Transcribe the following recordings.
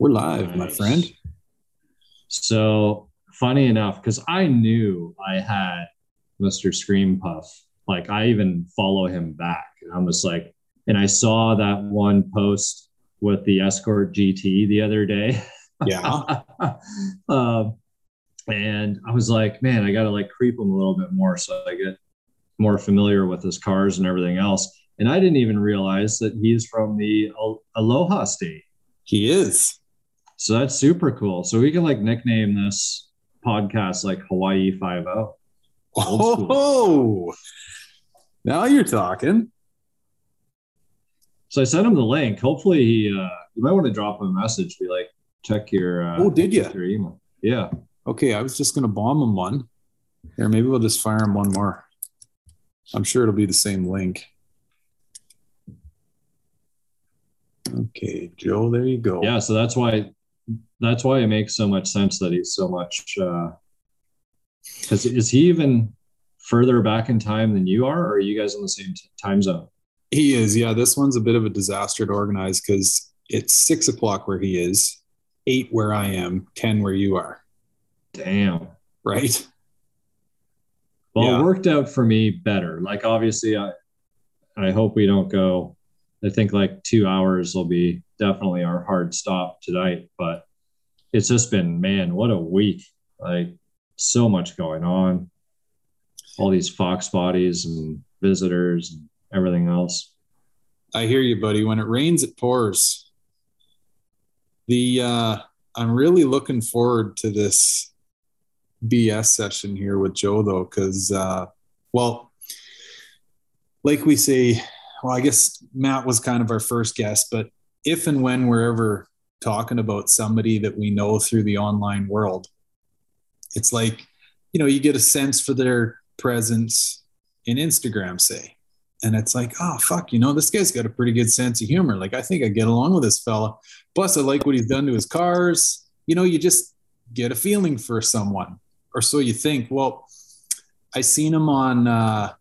We're live, my friend. So funny enough, because I knew I had Mr. Screampuff. Like, I even follow him back. And I'm just like, and I saw that one post with the Escort GT the other day. Yeah. And I was like, man, I got to like creep him a little bit more so I get more familiar with his cars and everything else. And I didn't even realize that he's from the Aloha State. He is. So that's super cool. So we can like nickname this podcast like Hawaii 5.0. Oh, now you're talking. So I sent him the link. Hopefully he, you might want to drop him a message. Be like, check your, your email. Yeah. Okay. I was just going to bomb him one. Or maybe we'll just fire him one more. I'm sure it'll be the same link. Okay, Joe, there you go. Yeah. So that's why it makes so much sense that he's so much, because is he even further back in time than you are, or are you guys in the same time zone? He is, yeah. This one's a bit of a disaster to organize because it's 6 o'clock where he is, 8 where I am, 10 where you are. Damn. Right? Well, yeah. It worked out for me better. Like, obviously, I hope we don't go. I think like 2 hours will be definitely our hard stop tonight, but it's just been, man, what a week. Like, so much going on, all these fox bodies and visitors and everything else. I hear you, buddy. When it rains, it pours. I'm really looking forward to this BS session here with Joe, though, because, well, like we say, well, I guess Matt was kind of our first guest, but if and when we're ever talking about somebody that we know through the online world, it's like, you know, you get a sense for their presence in Instagram, say, and it's like, oh, fuck, you know, this guy's got a pretty good sense of humor. Like, I think I get along with this fella. Plus, I like what he's done to his cars. You know, you just get a feeling for someone, or so you think. Well, I seen him on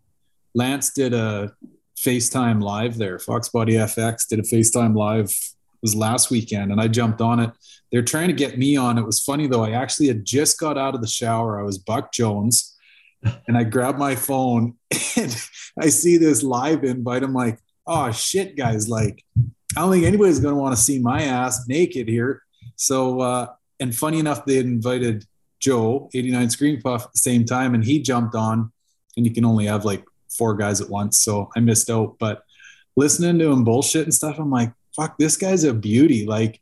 Lance did a FaceTime live there. Foxbody FX did a FaceTime live. It was last weekend, and I jumped on it. They're trying to get me on. It was funny, though. I actually had just got out of the shower. I was Buck Jones, and I grabbed my phone, and I see this live invite. I'm like, oh, shit, guys. Like, I don't think anybody's going to want to see my ass naked here. So, and funny enough, they had invited Joe, 89 Screampuff, at the same time, and he jumped on, and you can only have, like, 4 guys at once, so I missed out. But listening to him bullshit and stuff, I'm like, fuck, this guy's a beauty. Like,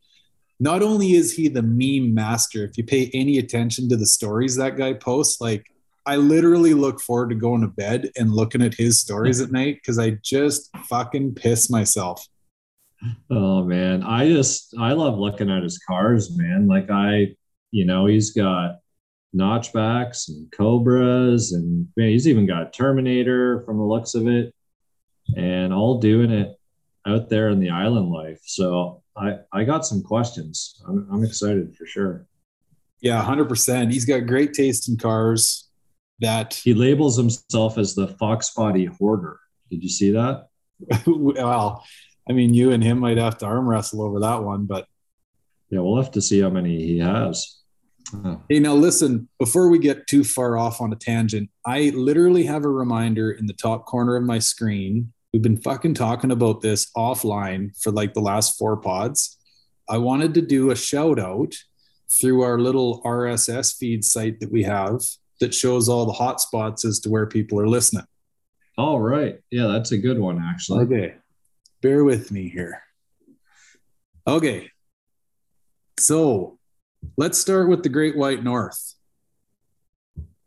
not only is he the meme master, if you pay any attention to the stories that guy posts, like, I literally look forward to going to bed and looking at his stories at night because I just fucking piss myself. Oh, man. I love looking at his cars, man. Like, you know, he's got Notchbacks and Cobras, and man, he's even got Terminator from the looks of it, and all doing it out there in the island life. So I got some questions. I'm excited for sure. Yeah, 100%. He's got great taste in cars. That he labels himself as the Foxbody Hoarder. Did you see that? Well, I mean, you and him might have to arm wrestle over that one, but yeah, we'll have to see how many he has. Oh. Hey, now listen, before we get too far off on a tangent, I literally have a reminder in the top corner of my screen. We've been fucking talking about this offline for like the last 4 pods. I wanted to do a shout out through our little RSS feed site that we have that shows all the hot spots as to where people are listening. All right. Yeah, that's a good one, actually. Okay. Bear with me here. Okay. So let's start with the Great White North.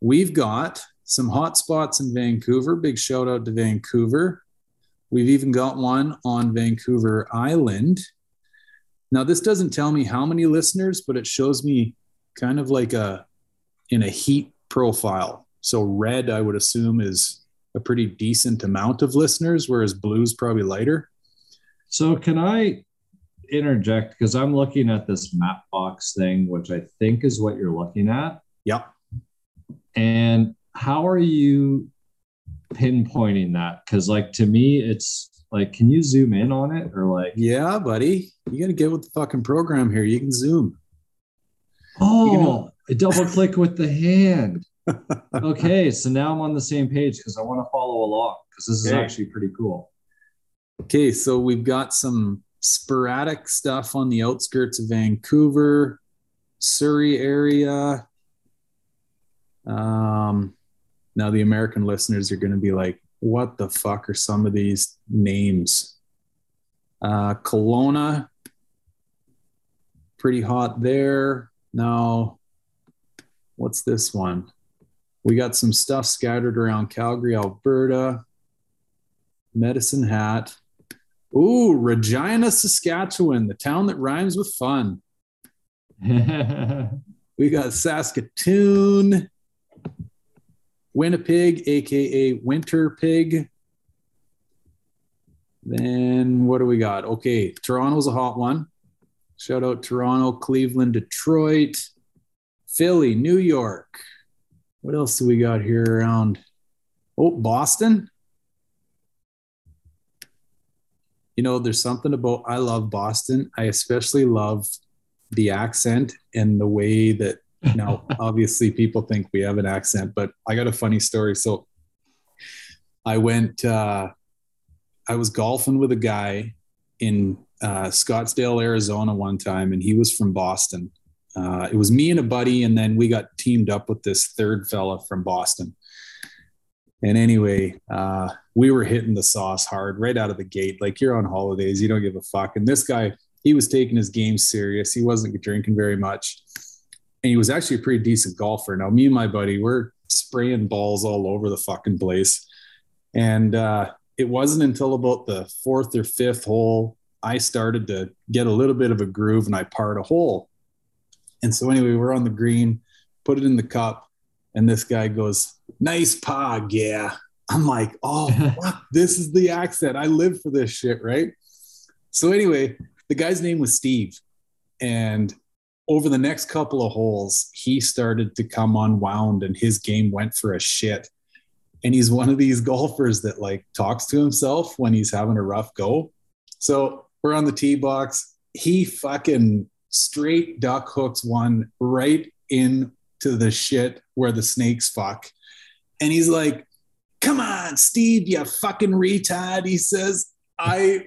We've got some hot spots in Vancouver. Big shout out to Vancouver. We've even got one on Vancouver Island. Now, this doesn't tell me how many listeners, but it shows me kind of like in a heat profile. So red, I would assume, is a pretty decent amount of listeners, whereas blue's probably lighter. So can I interject, because I'm looking at this map box thing, which I think is what you're looking at. Yep. And how are you pinpointing that? Because, like, to me, it's Like, can you zoom in on it? Or like, yeah, buddy, you gotta get with the fucking program here. You can zoom. Oh, I double click with the hand. Okay, so now I'm on the same page because I want to follow along because this is actually pretty cool. Okay, so we've got some sporadic stuff on the outskirts of Vancouver, Surrey area. Now the American listeners are going to be like, what the fuck are some of these names? Kelowna, pretty hot there. Now, what's this one? We got some stuff scattered around Calgary, Alberta, Medicine Hat. Ooh, Regina, Saskatchewan, the town that rhymes with fun. We got Saskatoon, Winnipeg, aka Winter Pig. Then what do we got? Okay, Toronto's a hot one. Shout out Toronto, Cleveland, Detroit, Philly, New York. What else do we got here around? Oh, Boston. You know, there's something about, I love Boston. I especially love the accent and the way that, now, obviously people think we have an accent, but I got a funny story. So I went, I was golfing with a guy in Scottsdale, Arizona one time, and he was from Boston. It was me and a buddy, and then we got teamed up with this third fella from Boston. And anyway, we were hitting the sauce hard right out of the gate. Like, you're on holidays, you don't give a fuck. And this guy, he was taking his game serious. He wasn't drinking very much. And he was actually a pretty decent golfer. Now, me and my buddy, we're spraying balls all over the fucking place. And it wasn't until about the fourth or fifth hole, I started to get a little bit of a groove and I parred a hole. And so anyway, we're on the green, put it in the cup, and this guy goes, nice pog, yeah. I'm like, oh, fuck, this is the accent. I live for this shit, right? So anyway, the guy's name was Steve. And over the next couple of holes, he started to come unwound and his game went for a shit. And he's one of these golfers that like talks to himself when he's having a rough go. So we're on the tee box. He fucking straight duck hooks one right into the shit where the snakes fuck. And he's like, come on, Steve, you fucking retard. He says, I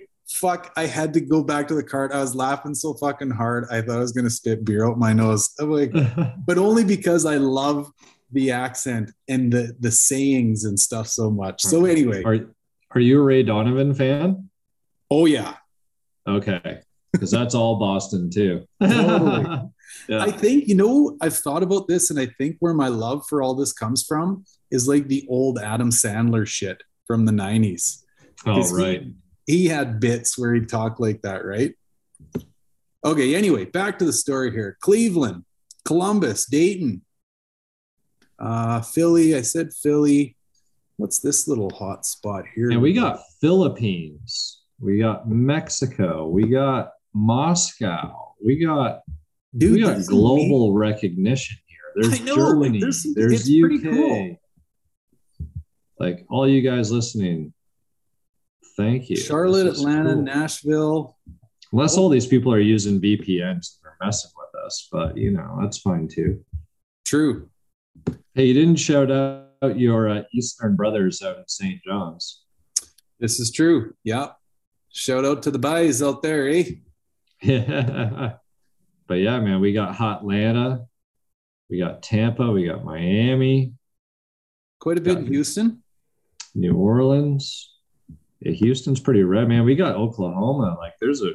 had to go back to the cart. I was laughing so fucking hard. I thought I was going to spit beer out my nose. I'm like, but only because I love the accent and the sayings and stuff so much. So anyway. Are you a Ray Donovan fan? Oh, yeah. Okay. Because that's all Boston, too. Totally. Yeah. I think, you know, I've thought about this, and I think where my love for all this comes from is like the old Adam Sandler shit from the 90s. Oh, right. He had bits where he'd talk like that, right? Okay, anyway, back to the story here. Cleveland, Columbus, Dayton, Philly. I said Philly. What's this little hot spot here? And we got Philippines. We got Mexico. We got Moscow. We got global recognition here. There's Germany. There's UK. Cool. Like, all you guys listening, thank you. Charlotte, Atlanta, cool. Nashville. Unless all these people are using VPNs and they're messing with us, but you know, that's fine too. True. Hey, you didn't shout out your Eastern brothers out in St. John's. This is true. Yeah. Shout out to the guys out there, eh? Yeah. But yeah, man, we got hot Atlanta. We got Tampa. We got Miami. Quite a bit in Houston. New Orleans. Houston's pretty red, man. We got Oklahoma. Like, there's a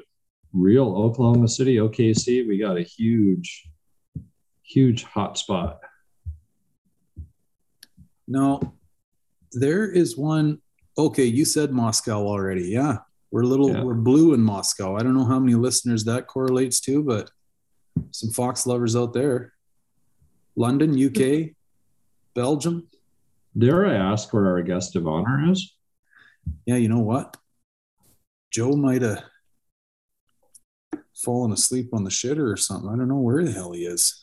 real Oklahoma City, OKC. We got a huge, huge hot spot. No, there is one. Okay, you said Moscow already. Yeah, we're blue in Moscow. I don't know how many listeners that correlates to, but some Fox lovers out there. London, UK, Belgium. Dare I ask where our guest of honor is? Yeah, you know what? Joe might have fallen asleep on the shitter or something. I don't know where the hell he is.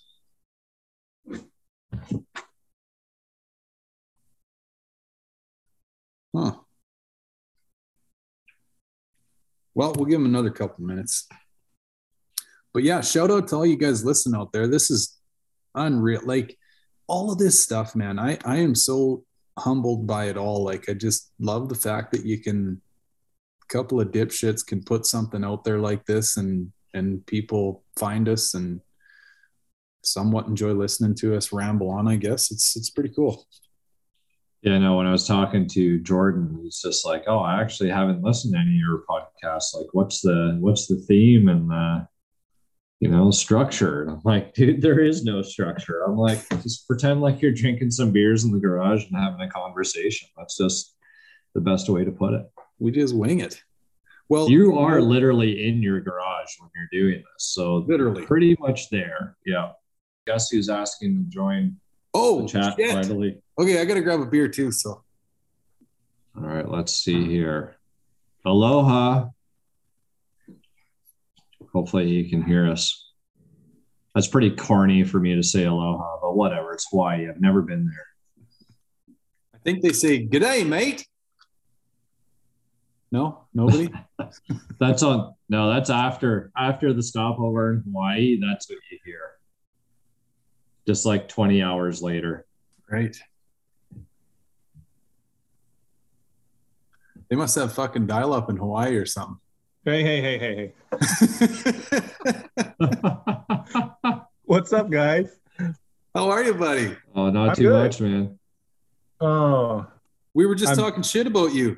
Huh. Well, we'll give them another couple minutes. But yeah, shout out to all you guys listening out there. This is unreal. Like all of this stuff, man, I am so humbled by it all. Like I just love the fact that you can, a couple of dipshits can put something out there like this and people find us and somewhat enjoy listening to us ramble on, I guess. It's pretty cool. Yeah, no, when I was talking to Jordan, he's just like, oh, I actually haven't listened to any of your podcasts. Like, what's the theme and the, you know, structure? And I'm like, dude, there is no structure. I'm like, just pretend like you're drinking some beers in the garage and having a conversation. That's just the best way to put it. We just wing it. Well, you are literally in your garage when you're doing this. So literally pretty much there. Yeah. Guess who's asking to join the chat finally? Okay, I got to grab a beer too, so. All right, let's see here. Aloha. Hopefully he can hear us. That's pretty corny for me to say aloha, but whatever. It's Hawaii. I've never been there. I think they say, g'day, mate. No, nobody. That's after the stopover in Hawaii. That's what you hear. Just like 20 hours later. Right. They must have fucking dial up in Hawaii or something. Hey. What's up, guys? How are you, buddy? Oh, not too much, man. Oh, we were just talking shit about you.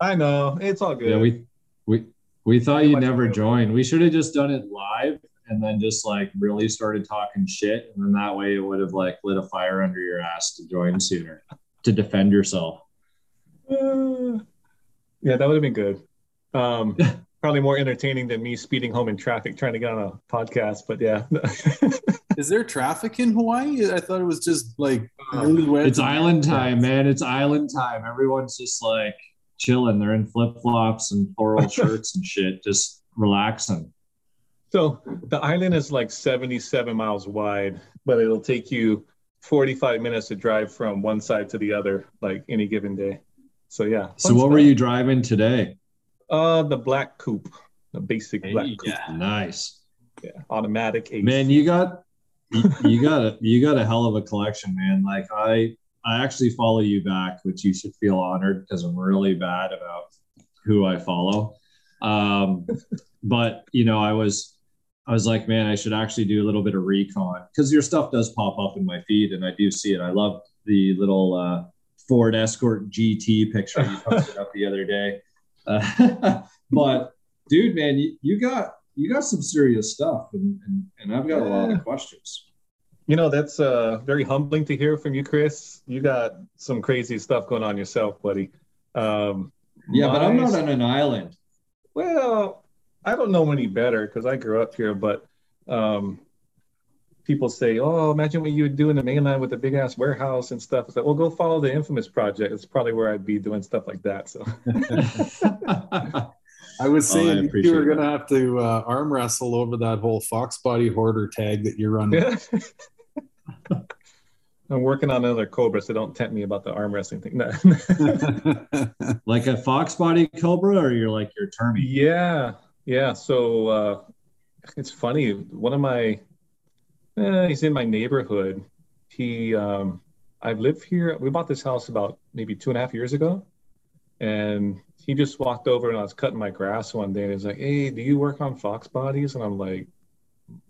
I know. It's all good. Yeah, we thought you'd never join. We should have just done it live and then just like really started talking shit. And then that way it would have like lit a fire under your ass to join sooner to defend yourself. Yeah, that would have been good. Probably more entertaining than me speeding home in traffic trying to get on a podcast. But yeah. Is there traffic in Hawaii? I thought it was just like it's island time, man. It's island time. Everyone's just like chilling. They're in flip-flops and floral shirts and shit, just relaxing. So the island is like 77 miles wide, but it'll take you 45 minutes to drive from one side to the other, like any given day. So yeah. So what were you driving today? The black coupe, the basic black coupe. Nice. Yeah, automatic AC. Man, you got a hell of a collection, man. Like I actually follow you back, which you should feel honored because I'm really bad about who I follow. But, you know, I was like, man, I should actually do a little bit of recon because your stuff does pop up in my feed and I do see it. I love the little Ford Escort GT picture you posted up the other day. But, dude, man, you got some serious stuff and I've got a lot of questions. You know, that's very humbling to hear from you, Chris. You got some crazy stuff going on yourself, buddy. But I'm not on an island. Well, I don't know any better because I grew up here, but people say, oh, imagine what you would do in the mainland with a big-ass warehouse and stuff. It's like, well, go follow the Infamous Project. It's probably where I'd be doing stuff like that. So I was saying you were going to have to arm wrestle over that whole Foxbody Hoarder tag that you're running. I'm working on another Cobra, so don't tempt me about the arm wrestling thing. No. Like a Foxbody Cobra or you're like your Terminator? Yeah. Yeah. So it's funny. One of my, he's in my neighborhood. He, I've lived here. We bought this house about maybe 2.5 years ago. And he just walked over and I was cutting my grass one day and he's like, hey, do you work on fox bodies? And I'm like,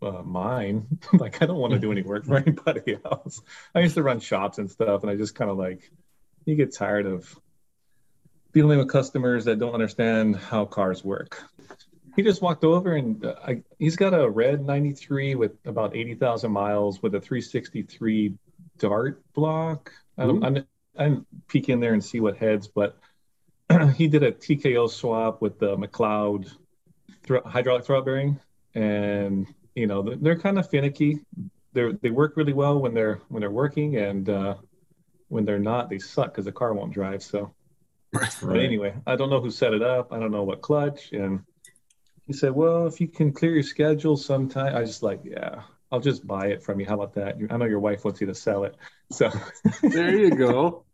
mine. Like, I don't want to do any work for anybody else. I used to run shops and stuff. And I just kind of like, you get tired of dealing with customers that don't understand how cars work. He just walked over and he's got a red 93 with about 80,000 miles with a 363 Dart block. I'm peek in there and see what heads, but he did a TKO swap with the McLeod hydraulic throttle bearing, and you know they're kind of finicky. They work really well when they're working, and when they're not, they suck because the car won't drive. So, right. But anyway, I don't know who set it up. I don't know what clutch. And he said, "Well, if you can clear your schedule sometime," I was just like, "Yeah, I'll just buy it from you. How about that? I know your wife wants you to sell it." So there you go.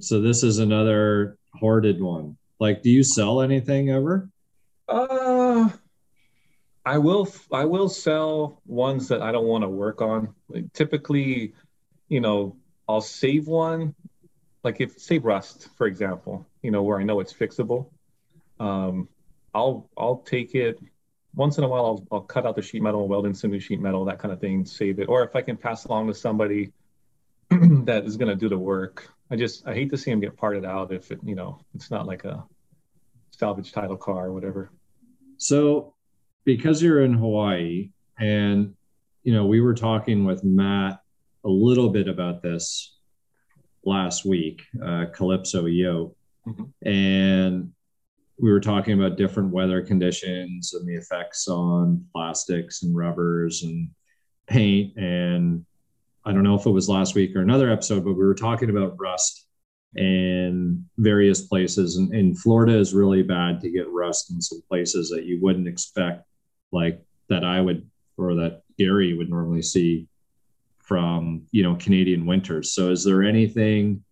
So this is another hoarded one. Like, do you sell anything ever? I will sell ones that I don't want to work on. Like typically, you know, I'll save one, like if save rust, for example, you know, where I know it's fixable. I'll take it once in a while. I'll cut out the sheet metal, weld in some new sheet metal, that kind of thing, save it. Or if I can pass along to somebody that is going to do the work. I hate to see them get parted out if it, you know, it's not like a salvage title car or whatever. So, because you're in Hawaii, and you know, we were talking with Matt a little bit about this last week, Calypso Yo, mm-hmm. and we were talking about different weather conditions and the effects on plastics and rubbers and paint. And I don't know if it was last week or another episode, but we were talking about rust and various places. And in Florida is really bad to get rust in some places that you wouldn't expect, like that I would, or that Gary would normally see from, you know, Canadian winters. So is there anything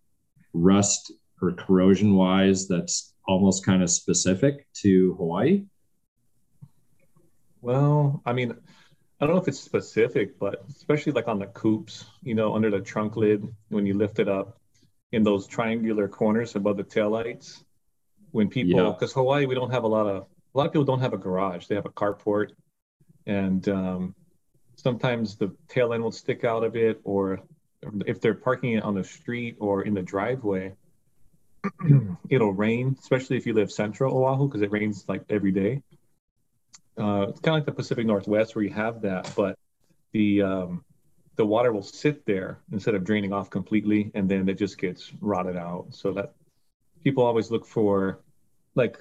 rust or corrosion wise that's almost kind of specific to Hawaii? Well, I mean, I don't know if it's specific, but especially like on the coupes, you know, under the trunk lid, when you lift it up in those triangular corners above the taillights, when people, because yeah. Hawaii, we don't have a lot of people don't have a garage. They have a carport, and sometimes the tail end will stick out of it, or if they're parking it on the street or in the driveway, it'll rain, especially if you live central Oahu, because it rains like every day. It's kind of like the Pacific Northwest where you have that, but the water will sit there instead of draining off completely, and then it just gets rotted out. So that people always look for like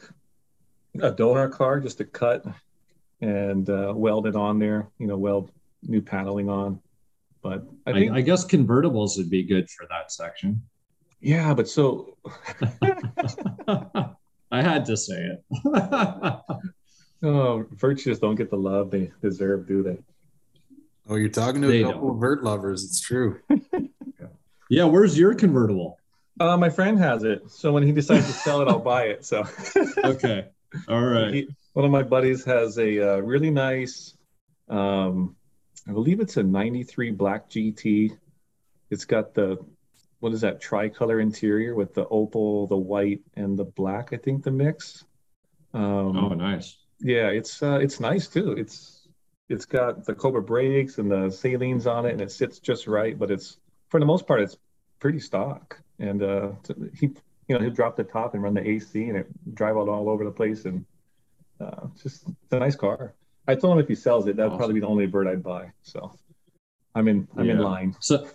a donor car just to cut and weld it on there, you know, weld new paneling on. But I guess convertibles would be good for that section. Yeah, but so I had to say it. Oh, virtues don't get the love they deserve, do they? Oh, you're talking to a couple of vert lovers. It's true. Yeah, where's your convertible? My friend has it. So when he decides to sell it, I'll buy it. So okay, all right. One of my buddies has a really nice, I believe it's a 93 black GT. It's got the, what is that, tricolor interior with the opal, the white, and the black, I think the mix. Oh, nice. Yeah, it's nice too. It's got the Cobra brakes and the Salines on it, and it sits just right. But it's, for the most part, it's pretty stock. And he'll drop the top and run the AC, and it drive out all over the place. And just a nice car. I told him if he sells it, that'd probably be the only bird I'd buy. So I'm in line. So,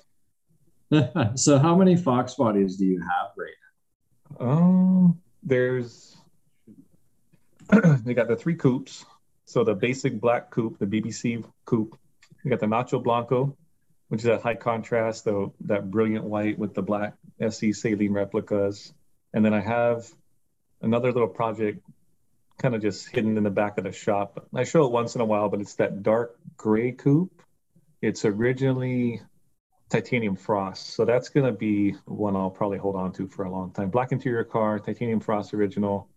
so how many Fox bodies do you have right now? There's they got the three coupes. So the basic black coupe, the BBC coupe, you got the Nacho Blanco, which is that high contrast, though, that brilliant white with the black SC Saline replicas. And then I have another little project kind of just hidden in the back of the shop. I show it once in a while, but it's that dark gray coupe. It's originally titanium frost. So that's going to be one I'll probably hold on to for a long time. Black interior car, titanium frost original.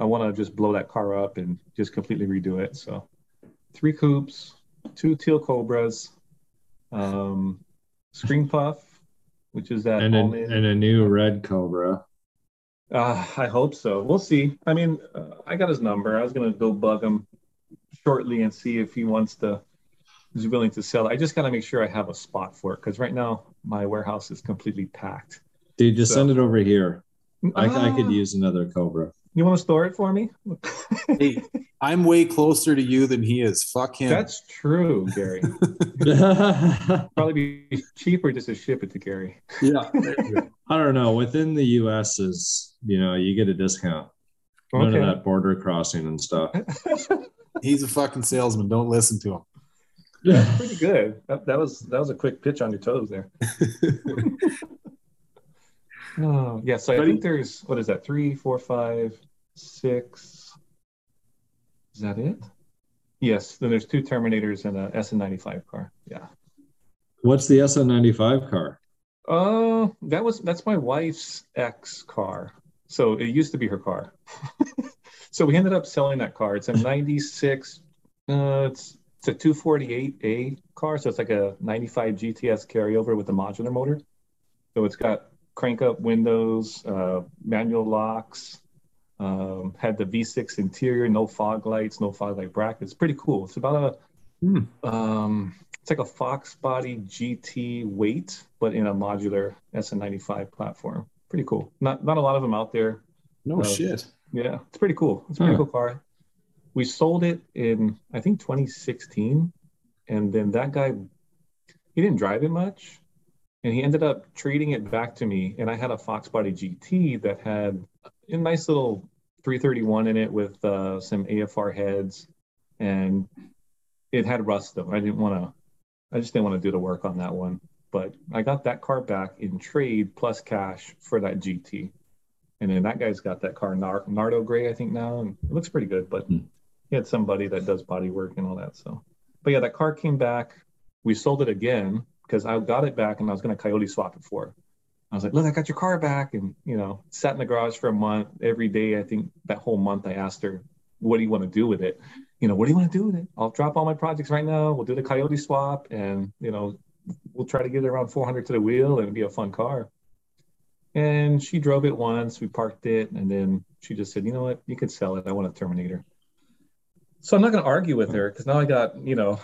I want to just blow that car up and just completely redo it. So 3 coupes, 2 Teal Cobras, Screampuff, which is that, and a new red Cobra. I hope so. We'll see. I mean, I got his number. I was going to go bug him shortly and see if he's willing to sell it. I just got to make sure I have a spot for it, because right now my warehouse is completely packed. Dude, just send it over here. I could use another Cobra. You want to store it for me? Hey, I'm way closer to you than he is. Fuck him. That's true, Gary. Probably be cheaper just to ship it to Gary. Yeah. I don't know. Within the U.S. is, you know, you get a discount. Okay. None of that border crossing and stuff. He's a fucking salesman. Don't listen to him. That's pretty good. That was a quick pitch on your toes there. Oh, yeah, so I think there's, what is that, 3, 4, 5, 6, is that it? Yes, then there's 2 Terminators and a SN95 car, yeah. What's the SN95 car? That's my wife's ex car, so it used to be her car. So we ended up selling that car. It's a 96, it's a 248A car. So it's like a 95 GTS carryover with a modular motor. So it's got crank up windows, manual locks, had the V6 interior, no fog lights, no fog light brackets. Pretty cool. It's about a, it's like a Foxbody GT weight, but in a modular SN95 platform. Pretty cool. Not a lot of them out there. No shit. Yeah, it's pretty cool. It's a pretty cool car. We sold it in, I think, 2016. And then that guy, he didn't drive it much. And he ended up trading it back to me. And I had a Foxbody GT that had a nice little 331 in it with some AFR heads. And it had rust, though. I just didn't want to do the work on that one. But I got that car back in trade plus cash for that GT. And then that guy's got that car, Nardo Gray, I think now, and it looks pretty good, but he had somebody that does body work and all that. So, but yeah, that car came back. We sold it again because I got it back and I was going to coyote swap it for it. I was like, look, I got your car back. And, you know, sat in the garage for a month. Every day, I think that whole month, I asked her, what do you want to do with it? You know, what do you want to do with it? I'll drop all my projects right now. We'll do the coyote swap and, you know, we'll try to get it around 400 to the wheel and it'll be a fun car. And she drove it once, we parked it, and then she just said, you know what, you could sell it. I want a Terminator. So I'm not going to argue with her because now I got, you know,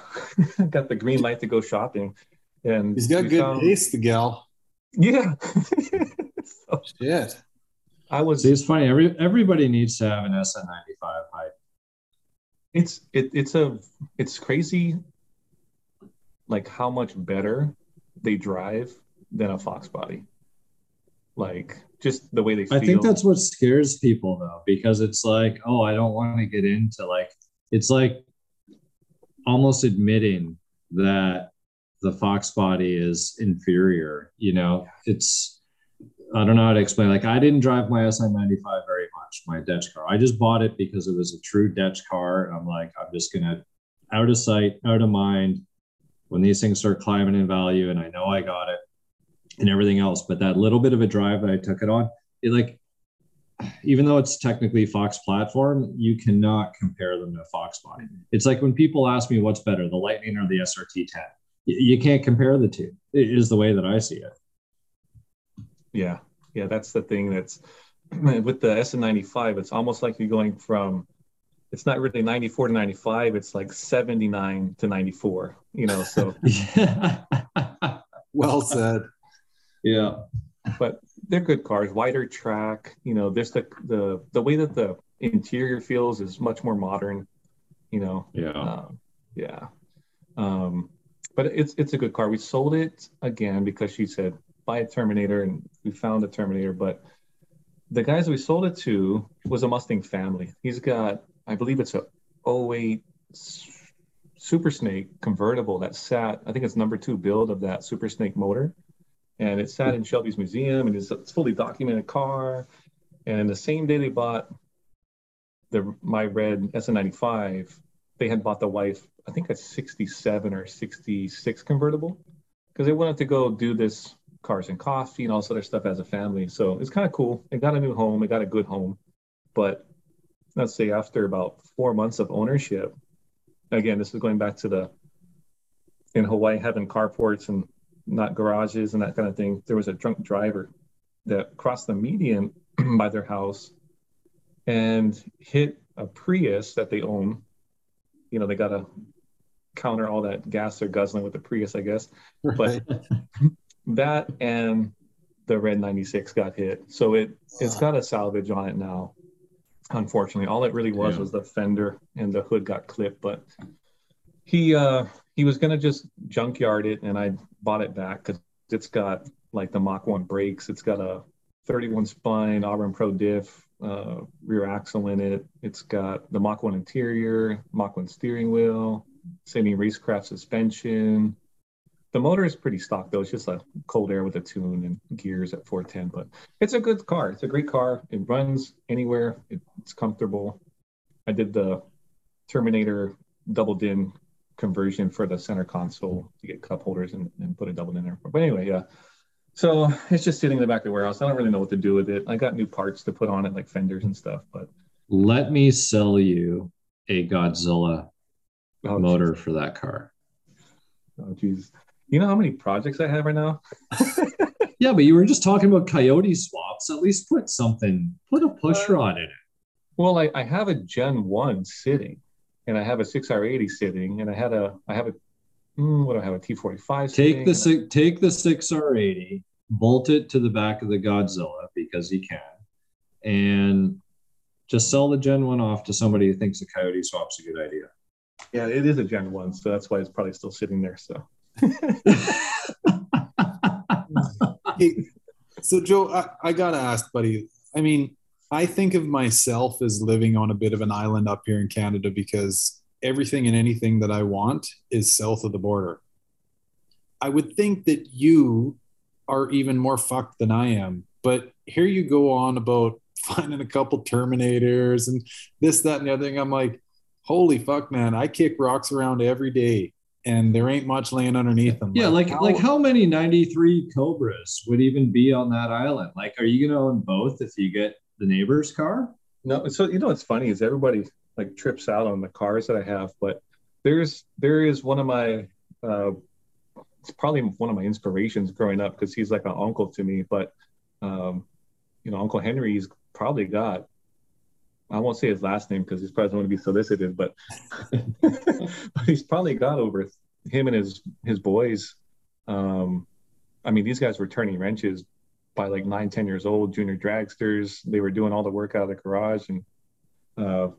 got the green light to go shopping. And she's got good taste, the gal. Yeah. So shit. See, it's funny. Everybody needs to have an SN95 hype. It's crazy, like how much better they drive than a Foxbody. Like just the way they feel. I think that's what scares people though, because it's like, oh, I don't want to get into like, it's like almost admitting that the Foxbody is inferior. You know, it's, I don't know how to explain. Like I didn't drive my SN95 very much, my Dutch car. I just bought it because it was a true Dutch car. And I'm like, I'm just going to out of sight, out of mind when these things start climbing in value. And I know I got it and everything else, but that little bit of a drive that I took it on, it like, even though it's technically Fox platform, you cannot compare them to a Foxbody. It's like when people ask me what's better, the Lightning or the SRT10, you can't compare the two. It is the way that I see it. Yeah. Yeah. That's the thing that's with the SN95. It's almost like you're going from, it's not really 94 to 95. It's like 79 to 94, you know, so. Well said. Yeah, but they're good cars. Wider track, you know. There's the way that the interior feels is much more modern, you know. Yeah, but it's a good car. We sold it again because she said buy a Terminator, and we found a Terminator. But the guys we sold it to was a Mustang family. He's got, I believe it's a 08 Super Snake convertible that sat. I think it's #2 build of that Super Snake motor. And it sat in Shelby's museum, and it's a fully documented car. And the same day they bought my red SN95, they had bought the wife, I think a 67 or 66 convertible, because they wanted to go do this Cars and Coffee and all this other stuff as a family. So it's kind of cool. It got a new home. It got a good home. But let's say after about 4 months of ownership, again, this is going back to in Hawaii having carports and not garages and that kind of thing. There was a drunk driver that crossed the median by their house and hit a Prius that they own. You know, they got to counter all that gas they're guzzling with the Prius, I guess. Right. But that and the Red 96 got hit. So it's got a salvage on it now, unfortunately. All it really was the fender and the hood got clipped. But he was going to just junkyard it, and I bought it back because it's got like the Mach 1 brakes. It's got a 31 spine Auburn Pro diff, rear axle in it. It's got the Mach 1 interior, Mach 1 steering wheel, Saleen Racecraft suspension. The motor is pretty stock though. It's just a cold air with a tune and gears at 410, but it's a good car. It's a great car. It runs anywhere. It's comfortable. I did the Terminator double din conversion for the center console to get cup holders and put a double in there. But anyway, yeah. So it's just sitting in the back of the warehouse. I don't really know what to do with it. I got new parts to put on it, like fenders and stuff, but let me sell you a Godzilla motor for that car. Oh, geez. You know how many projects I have right now? Yeah, but you were just talking about Coyote swaps. At least put something, put a push rod in it. Well, I have a Gen 1 sitting, and I have a 6R80 sitting, and I have a T45 sitting. Take the 6R80, bolt it to the back of the Godzilla because you can, and just sell the Gen 1 off to somebody who thinks the Coyote swap's a good idea. Yeah, it is a Gen 1, so that's why it's probably still sitting there. So, hey, so Joe, I got to ask, buddy. I mean, I think of myself as living on a bit of an island up here in Canada because everything and anything that I want is south of the border. I would think that you are even more fucked than I am, but here you go on about finding a couple Terminators and this, that, and the other thing. I'm like, holy fuck, man, I kick rocks around every day and there ain't much laying underneath them. Yeah, like how many 93 Cobras would even be on that island? Like, are you going to own both if you get the neighbor's car? No. So, you know, what's funny is everybody like trips out on the cars that I have, but there is one of my, it's probably one of my inspirations growing up because he's like an uncle to me, but you know, Uncle Henry's probably got, I won't say his last name because he's probably going to be solicited, but, but he's probably got over him and his boys. I mean, these guys were turning wrenches by like 9-10 years old, junior dragsters. They were doing all the work out of the garage, and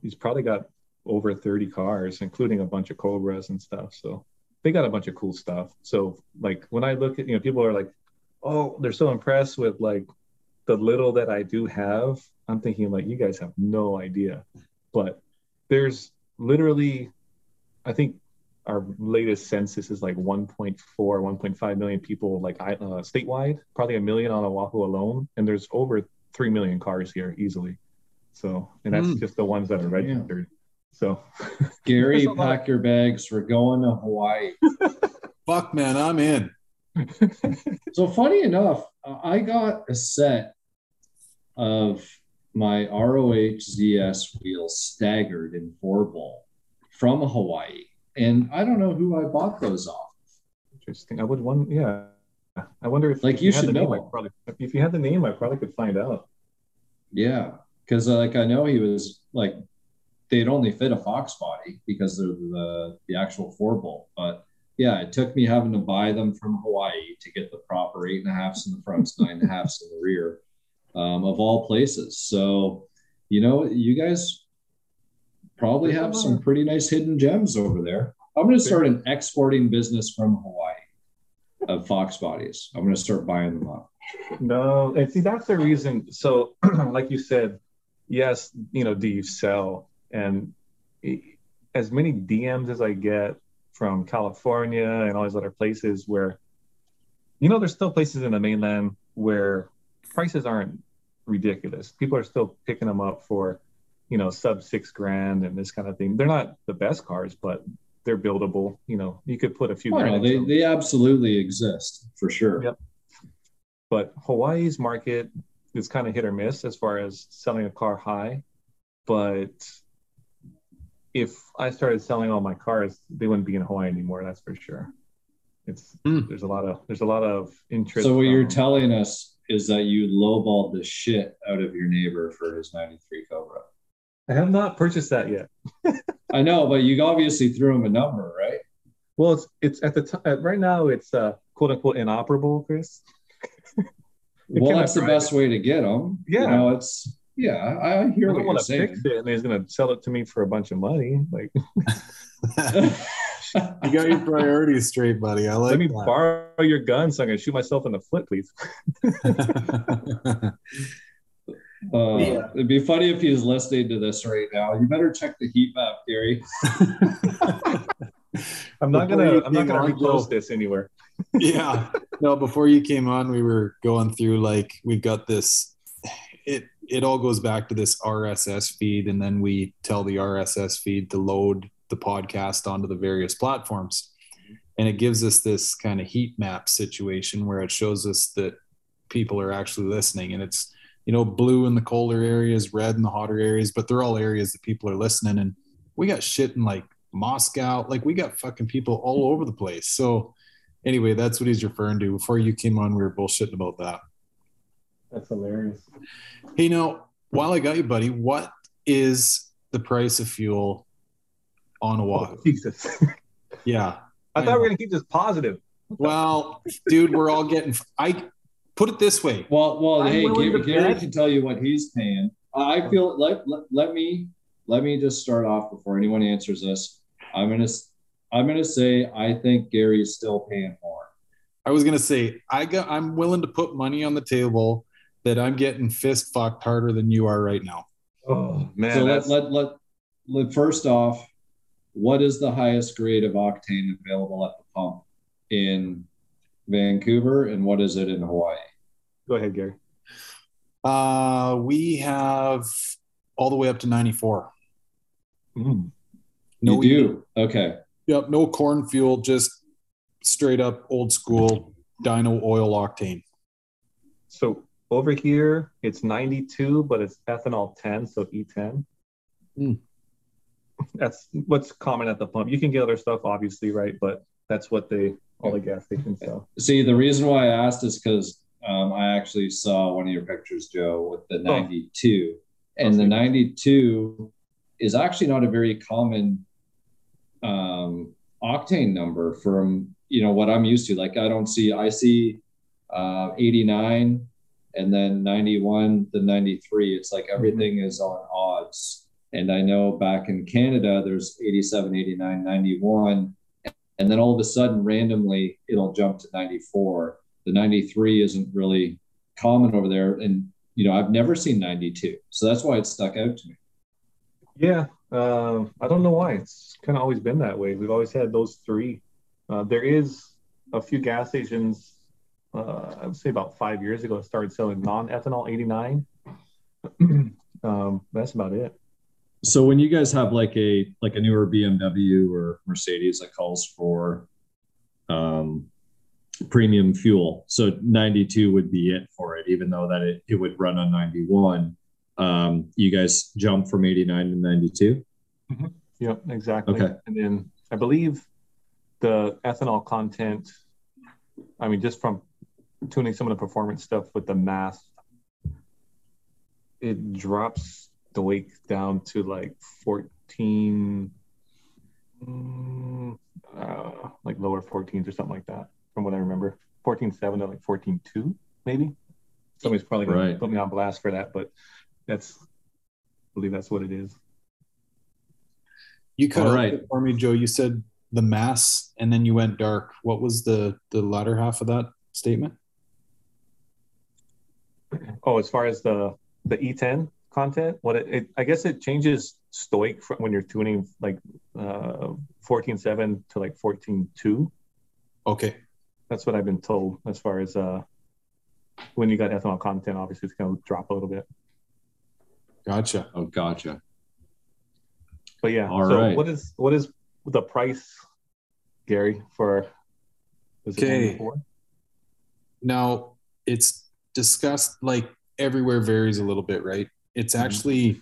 he's probably got over 30 cars, including a bunch of Cobras and stuff. So they got a bunch of cool stuff. So like when I look at, you know, people are like, oh, they're so impressed with like the little that I do have. I'm thinking like, you guys have no idea, but there's literally, I think our latest census is like 1.4, 1.5 million people like statewide, probably 1 million on Oahu alone. And there's over 3 million cars here easily. So, and that's just the ones that are registered. Yeah. So Gary, pack your bags. We're going to Hawaii. Fuck, man, I'm in. So funny enough, I got a set of my ROH ZS wheels staggered in 4-ball from Hawaii. And I don't know who I bought those off. Interesting. I would want, yeah. I wonder if like if you should know. If you had the name, I probably could find out. Yeah, because like I know he was like they'd only fit a Foxbody because they're the actual 4-ball. But yeah, it took me having to buy them from Hawaii to get the proper 8.5s in the front, 9.5s in the rear, of all places. So you know, you guys probably have some pretty nice hidden gems over there. I'm going to start an exporting business from Hawaii of Fox bodies. I'm going to start buying them up. No, and see, that's the reason. So like you said, yes, you know, do you sell? And as many DMs as I get from California and all these other places where, you know, there's still places in the mainland where prices aren't ridiculous. People are still picking them up for, you know, sub $6,000 and this kind of thing. They're not the best cars, but they're buildable. You know, you could put a few. Well, they absolutely exist for sure. Yep. But Hawaii's market is kind of hit or miss as far as selling a car high. But if I started selling all my cars, they wouldn't be in Hawaii anymore. That's for sure. It's there's a lot of interest. So what you're telling us is that you lowballed the shit out of your neighbor for his 93 Cobra. I have not purchased that yet. I know, but you obviously threw him a number, right? Well, it's at the time right now. It's quote unquote inoperable, Chris. Well, that's the best way to get them. Yeah, you know, it's I hear what you're saying. Fix it, and he's going to sell it to me for a bunch of money. Like you got your priorities straight, buddy. I like. Let me borrow your gun so I can shoot myself in the foot, please. Yeah. It'd be funny if he was listening to this right now. You better check the heat map, Gary. I'm not gonna repost this anywhere. Yeah. No, before you came on, we were going through like we've got this. It all goes back to this RSS feed, and then we tell the RSS feed to load the podcast onto the various platforms, and it gives us this kind of heat map situation where it shows us that people are actually listening, and it's you know, blue in the colder areas, red in the hotter areas, but they're all areas that people are listening. And we got shit in like Moscow, like we got fucking people all over the place. So anyway, that's what he's referring to. Before you came on, we were bullshitting about that. That's hilarious. Hey, now, while I got you, buddy, what is the price of fuel on Oahu? Oh, Jesus. Yeah. I thought we were going to keep this positive. Well, dude, we're all getting – I put it this way. Well, hey, Gary can tell you what he's paying. I feel – let me just start off before anyone answers this. I'm going to say I think Gary is still paying more. I was going to say I'm willing to put money on the table that I'm getting fist fucked harder than you are right now. Oh, man. So let first off, what is the highest grade of octane available at the pump in Vancouver, and what is it in Hawaii? Go ahead, Gary. We have all the way up to 94. Mm. No, you do? Okay. Yep, no corn fuel, just straight up old school dyno oil octane. So over here, it's 92, but it's ethanol 10, so E10. Mm. That's what's common at the pump. You can get other stuff, obviously, right? But that's what all the gas stations sell. See, the reason why I asked is because I actually saw one of your pictures, Joe, with the 92. Oh. And the 92 is actually not a very common octane number from, you know, what I'm used to. Like, I see 89 and then 91, then 93. It's like everything is on odds. And I know back in Canada, there's 87, 89, 91. And then all of a sudden, randomly, it'll jump to 94. The 93 isn't really common over there. And, you know, I've never seen 92. So that's why it stuck out to me. Yeah. I don't know why. It's kind of always been that way. We've always had those three. There is a few gas stations, I would say about 5 years ago, started selling non-ethanol 89. That's about it. So when you guys have like a newer BMW or Mercedes that calls for premium fuel, so 92 would be it for it, even though that it would run on 91. You guys jump from 89 to 92? Mm-hmm. Yep, exactly. Okay. And then I believe the ethanol content, I mean, just from tuning some of the performance stuff with the math, it drops the weight down to like 14, like lower 14s or something like that, from what I remember. 14.7 to like 14.2, maybe. Somebody's probably going to put me on blast for that, but I believe that's what it is. You cut right for me, Joe. You said the mass, and then you went dark. What was the latter half of that statement? Oh, as far as the E10 content, what it I guess it changes stoic from when you're tuning like 14.7 to like 14.2. Okay, that's what I've been told. As far as when you got ethanol content, obviously it's going to drop a little bit. Gotcha. Oh, gotcha. But yeah, All right. What is the price, Gary, for? Okay. Now it's discussed, like everywhere varies a little bit, right? It's actually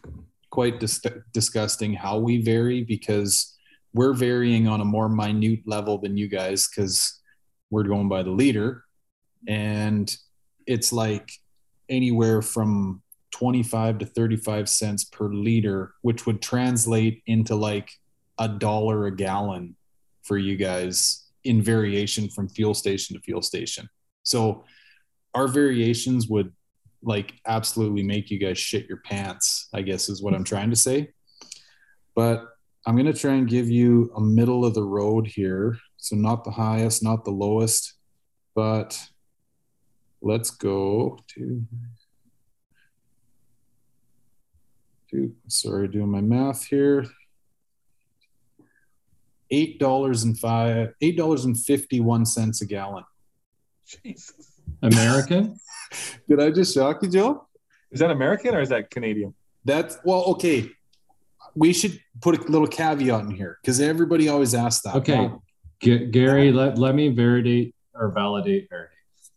quite disgusting how we vary, because we're varying on a more minute level than you guys, because we're going by the liter, and it's like anywhere from 25 to 35 cents per liter, which would translate into like $1 a gallon for you guys in variation from fuel station to fuel station. So our variations would like absolutely make you guys shit your pants, I guess is what I'm trying to say. But I'm going to try and give you a middle of the road here. So not the highest, not the lowest, but let's go to... Sorry, doing my math here. $8.51 a gallon. Jesus. American? Did I just shock you, Joe? Is that American or is that Canadian? Okay. We should put a little caveat in here because everybody always asks that. Okay, Gary, let me validate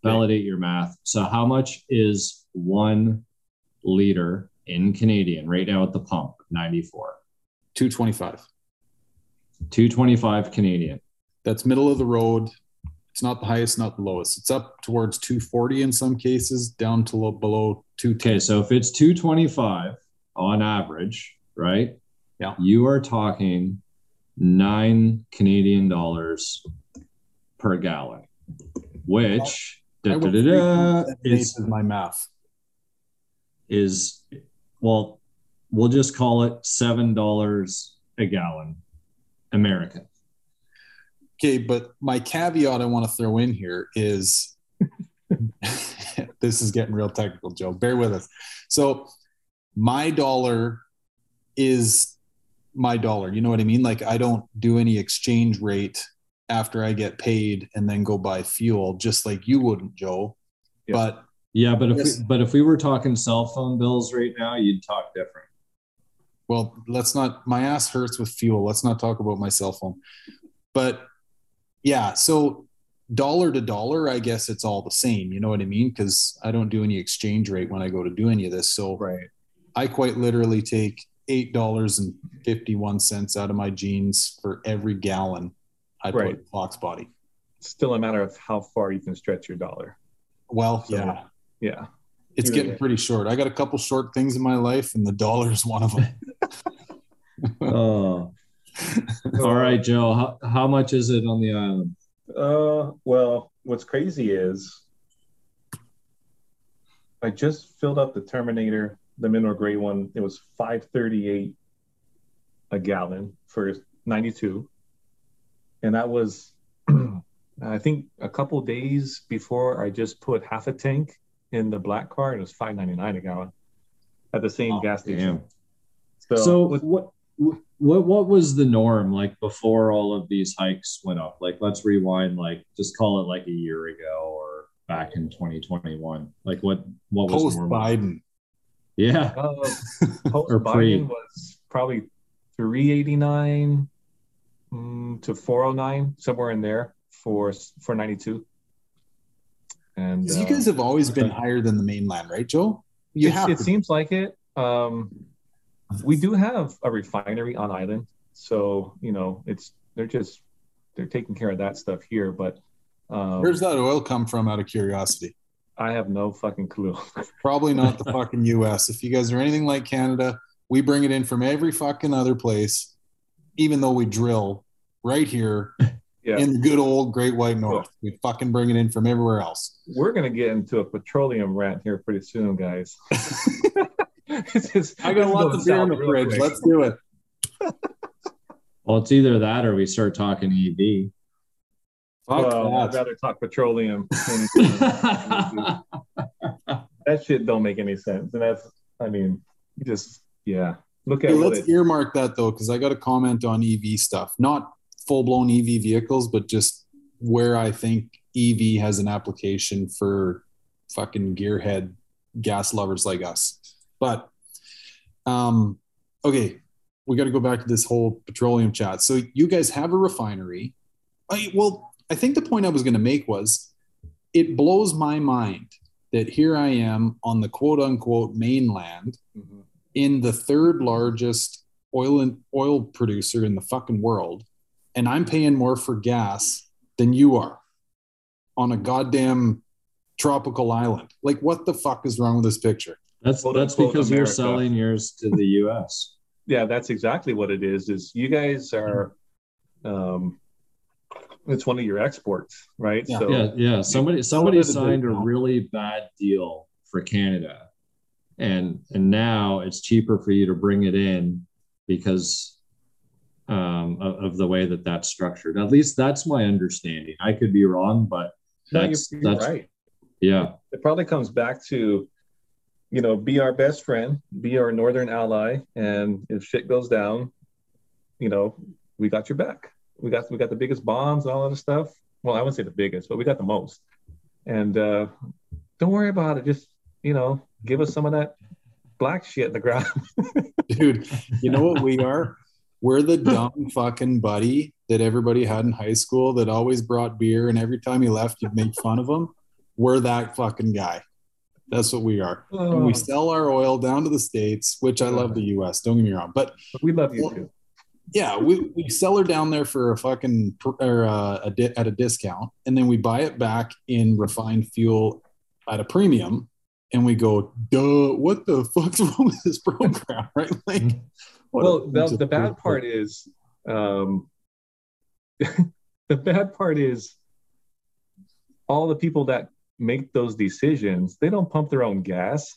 your math. So how much is one liter in Canadian right now at the pump, 94. 225. 225 Canadian. That's middle of the road. It's not the highest, not the lowest. It's up towards 240 in some cases, down to below 210. Okay, so if it's 225 on average, right? Yeah. You are talking $9 Canadian per gallon, which is my math. Is, well, we'll just call it $7 a gallon American. Okay, but my caveat I want to throw in here is this is getting real technical, Joe. Bear with us. So my dollar is my dollar. You know what I mean? Like, I don't do any exchange rate after I get paid and then go buy fuel, just like you wouldn't, Joe. Yeah. But yeah, but if we were talking cell phone bills right now, you'd talk different. Well, let's not. My ass hurts with fuel. Let's not talk about my cell phone. But yeah, so dollar to dollar, I guess it's all the same. You know what I mean? Because I don't do any exchange rate when I go to do any of this. So right. I quite literally take $8.51 out of my jeans for every gallon I put in Foxbody. Still a matter of how far you can stretch your dollar. Well, so, yeah. It's getting pretty short. I got a couple short things in my life, and the dollar is one of them. Oh. All right, Joe. How much is it on the island? Well, what's crazy is I just filled up the Terminator, the mineral gray one. It was $5.38 a gallon for 92, and that was I think a couple days before I just put half a tank in the black car, and it was $5.99 a gallon at the same gas station. So what was the norm like before all of these hikes went up? Like, let's rewind, like just call it like a year ago or back in 2021. Like what was post normal? Biden? Yeah. Post Biden was probably $3.89 to $4.09, somewhere in there for 92. And you guys have always been higher than the mainland, right, Joe? It seems like it. We do have a refinery on island, so you know they're taking care of that stuff here. But where's that oil come from? Out of curiosity, I have no fucking clue. Probably not the fucking U.S. If you guys are anything like Canada, we bring it in from every fucking other place, even though we drill right here in the good old Great White North. We fucking bring it in from everywhere else. We're gonna get into a petroleum rant here pretty soon, guys. I got a lot of beer in the fridge. Let's do it. Well, it's either that or we start talking EV. I'd rather talk petroleum. That shit don't make any sense. And that's, I mean, just, look at let's earmark that, though, because I got a comment on EV stuff. Not full-blown EV vehicles, but just where I think EV has an application for fucking gearhead gas lovers like us. But, okay, we got to go back to this whole petroleum chat. So you guys have a refinery. I think the point I was going to make was it blows my mind that here I am on the quote-unquote mainland in the third largest oil producer in the fucking world, and I'm paying more for gas than you are on a goddamn tropical island. Like, what the fuck is wrong with this picture? That's because you're selling yours to the U.S. Yeah, that's exactly what it is. Is you guys are, it's one of your exports, right? Yeah, so, yeah. Somebody signed a really bad deal for Canada, and now it's cheaper for you to bring it in because of the way that that's structured. At least that's my understanding. I could be wrong, but that's right. Yeah, it probably comes back to, you know, be our best friend, be our northern ally, and if shit goes down, you know, we got your back. We got the biggest bombs and all that stuff. Well, I wouldn't say the biggest, but we got the most. And don't worry about it. Just, you know, give us some of that black shit in the ground. Dude, you know what we are? We're the dumb fucking buddy that everybody had in high school that always brought beer, and every time he left, you'd make fun of him. We're that fucking guy. That's what we are. Oh. And we sell our oil down to the States, which I love the U.S. Don't get me wrong, but we love you too. Yeah, we sell her down there for a fucking at a discount, and then we buy it back in refined fuel at a premium, and we go, duh, what the fuck's wrong with this program, right? Like, well, the bad part is, the bad part is, all the people that make those decisions, they don't pump their own gas.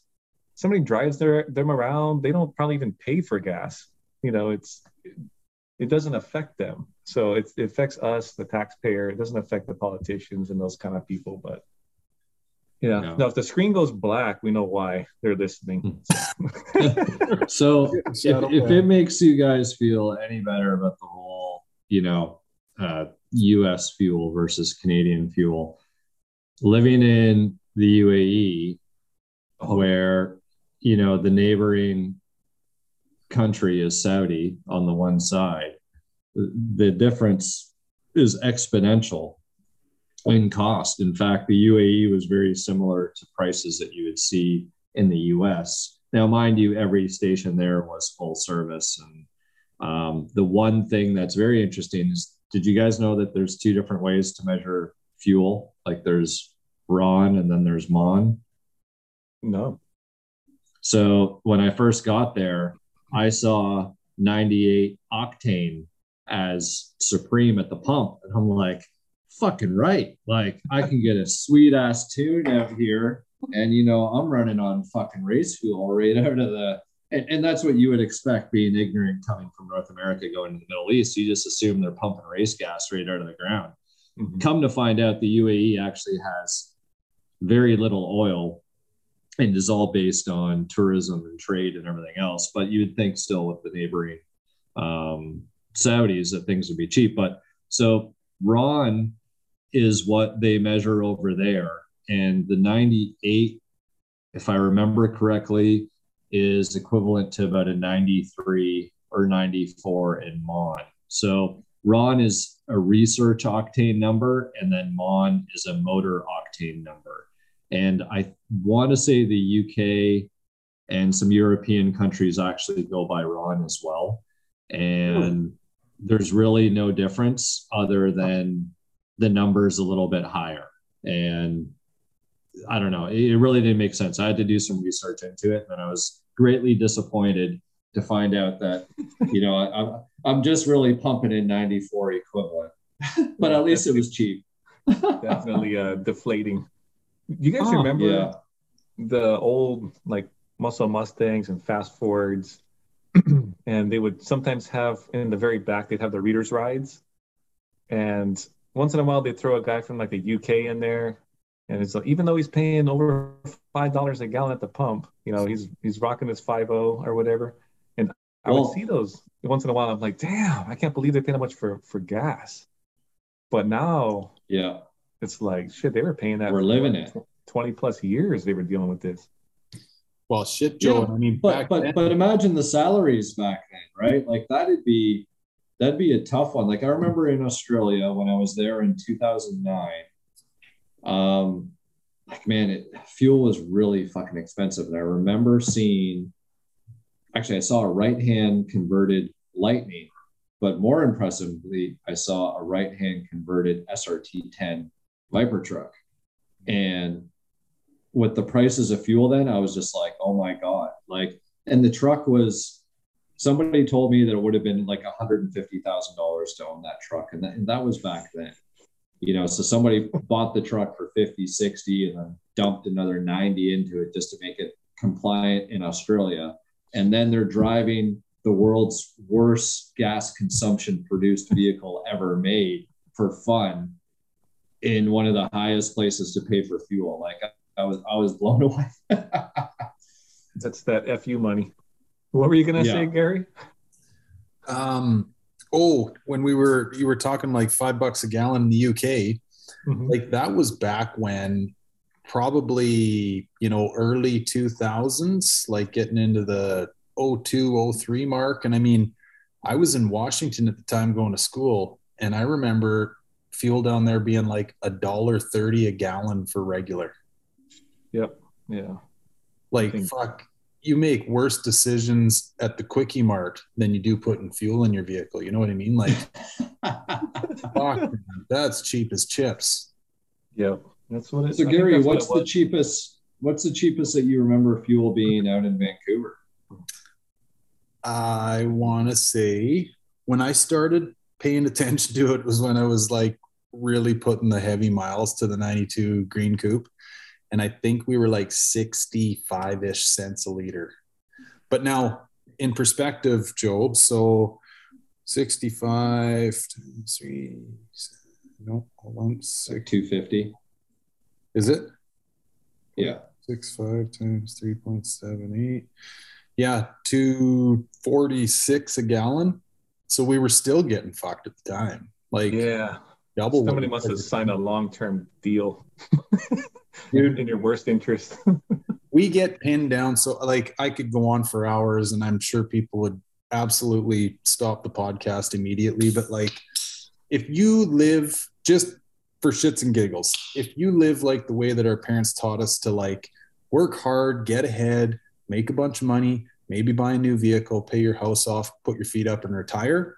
Somebody drives them around. They don't probably even pay for gas. You know, it doesn't affect them. So it affects us, the taxpayer. It doesn't affect the politicians and those kind of people. But yeah, no. Now if the screen goes black, we know why they're listening. So if it makes you guys feel any better about the whole, you know, U.S. fuel versus Canadian fuel, living in the UAE, where, you know, the neighboring country is Saudi on the one side, the difference is exponential in cost. In fact, the UAE was very similar to prices that you would see in the US. Now, mind you, every station there was full service. And the one thing that's very interesting is, did you guys know that there's two different ways to measure fuel? Like there's RON and then there's MON. No. So when I first got there, I saw 98 octane as supreme at the pump. And I'm like, fucking right. Like, I can get a sweet ass tune out here. And, you know, I'm running on fucking race fuel right out of the, and that's what you would expect being ignorant coming from North America, going to the Middle East. You just assume they're pumping race gas right out of the ground. Mm-hmm. Come to find out, the UAE actually has very little oil, and is all based on tourism and trade and everything else. But you would think still with the neighboring Saudis that things would be cheap. But so RON is what they measure over there. And the 98, if I remember correctly, is equivalent to about a 93 or 94 in MON. So RON is a research octane number, and then MON is a motor octane number. And I want to say the UK and some European countries actually go by RON as well. And there's really no difference other than the number's a little bit higher. And I don't know, it really didn't make sense. I had to do some research into it, and I was greatly disappointed to find out that, you know, I'm just really pumping in 94 equivalent, but at least it was cheap. Definitely deflating. You guys remember the old, like, muscle Mustangs and fast forwards, and they would sometimes have in the very back, they'd have the readers rides. And once in a while, they'd throw a guy from like the UK in there. And it's like, even though he's paying over $5 a gallon at the pump, you know, he's rocking his 5.0 or whatever. And I would see those once in a while. I'm like, damn, I can't believe they're paying that much for gas. But now, yeah, it's like, shit, they were paying that. We're living it. 20 plus years they were dealing with this. Well, shit, Joe. Yeah, I mean, but imagine the salaries back then, right? Like that'd be a tough one. Like I remember in Australia when I was there in 2009, like, man, fuel was really fucking expensive. And I remember I saw a right-hand converted Lightning, but more impressively, I saw a right-hand converted SRT-10 Viper truck. And with the prices of fuel then, I was just like, oh my God. Like, and the truck was, somebody told me that it would have been like $150,000 to own that truck. And that was back then, you know, so somebody bought the truck for 50, 60, and then dumped another 90 into it just to make it compliant in Australia. And then they're driving the world's worst gas consumption produced vehicle ever made for fun in one of the highest places to pay for fuel. Like I was blown away. That's that FU money. What were you going to say, Gary? When you were talking like $5 a gallon in the UK, like that was back when probably, you know, early 2000s, like getting into the 02, 03 mark. And I mean, I was in Washington at the time going to school, and I remember fuel down there being like $1.30 a gallon for regular. Yep. Yeah. Like, fuck, you make worse decisions at the quickie mart than you do putting fuel in your vehicle. You know what I mean? Like, fuck, that's cheap as chips. Yeah, that's what it is. So Gary, what's the cheapest that you remember fuel being out in Vancouver? I want to say when I started paying attention to it was when I was like really putting the heavy miles to the 92 Green Coupe. And I think we were like 65-ish cents a liter. But now in perspective, Job, so 65, three, no, hold on, six, 250. Is it? Yeah. 65 times 3.78. Yeah, 246 a gallon. So we were still getting fucked at the time. Like, yeah. Double. Somebody must have signed a long-term deal. Dude, in your worst interest. We get pinned down. So like I could go on for hours and I'm sure people would absolutely stop the podcast immediately. But like, if you live just for shits and giggles, if you live like the way that our parents taught us to like work hard, get ahead, make a bunch of money, maybe buy a new vehicle, pay your house off, put your feet up and retire.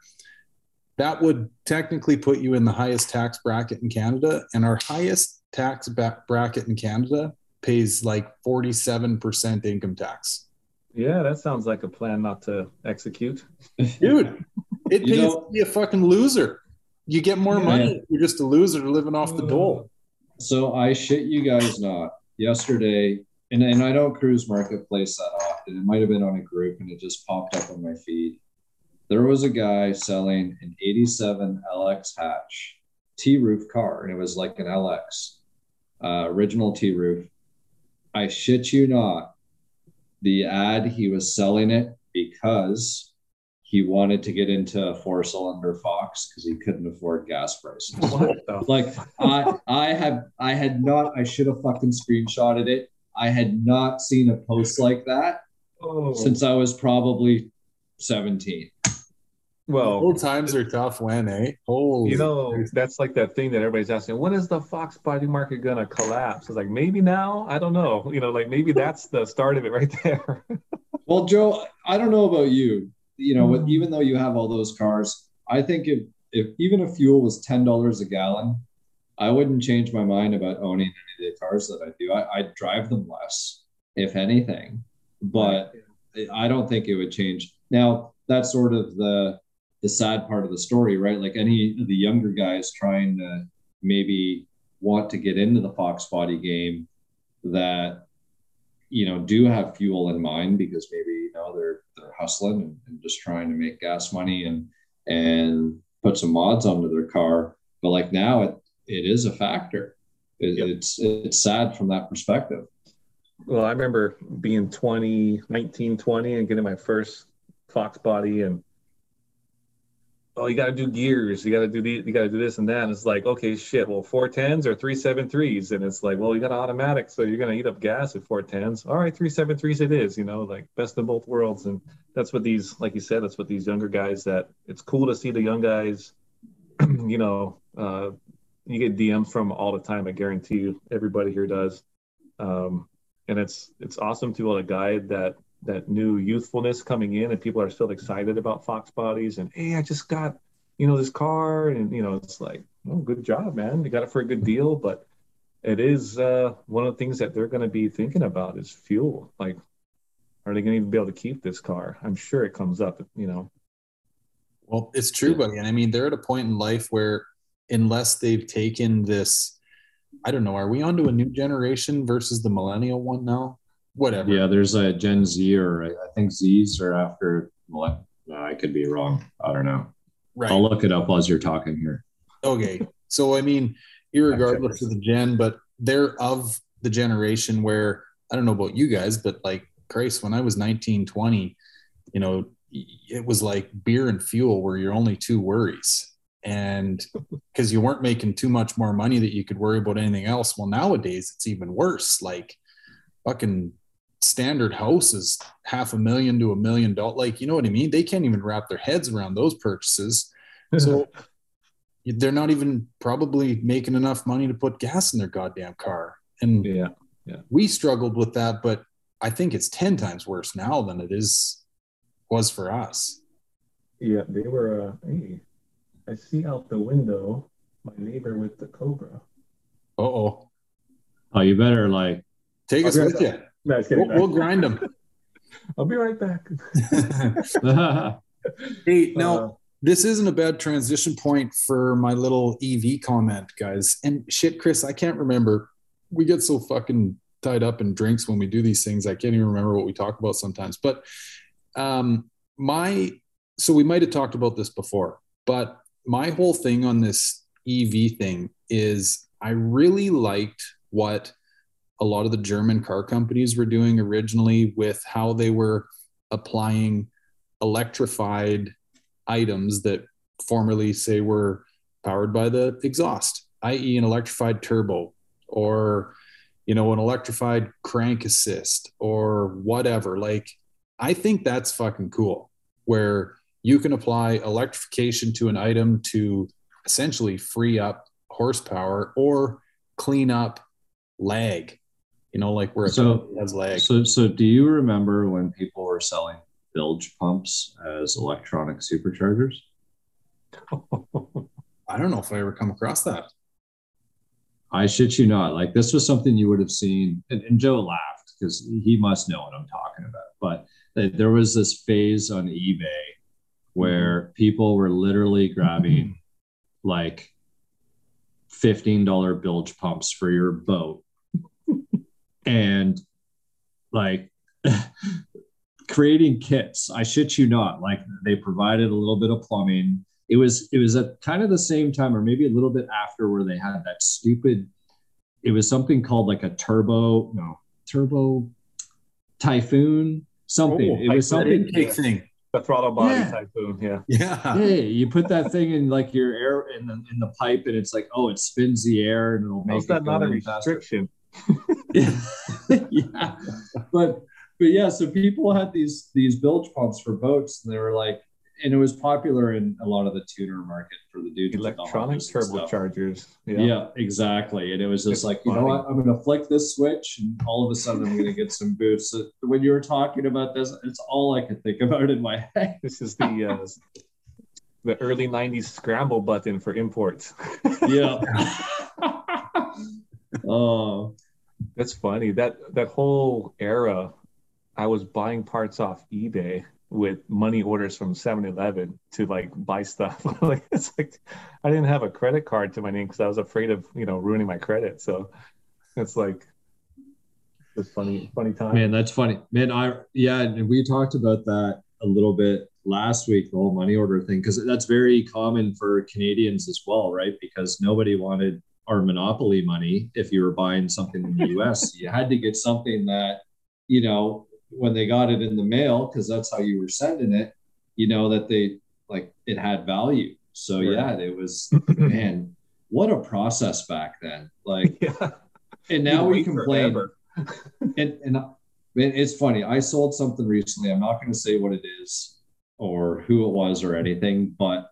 That would technically put you in the highest tax bracket in Canada, and our highest tax bracket in Canada pays like 47% income tax. Yeah, that sounds like a plan not to execute. Dude, it pays to be a fucking loser. You get more money if you're just a loser living off the dole. So I shit you guys not. Yesterday, and I don't cruise Marketplace that often. It might have been on a group and it just popped up on my feed. There was a guy selling an 87 LX hatch T-roof car, and it was like an LX. Original T-roof. I shit you not, the ad, he was selling it because he wanted to get into a 4-cylinder Fox because he couldn't afford gas prices. Like I should have fucking screenshotted it. I had not seen a post like that since I was probably 17. Well, old times are tough when, eh? Holy, you know, that's like that thing that everybody's asking, when is the Foxbody market gonna collapse? It's like, maybe now, I don't know, you know, like maybe that's the start of it right there. Well, Joe, I don't know about you know, with, even though you have all those cars, I think if even if fuel was $10 a gallon, I wouldn't change my mind about owning any of the cars that I do. I'd drive them less, if anything, but I don't think it would change. Now, that's sort of the sad part of the story, right? Like any of the younger guys trying to maybe want to get into the Foxbody game that, you know, do have fuel in mind because maybe, you know, they're hustling and just trying to make gas money and put some mods onto their car. But like now it is a factor. It's sad from that perspective. Well, I remember being 19, 20 and getting my first Foxbody and, oh, you got to do gears. You got to do these. You got to do this and that. And it's like, okay, shit. Well, 410s or 373s, and it's like, well, you got automatic, so you're gonna eat up gas at 410s. All right, 373s it is. You know, like best of both worlds. And that's what these, like you said, that's what these younger guys. That it's cool to see the young guys. You know, you get DMs from all the time. I guarantee you, everybody here does. And it's awesome to be able to guide that new youthfulness coming in, and people are still excited about Foxbodies and, hey, I just got, you know, this car, and, you know, it's like, oh, good job, man. You got it for a good deal. But it is one of the things that they're going to be thinking about is fuel. Like, are they going to even be able to keep this car? I'm sure it comes up, you know. Well, it's true, buddy. And I mean, they're at a point in life where unless they've taken this, I don't know, are we onto a new generation versus the millennial one now? Whatever. Yeah, there's a Gen Z, or I think Z's are after. Well, I could be wrong. I don't know. Right. I'll look it up as you're talking here. Okay. So I mean, irregardless of the gen, but they're of the generation where, I don't know about you guys, but like, Christ, when I was 19, 20, you know, it was like beer and fuel were your only two worries. And because you weren't making too much more money that you could worry about anything else. Well, nowadays it's even worse. Like fucking standard house is $500,000 to $1 million. Like, you know what I mean? They can't even wrap their heads around those purchases. So they're not even probably making enough money to put gas in their goddamn car. And Yeah. We struggled with that, but I think it's 10 times worse now than it was for us. Yeah, they were, hey, I see out the window my neighbor with the Cobra. Uh-oh. Oh, you better, like... Take us with you. No, we'll grind them. I'll be right back. Hey, now, this isn't a bad transition point for my little EV comment, guys. And shit, Chris, I can't remember. We get so fucking tied up in drinks when we do these things. I can't even remember what we talk about sometimes. But so we might have talked about this before, but my whole thing on this EV thing is I really liked what a lot of the German car companies were doing originally with how they were applying electrified items that formerly, say, were powered by the exhaust, i.e. an electrified turbo or, you know, an electrified crank assist or whatever. Like, I think that's fucking cool where you can apply electrification to an item to essentially free up horsepower or clean up lag, you know, like where it has lag. So do you remember when people were selling bilge pumps as electronic superchargers? I don't know if I ever come across that. I shit you not. Like, this was something you would have seen. And Joe laughed because he must know what I'm talking about. But there was this phase on eBay where people were literally grabbing like $15 bilge pumps for your boat and like creating kits. I shit you not. Like, they provided a little bit of plumbing. It was at kind of the same time or maybe a little bit after where they had that stupid, it was something called like a turbo typhoon, something. It was something big thing. The throttle body typhoon. Yeah. Hey, you put that thing in like your air in the pipe and it's like, oh, it spins the air and it'll make it not a restriction. Yeah. But yeah, so people had these bilge pumps for boats and they were like, and it was popular in a lot of the tuner market for the dudes. Electronic turbochargers. Yeah, exactly. And it was just funny. You know what? I'm going to flick this switch and all of a sudden I'm going to get some boosts. So when you were talking about this, it's all I could think about in my head. This is the early 90s scramble button for imports. Yeah. Oh, that's funny. That whole era, I was buying parts off eBay with money orders from 7-Eleven to like buy stuff. Like, it's like I didn't have a credit card to my name because I was afraid of, you know, ruining my credit. So it's like this funny time. Man, that's funny. Man, and we talked about that a little bit last week, the whole money order thing, because that's very common for Canadians as well, right? Because nobody wanted our monopoly money. If you were buying something in the US, you had to get something that, you know, when they got it in the mail, because that's how you were sending it, you know, that they like it had value. So right. Yeah, it was, man, what a process back then. Like, yeah. And now we complain. and it's funny. I sold something recently. I'm not going to say what it is or who it was or anything, but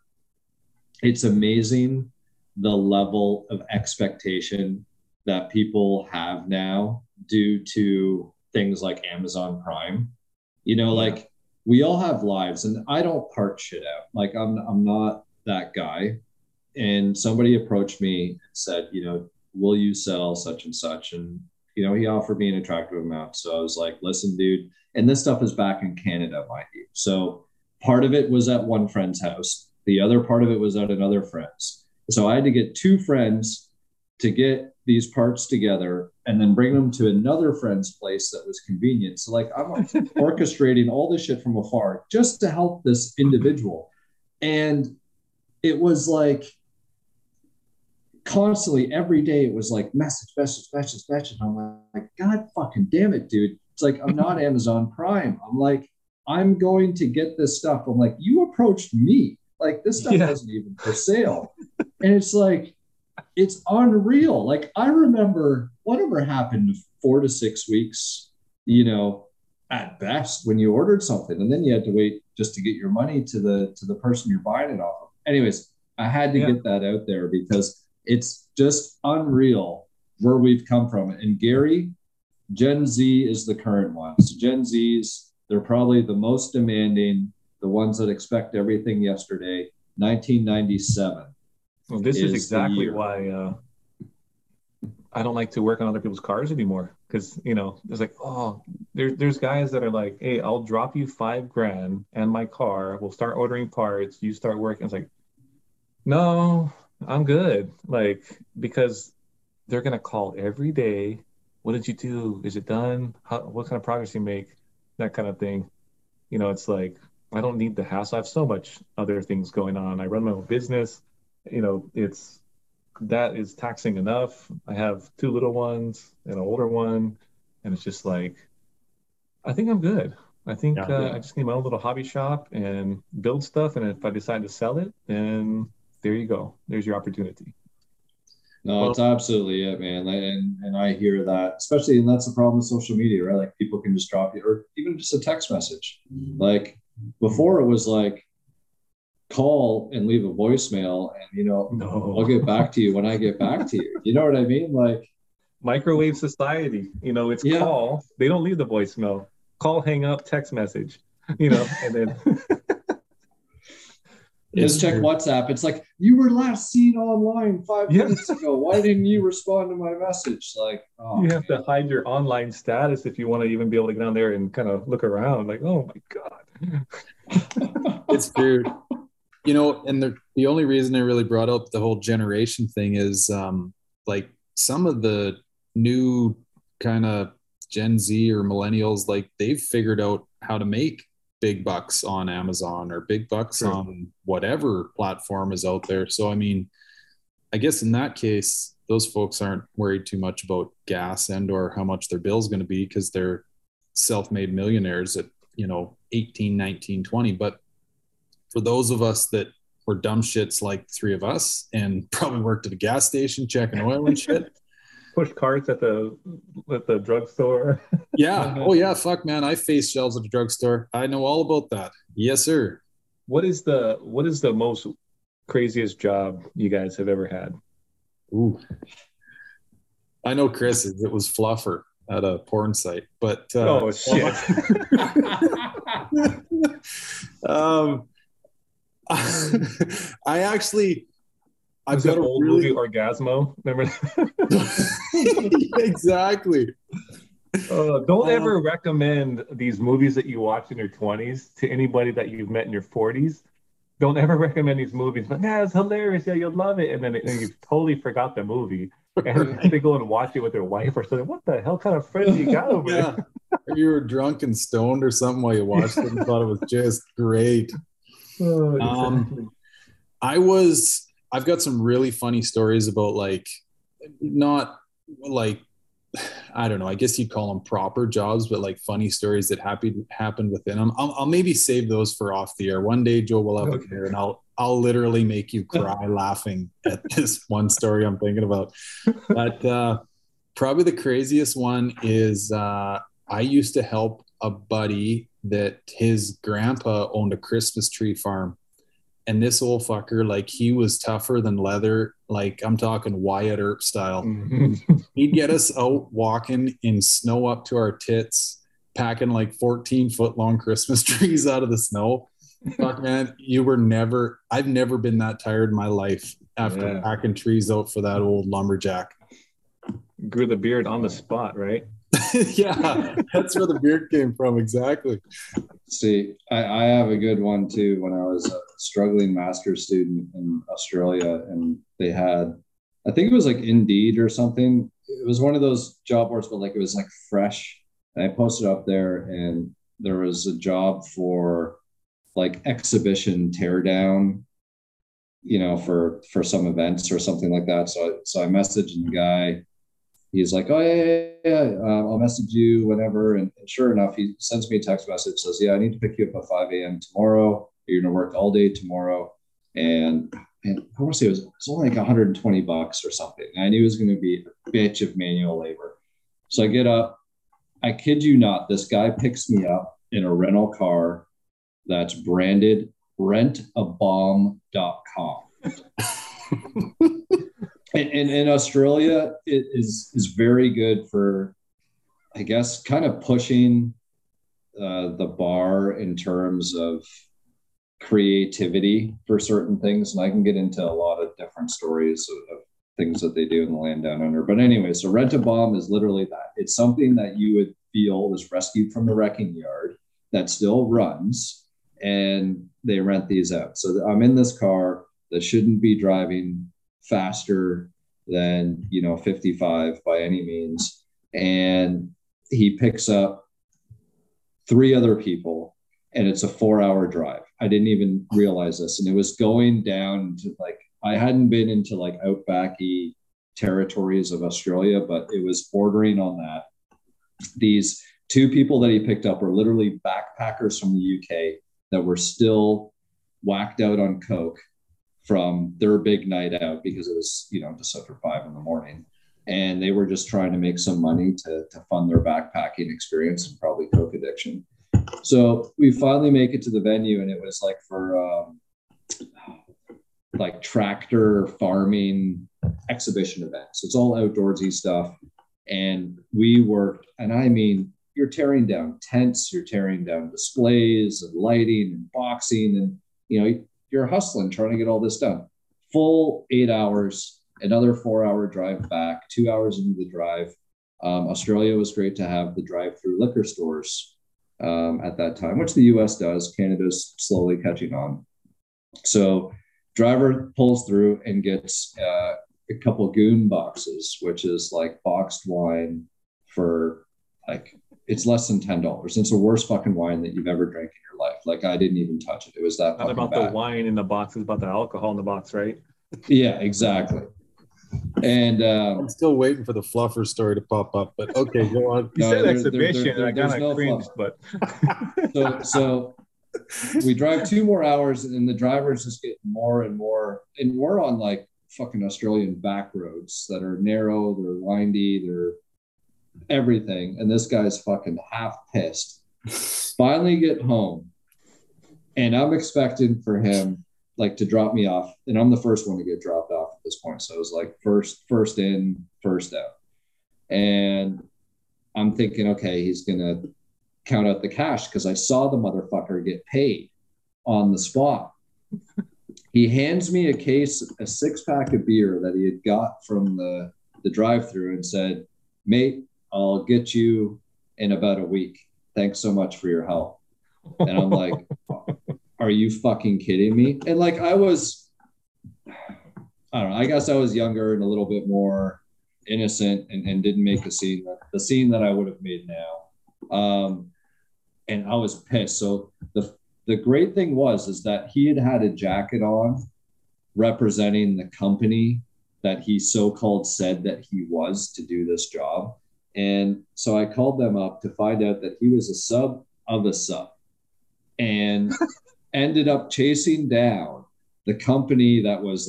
it's amazing the level of expectation that people have now due to things like Amazon Prime, you know, like we all have lives and I don't part shit out. Like I'm not that guy. And somebody approached me and said, you know, will you sell such and such? And, you know, he offered me an attractive amount. So I was like, listen, dude, and this stuff is back in Canada, mind you. So part of it was at one friend's house. The other part of it was at another friend's. So I had to get two friends to get these parts together and then bring them to another friend's place that was convenient. So like I'm orchestrating all this shit from afar just to help this individual. And it was like constantly every day it was like message. And I'm like, God fucking damn it, dude. It's like, I'm not Amazon Prime. I'm like, I'm going to get this stuff. I'm like, you approached me. Like this stuff wasn't even for sale. And it's like, it's unreal. Like I remember whatever happened 4 to 6 weeks, you know, at best when you ordered something and then you had to wait just to get your money to the person you're buying it off of. Anyways, I had to get that out there because it's just unreal where we've come from. And Gary, Gen Z is the current one. So Gen Zs, they're probably the most demanding, the ones that expect everything yesterday. 1997. Well, this is exactly why I don't like to work on other people's cars anymore. Because, you know, it's like, oh, there's guys that are like, hey, I'll drop you $5,000 and my car. We'll start ordering parts. You start working. It's like, no, I'm good. Like, because they're going to call every day. What did you do? Is it done? What kind of progress you make? That kind of thing. You know, it's like, I don't need the hassle. I have so much other things going on. I run my own business. You know, that is taxing enough. I have two little ones and an older one. And it's just like, I think I'm good. I think I just need my own little hobby shop and build stuff. And if I decide to sell it, then there you go. There's your opportunity. No, it's absolutely it, man. And I hear that, especially, and that's the problem with social media, right? Like people can just drop you, or even just a text message. Like before it was like, call and leave a voicemail and, you know, I'll get back to you when I get back to you. You know what I mean? Like microwave society, you know, it's call. They don't leave the voicemail. Call, hang up, text message, you know, and then just check WhatsApp. It's like, you were last seen online 5 minutes ago. Why didn't you respond to my message? Like, oh, you have to hide your online status if you want to even be able to get on there and kind of look around like, oh my God. It's weird. You know, and the only reason I really brought up the whole generation thing is like some of the new kind of Gen Z or millennials, like they've figured out how to make big bucks on Amazon or big bucks on whatever platform is out there. So, I mean, I guess in that case, those folks aren't worried too much about gas and or how much their bill's going to be because they're self-made millionaires at, you know, 18, 19, 20. But for those of us that were dumb shits like the three of us and probably worked at a gas station checking oil and shit. Pushed carts at the drugstore. Yeah. Oh yeah. Fuck man. I face shelves at the drugstore. I know all about that. Yes, sir. What is the most craziest job you guys have ever had? Ooh. I know Chris's. It was fluffer at a porn site, but oh shit. I actually, I've got a really orgasmo. Remember? Exactly. Don't ever recommend these movies that you watch in your 20s to anybody that you've met in your 40s. Don't ever recommend these movies. But nah, it's hilarious. Yeah, you'll love it. And then you totally forgot the movie, and they go and watch it with their wife or something. What the hell kind of friend you got over there? Or you were drunk and stoned or something while you watched it and thought it was just great. Oh, exactly. I've got some really funny stories about like, not like, I don't know, I guess you'd call them proper jobs, but like funny stories that happened within them. I'll maybe save those for off the air. One day, Joe will have a career and I'll literally make you cry laughing at this one story I'm thinking about. But probably the craziest one is I used to help a buddy that his grandpa owned a Christmas tree farm. And this old fucker, like he was tougher than leather. Like I'm talking Wyatt Earp style. Mm-hmm. He'd get us out walking in snow up to our tits, packing like 14-foot long Christmas trees out of the snow. Fuck man, I've never been that tired in my life after packing trees out for that old lumberjack. Grew the beard on the spot, right? Yeah, that's where the beard came from. Exactly. See, I have a good one too. When I was a struggling master's student in Australia, and they had, I think it was like Indeed or something. It was one of those job boards, but like it was like fresh. And I posted up there, and there was a job for like exhibition teardown, you know, for some events or something like that. So I messaged the guy. He's like, oh, yeah. I'll message you whenever. And sure enough, he sends me a text message, says, yeah, I need to pick you up at 5 a.m. tomorrow. You're going to work all day tomorrow. And I want to say it was only like $120 or something. And I knew it was going to be a bitch of manual labor. So I get up. I kid you not, this guy picks me up in a rental car that's branded rentabomb.com. In Australia, it is very good for I guess, kind of pushing the bar in terms of creativity for certain things. And I can get into a lot of different stories of things that they do in the land down under. But anyway, so Rent a Bomb is literally that. It's something that you would feel was rescued from the wrecking yard that still runs, and they rent these out. So I'm in this car that shouldn't be driving faster than, 55 by any means. And he picks up three other people, and it's a 4-hour drive. I didn't even realize this. And it was going down to I hadn't been into outbacky territories of Australia, but it was bordering on that. These two people that he picked up were literally backpackers from the UK that were still whacked out on coke from their big night out, because it was, just after 5 a.m. And they were just trying to make some money to fund their backpacking experience and probably coke addiction. So we finally make it to the venue, and it was for tractor farming exhibition events. It's all outdoorsy stuff. And we worked, and I mean, you're tearing down tents, you're tearing down displays and lighting and boxing, and you're hustling, trying to get all this done. Full 8 hours, another 4-hour drive back, 2 hours into the drive. Australia was great to have the drive-through liquor stores at that time, which the U.S. does. Canada's slowly catching on. So driver pulls through and gets a couple of goon boxes, which is boxed wine for it's less than $10. It's the worst fucking wine that you've ever drank in your life. I didn't even touch it. It was that. Not about bad. The wine in the box, it's about the alcohol in the box, right? Yeah, exactly. And I'm still waiting for the fluffer story to pop up, but okay, go on. You said exhibition, and I kind of cringed, but so we drive 2 more hours, and the driver's just getting more and more, and we're on fucking Australian back roads that are narrow, they're windy, they're everything. And this guy's fucking half pissed. Finally get home, and I'm expecting for him to drop me off. And I'm the first one to get dropped off at this point. So it was first in, first out. And I'm thinking, okay, he's going to count out the cash, because I saw the motherfucker get paid on the spot. He hands me a 6-pack of beer that he had got from the drive-thru, and said, "Mate, I'll get you in about a week. Thanks so much for your help." And I'm like, are you fucking kidding me? And I don't know, I guess I was younger and a little bit more innocent and didn't make the scene that I would have made now. And I was pissed. So the great thing was that he had a jacket on representing the company that he so-called said that he was to do this job. And so I called them up to find out that he was a sub of a sub, and ended up chasing down the company that was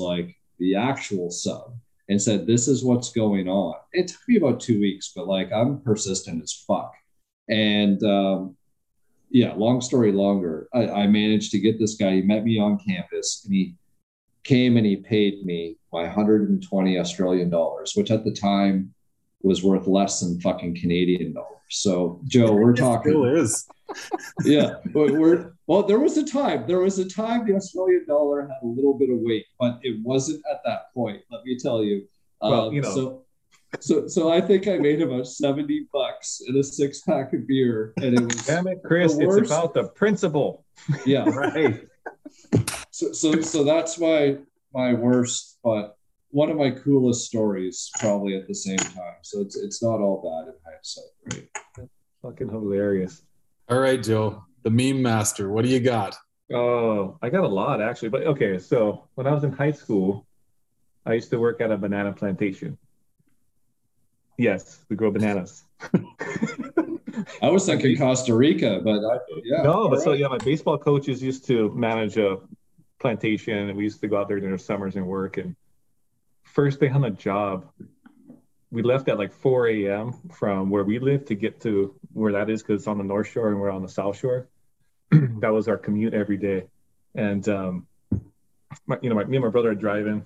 the actual sub, and said, "This is what's going on." It took me about 2 weeks, but I'm persistent as fuck. And, yeah, long story longer, I managed to get this guy. He met me on campus, and he came and he paid me my 120 Australian dollars, which at the time was worth less than fucking Canadian dollars. So, Joe, we're talking. It still is. Yeah. Well, there was a time the Australian dollar had a little bit of weight, but it wasn't at that point, let me tell you. So I think I made about $70 in a 6-pack of beer, and it was. Damn it, Chris! It's about the principle. Yeah, right. So that's my worst, but one of my coolest stories, probably at the same time. So it's not all bad in hindsight, right? That's fucking hilarious. All right, Joe, the meme master. What do you got? Oh, I got a lot actually, but okay. So when I was in high school, I used to work at a banana plantation. Yes, we grow bananas. I was thinking Costa Rica, but yeah. No, but right. So yeah, my baseball coaches used to manage a plantation, and we used to go out there during the summers and work. And first day on the job, we left at 4 a.m. from where we live to get to where that is, because it's on the North Shore and we're on the South Shore. That was our commute every day. And me and my brother are driving.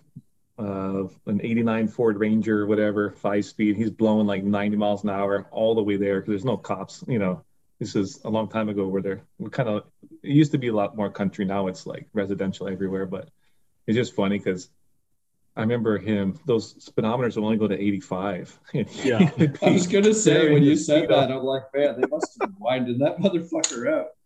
an 89 Ford Ranger, whatever, 5-speed. He's blowing like 90 miles an hour all the way there because there's no cops. You know, this is a long time ago where we're kind of, it used to be a lot more country. Now it's like residential everywhere, but it's just funny because I remember him, those speedometers will only go to 85. Yeah. I was going to say, when you said that, I'm like, man, they must have been winding that motherfucker up.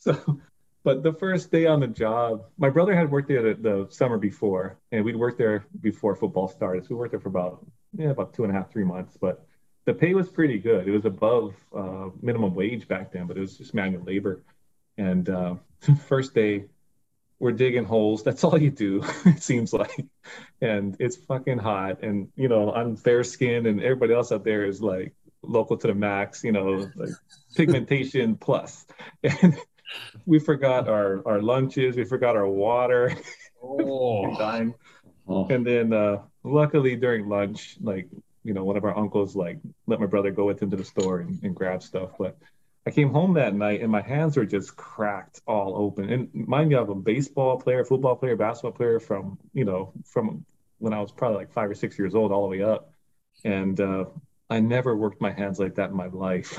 So, but the first day on the job, my brother had worked there the summer before, and we'd worked there before football started. So we worked there for about 2.5, 3 months, but the pay was pretty good. It was above minimum wage back then, but it was just manual labor. And first day, we're digging holes. That's all you do, it seems like. And it's fucking hot. And, you know, I'm fair-skinned, and everybody else out there is, like, local to the max, you know, like pigmentation plus. And we forgot our lunches. We forgot our water. Oh. And then luckily during lunch, like, you know, one of our uncles, like, let my brother go with him to the store and grab stuff. But I came home that night and my hands were just cracked all open. And mind you, I'm a baseball player, football player, basketball player from when I was probably like 5 or 6 years old all the way up. And I never worked my hands like that in my life.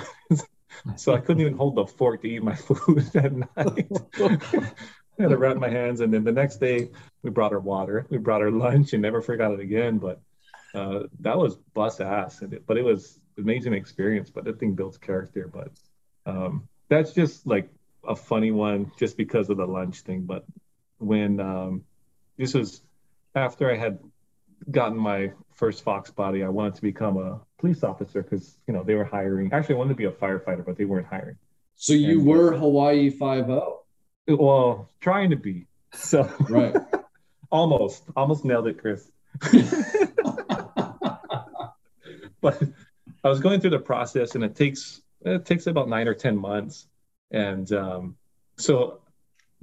So I couldn't even hold the fork to eat my food that night. I had to wrap my hands. And then the next day we brought our water, we brought our lunch, and never forgot it again. But that was bust ass. But it was an amazing experience, but that thing builds character. But that's just like a funny one just because of the lunch thing. But when this was after I had gotten my first Foxbody, I wanted to become a police officer because, you know, they were hiring. Actually, I wanted to be a firefighter, but they weren't hiring. So you were Hawaii 5.0? Well, trying to be. So right. Almost nailed it, Chris. But I was going through the process, and it takes about 9 or 10 months. And so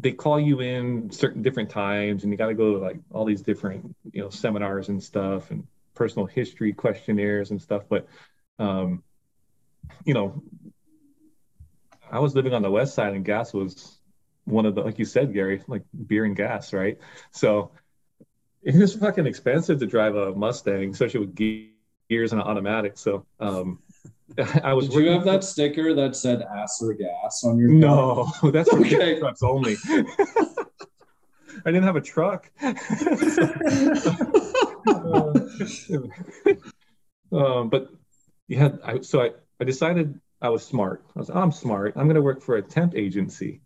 they call you in certain different times, and you got to go to like all these different, you know, seminars and stuff, and personal history questionnaires and stuff. But, you know, I was living on the West Side, and gas was one of the, like you said, Gary, like beer and gas, right? So it was fucking expensive to drive a Mustang, especially with gears and an automatic. So, did you have that sticker that said "ass or gas" on your car? No, that's for big trucks only. I didn't have a truck. But yeah, I decided I was smart. I was, I'm smart. I'm going to work for a temp agency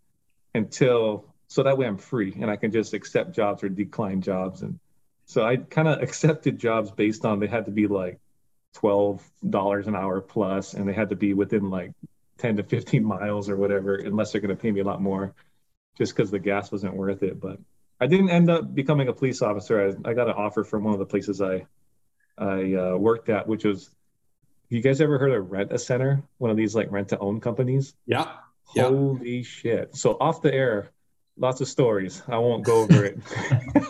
so that way I'm free and I can just accept jobs or decline jobs. And so I kind of accepted jobs based on, they had to be like $12 an hour plus, and they had to be within like 10 to 15 miles or whatever, unless they're going to pay me a lot more, just because the gas wasn't worth it. But I didn't end up becoming a police officer. I got an offer from one of the places I worked at, which was, you guys ever heard of Rent-A-Center? One of these like rent-to-own companies? Yeah. Holy shit. So off the air, lots of stories. I won't go over it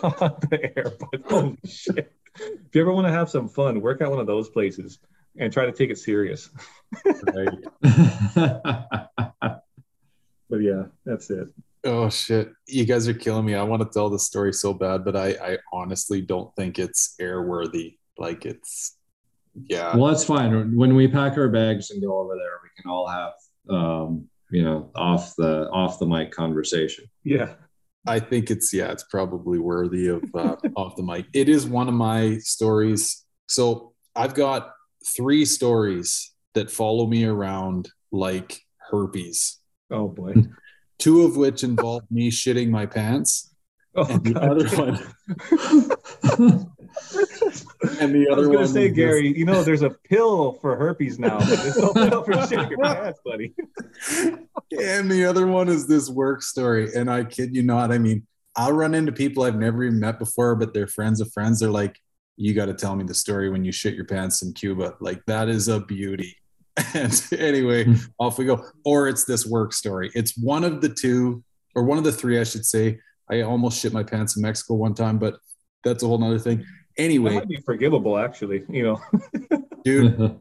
off the air, but holy shit. If you ever want to have some fun, work at one of those places and try to take it serious. But yeah, that's it. Oh shit. You guys are killing me. I want to tell the story so bad, but I honestly don't think it's airworthy. Like it's, yeah. Well, that's fine. When we pack our bags and go over there, we can all have, you know, off the mic conversation. Yeah. I think it's probably worthy of off the mic. It is one of my stories. So I've got 3 stories that follow me around like herpes. Oh boy. 2 of which involve me shitting my pants. Oh, and the other one. And the other one. I was going to say, Gary, you know, there's a pill for herpes now. But there's no pill for shitting your pants, buddy. And the other one is this work story. And I kid you not, I mean, I'll run into people I've never even met before, but they're friends of friends. They're like, you got to tell me the story when you shit your pants in Cuba. Like, that is a beauty. And anyway, off we go. Or it's this work story. It's one of the 2, or one of the 3, I should say. I almost shit my pants in Mexico one time, but that's a whole nother thing. Anyway, that might be forgivable, actually, you know. Dude,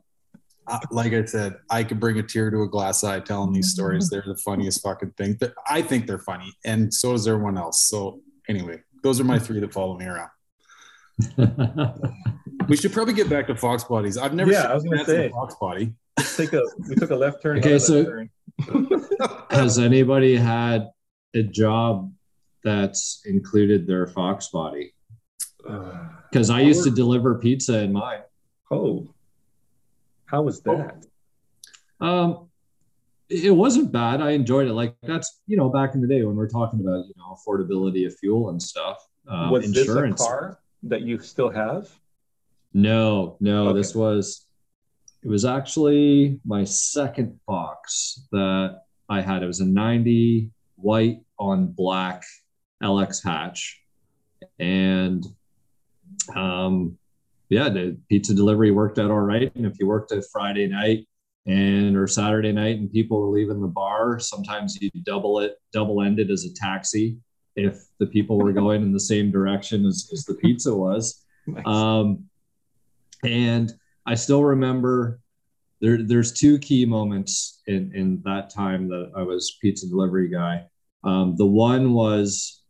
like I said, I could bring a tear to a glass eye telling these stories. They're the funniest fucking thing. I think they're funny, and so does everyone else. So anyway, those are my 3 that follow me around. We should probably get back to Fox Bodies. I've never seen a Fox Body. We took a left turn. Okay, so has anybody had a job that's included their Fox Body? Because I used to deliver pizza in mine. Oh, how was that? It wasn't bad. I enjoyed it. Like, that's, you know, back in the day when we're talking about, you know, affordability of fuel and stuff. Was insurance. This a car that you still have? No, okay. It was actually my second Fox that I had. It was a 90 white on black LX hatch. And the pizza delivery worked out all right. And if you worked a Friday night or Saturday night and people were leaving the bar, sometimes you double-ended as a taxi if the people were going in the same direction as the pizza was. Nice. And I still remember there's two key moments in that time that I was pizza delivery guy. The one was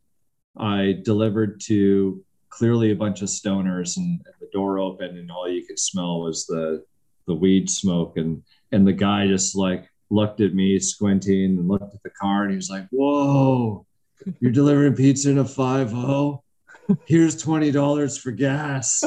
I delivered to clearly a bunch of stoners, and the door opened and all you could smell was the weed smoke. And the guy just like looked at me squinting and looked at the car and he was like, "Whoa, you're delivering pizza in a 5.0? Here's $20 for gas."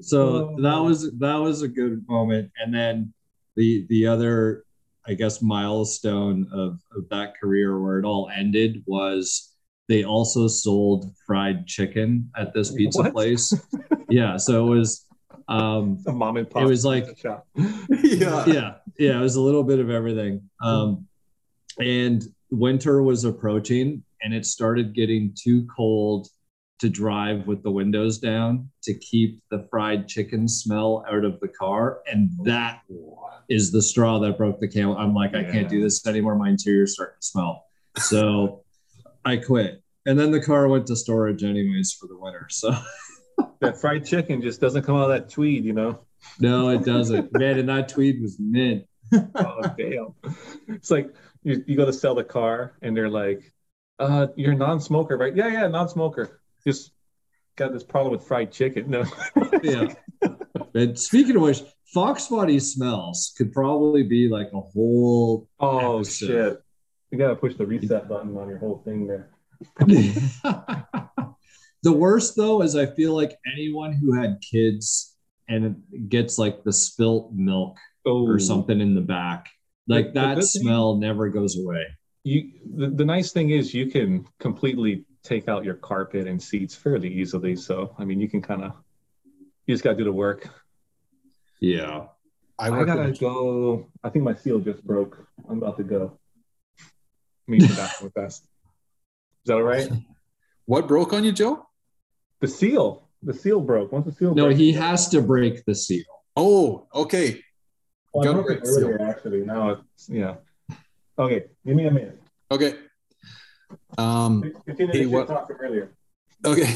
So that was a good moment. And then the other, I guess, milestone of that career where it all ended was they also sold fried chicken at this pizza place. Yeah. So it was a mom and pop. It was like shop. Yeah. It was a little bit of everything. And winter was approaching and it started getting too cold to drive with the windows down to keep the fried chicken smell out of the car. And that is the straw that broke the camel. I'm like, I can't do this anymore. My interior's starting to smell. So I quit. And then the car went to storage anyways for the winter. So that fried chicken just doesn't come out of that tweed, you know? No, it doesn't. Man, and that tweed was mint. Oh, damn. It's like you go to sell the car and they're like, "You're a non-smoker, right?" Yeah, non-smoker. Just got this problem with fried chicken. No. Yeah. And speaking of which, Foxbody smells could probably be like a whole episode. Shit. You got to push the reset button on your whole thing there. The worst, though, is I feel like anyone who had kids and gets like the spilt milk or something in the back, like that smell never goes away. The nice thing is you can completely take out your carpet and seats fairly easily. So, I mean, you can you just got to do the work. Yeah. I got to go. I think my seal just broke. I'm about to go. Meet the bathroom fast. Is that all right? What broke on you, Joe? The seal. The seal broke. Once the seal broke. No, he has to break the seal. Oh, okay. Well, got to break the seal. Actually, now it's, yeah. Okay. Give me a minute. Okay. Okay.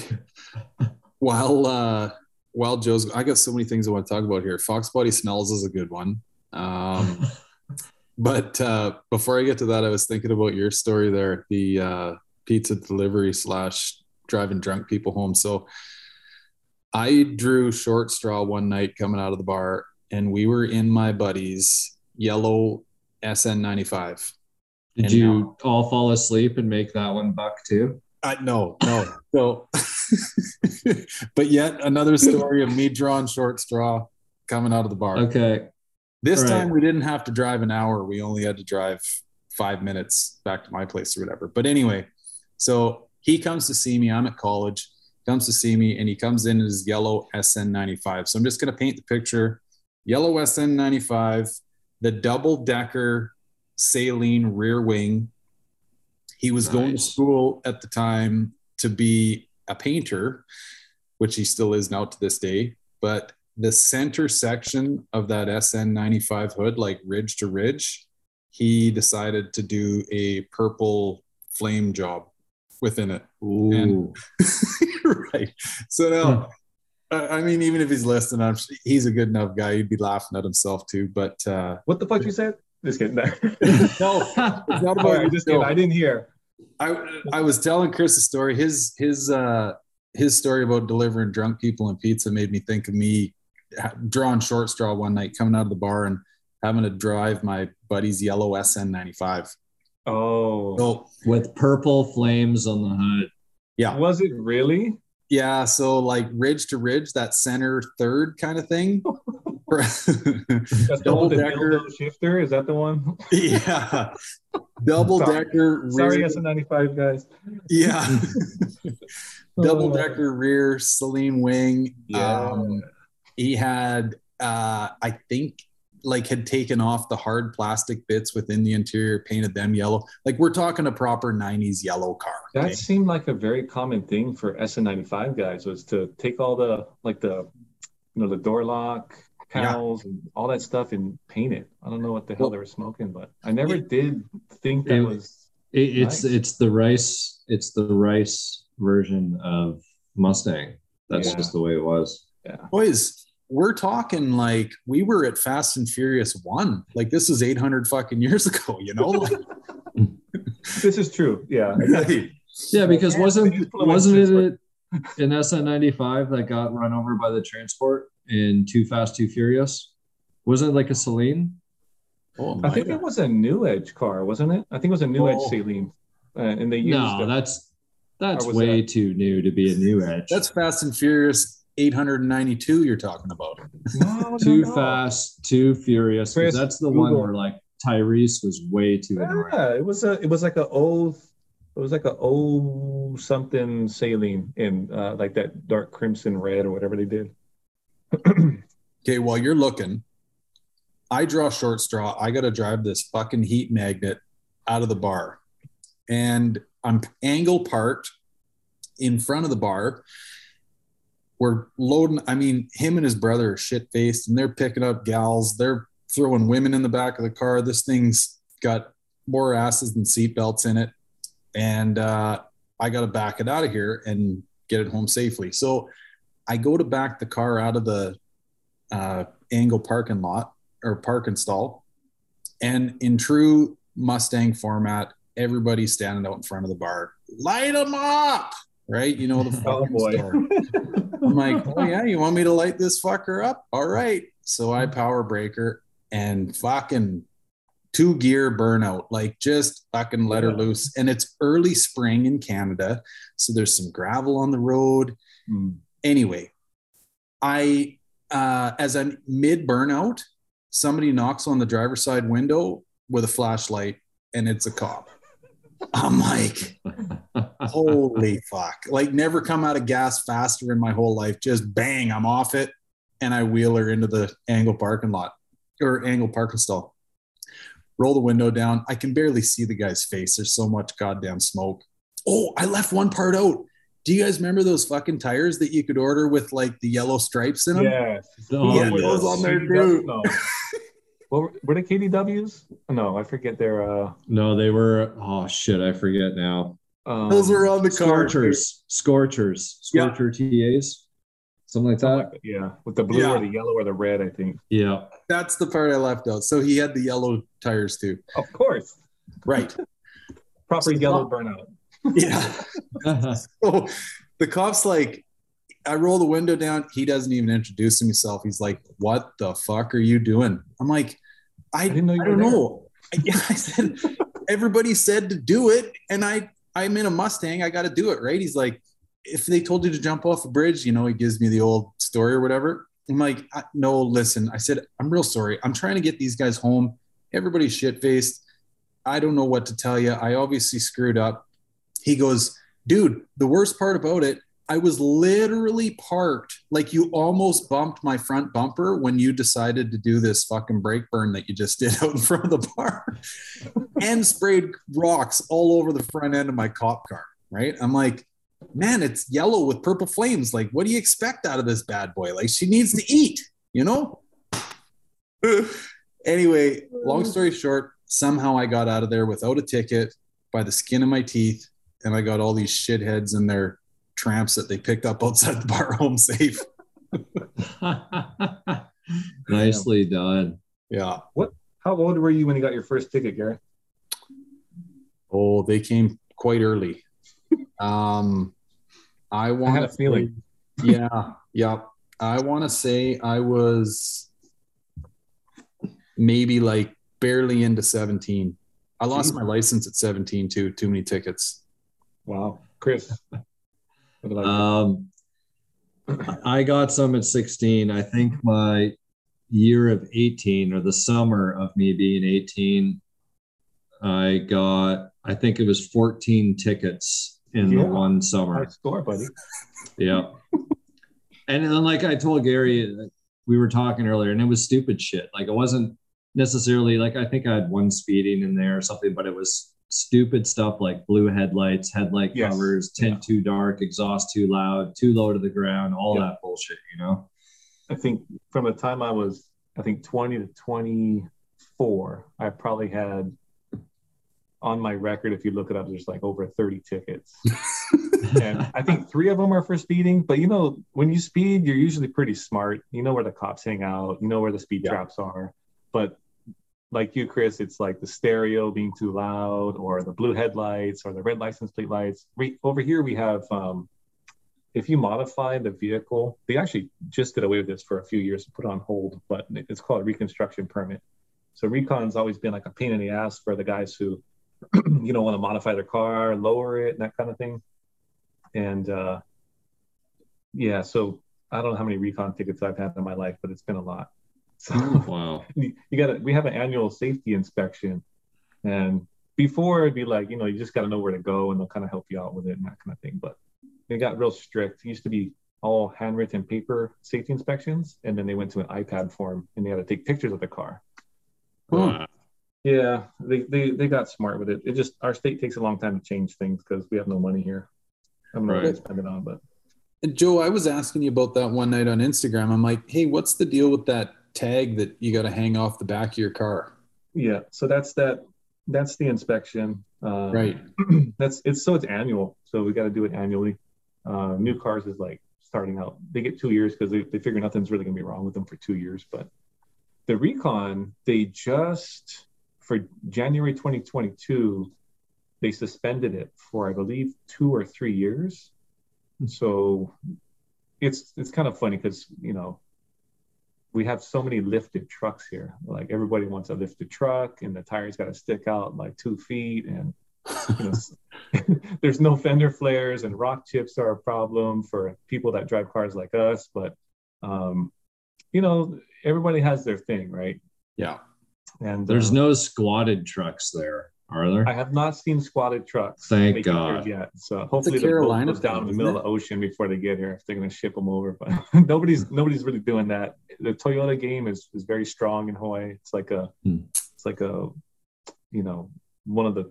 While Joe's, I got so many things I want to talk about here. Foxbody smells is a good one. But before I get to that, I was thinking about your story there, the pizza delivery / driving drunk people home. So I drew short straw one night coming out of the bar, and we were in my buddy's yellow SN95. Did you all fall asleep and make that one buck too? No. So, but yet another story of me drawing short straw coming out of the bar. Okay. This time we didn't have to drive an hour. We only had to drive 5 minutes back to my place or whatever. But anyway, so he comes to see me. I'm at college. Comes to see me, and he comes in his yellow SN95. So I'm just going to paint the picture. Yellow SN95, the double-decker Saleen rear wing. He was going to school at the time to be a painter, which he still is now to this day. But the center section of that SN95 hood, like ridge to ridge, he decided to do a purple flame job within it. Ooh. And, right. So now, I mean, even if he's listening, he's a good enough guy. He'd be laughing at himself too. But what the fuck you said? Just kidding. No, it's not about you. Just kidding. I didn't hear. I was telling Chris a story. His story about delivering drunk people and pizza made me think of me drawing short straw one night, coming out of the bar and having to drive my buddy's yellow SN95. Oh, so, with purple flames on the hood. Yeah. Was it really? Yeah. So like ridge to ridge, that center third kind of thing. Double decker shifter. Is that the one? Yeah. Double decker. Sorry, SN95 guys. Yeah. Double decker rear Saleen wing. Yeah. He had, I think, like had taken off the hard plastic bits within the interior, painted them yellow. Like we're talking a proper 90s yellow car. That seemed like a very common thing for SN95 guys, was to take all the, like the, you know, the door lock panels and all that stuff and paint it. I don't know what the hell they were smoking, but I never did think that was nice. It's the rice version of Mustang. That's just the way it was. Yeah. Boys, we're talking like we were at Fast and Furious 1. Like this was 800 fucking years ago, you know? Like, this is true. Yeah. Yeah, because wasn't it an SN95 that got run over by the transport in Too Fast, Too Furious? Wasn't it like a Saleen? Oh, I think it was a New Edge car, wasn't it? I think it was a New Edge Saleen. And they used that's way too new to be a New Edge. That's Fast and Furious 892 you're talking about. No, Fast, Too Furious. Chris, that's the one where like Tyrese was way too annoying. Yeah, it was like a something Saline in like that dark crimson red or whatever they did. Okay, while you're looking, I draw short straw. I gotta drive this fucking heat magnet out of the bar. And I'm angle parked in front of the bar. We're loading. I mean, him and his brother are shit-faced, and they're picking up gals. They're throwing women in the back of the car. This thing's got more asses than seatbelts in it. And I got to back it out of here and get it home safely. So I go to back the car out of the angle parking lot or parking stall. And in true Mustang format, everybody's standing out in front of the bar. Light them up! Right? You know, the fucking story. I'm like, oh yeah, you want me to light this fucker up? All right. So I power breaker and fucking 2-gear burnout, like just fucking let her loose. And it's early spring in Canada. So there's some gravel on the road. Anyway, I, as I'm mid burnout, somebody knocks on the driver's side window with a flashlight and it's a cop. I'm like, holy fuck. Like never come out of gas faster in my whole life. Just bang, I'm off it. And I wheel her into the angle parking lot or angle parking stall. Roll the window down. I can barely see the guy's face. There's so much goddamn smoke. Oh, I left one part out. Do you guys remember those fucking tires that you could order with like the yellow stripes in them? Yeah. Those on there too. No. Well, were they KDWs? No, I forget their... No, they were... Oh, shit, I forget now. Those were on the car. Scorchers. Scorcher TAs. Something like that. Yeah, with the blue or the yellow or the red, I think. Yeah. That's the part I left out. So he had the yellow tires too. Of course. Right. Proper yellow burnout. Yeah. So the cop's like... I roll the window down. He doesn't even introduce himself. He's like, what the fuck are you doing? I'm like, I didn't know you were there. Know. I said, everybody said to do it. And I'm in a Mustang. I got to do it. Right. He's like, if they told you to jump off a bridge, you know, he gives me the old story or whatever. I'm like, no, listen. I said, I'm real sorry. I'm trying to get these guys home. Everybody's shit faced. I don't know what to tell you. I obviously screwed up. He goes, dude, the worst part about it, I was literally parked, like you almost bumped my front bumper when you decided to do this fucking brake burn that you just did out in front of the bar and sprayed rocks all over the front end of my cop car, right? I'm like, man, it's yellow with purple flames. Like, what do you expect out of this bad boy? Like, she needs to eat, you know? Anyway, long story short, somehow I got out of there without a ticket by the skin of my teeth, and I got all these shitheads in there. Tramps that they picked up outside the bar home safe. Nicely done. Yeah. What? How old were you when you got your first ticket, Garrett? Oh, they came quite early. I had a feeling. Yeah, yeah. I want to say I was maybe like barely into 17. I lost my license at 17 too. Too many tickets. Wow, Chris. I got some at 16. I think my year of 18, or the summer of me being 18, I got, I think it was 14 tickets in the one summer. Nice score, buddy. Yeah. And then, like I told Gary, we were talking earlier, and it was stupid shit. Like, it wasn't necessarily, like, I think I had one speeding in there or something, but it was stupid stuff like blue headlights, headlight covers, tint too dark, exhaust too loud, too low to the ground, all that bullshit, you know? I think from the time I was, I think 20 to 24, I probably had, on my record, if you look it up, there's like over 30 tickets. And I think 3 of them are for speeding, but you know, when you speed, you're usually pretty smart. You know where the cops hang out, you know where the speed traps are. But like you, Chris, it's like the stereo being too loud, or the blue headlights, or the red license plate lights. Over here we have, if you modify the vehicle, they actually just did away with this for a few years, put on hold, but it's called a reconstruction permit. So recon's always been like a pain in the ass for the guys who, you know, want to modify their car, lower it, and that kind of thing. And yeah, so I don't know how many recon tickets I've had in my life, but it's been a lot. So wow. You gotta, we have an annual safety inspection, and before it'd be like, you know, you just gotta know where to go, and they'll kind of help you out with it and that kind of thing. But they got real strict. It used to be all handwritten paper safety inspections, and then they went to an iPad form, and they had to take pictures of the car. Wow. Yeah, they got smart with it. It just, our state takes a long time to change things because we have no money here. I'm not going to spend it on, but. And Joe, I was asking you about that one night on Instagram. I'm like, hey, what's the deal with that tag that you got to hang off the back of your car? Yeah, so that's the inspection. Right. It's annual. So we got to do it annually. New cars is like starting out. They get 2 years because they figure nothing's really going to be wrong with them for 2 years. But the recon, they just, for January 2022, they suspended it for, I believe, 2 or 3 years. So it's kind of funny because, you know, we have so many lifted trucks here. Like, everybody wants a lifted truck, and the tires got to stick out like 2 feet, and you know, there's no fender flares, and rock chips are a problem for people that drive cars like us. But, you know, everybody has their thing, right? Yeah. And there's no squatted trucks there. Are there? I have not seen squatted trucks. Thank God. Yet. So hopefully the boat goes down in the middle of the ocean before they get here, if they're going to ship them over. But nobody's really doing that. The Toyota game is very strong in Hawaii. It's like a, you know, one of the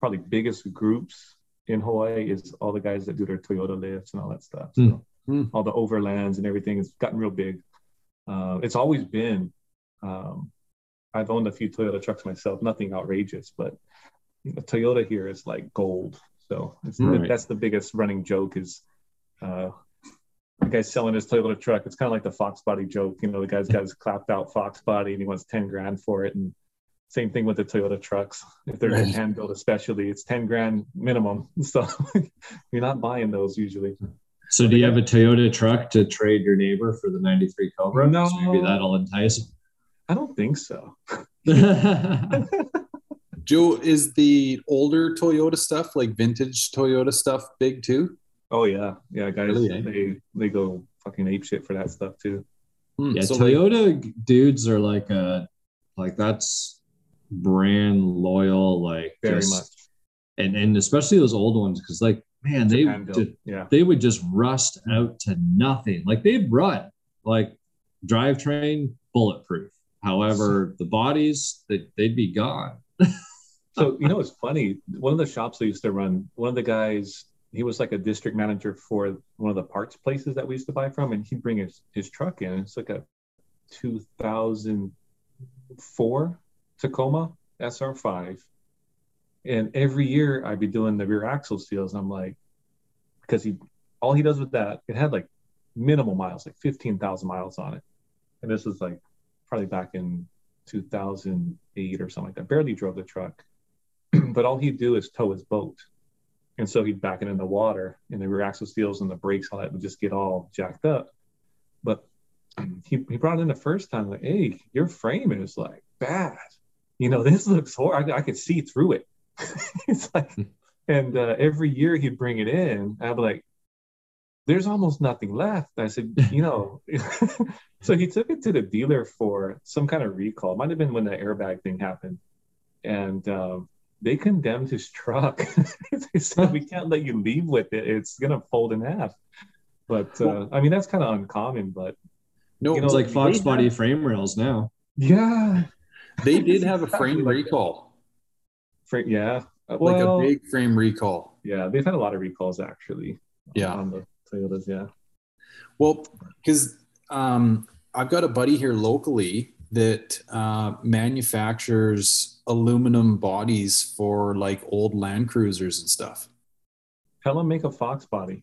probably biggest groups in Hawaii is all the guys that do their Toyota lifts and all that stuff. So all the overlands and everything, it's gotten real big. It's always been, I've owned a few Toyota trucks myself, nothing outrageous, but you know, Toyota here is like gold. So it's, that's the biggest running joke is the guy's selling his Toyota truck. It's kind of like the Foxbody joke. You know, the guy's got his clapped out Foxbody and he wants 10 grand for it. And same thing with the Toyota trucks. If they're hand built especially, it's 10 grand minimum. So you're not buying those usually. So do you have a Toyota truck to trade your neighbor for the 93 Cobra? No. So maybe that'll entice him. I don't think so. Joe, is the older Toyota stuff, like vintage Toyota stuff, big too? Oh yeah, yeah, guys, they go fucking apeshit for that stuff too. Yeah, so Toyota dudes are like a that's brand loyal, like very much, and especially those old ones because like man, they would just rust out to nothing. Like they'd run like drivetrain bulletproof. However, the bodies, they'd be gone. So, you know, it's funny. One of the shops I used to run, one of the guys, he was like a district manager for one of the parts places that we used to buy from. And he'd bring his truck in. It's like a 2004 Tacoma SR5. And every year I'd be doing the rear axle seals. And I'm like, because all he does with that, it had like minimal miles, like 15,000 miles on it. And this was like, probably back in 2008 or something like that. Barely drove the truck. but all he'd do is tow his boat. And so he'd back it in the water, and the rear axle seals and the brakes, all that would just get all jacked up. But he brought it in the first time, like, hey, your frame is like bad. You know, this looks horrible. I could see through it. It's like, and every year he'd bring it in. I'd be like, there's almost nothing left. I said, you know. So he took it to the dealer for some kind of recall. Might have been when the airbag thing happened. And they condemned his truck. They said, we can't let you leave with it. It's going to fold in half. But, I mean, that's kind of uncommon. But no, you know, it's like Foxbody frame rails now. Yeah. They did have a frame recall. Yeah. Well, like a big frame recall. Yeah, they've had a lot of recalls, actually. Yeah. On the Toyotas, yeah. Well, because I've got a buddy here locally that manufactures aluminum bodies for like old Land Cruisers and stuff. Tell him make a Fox body.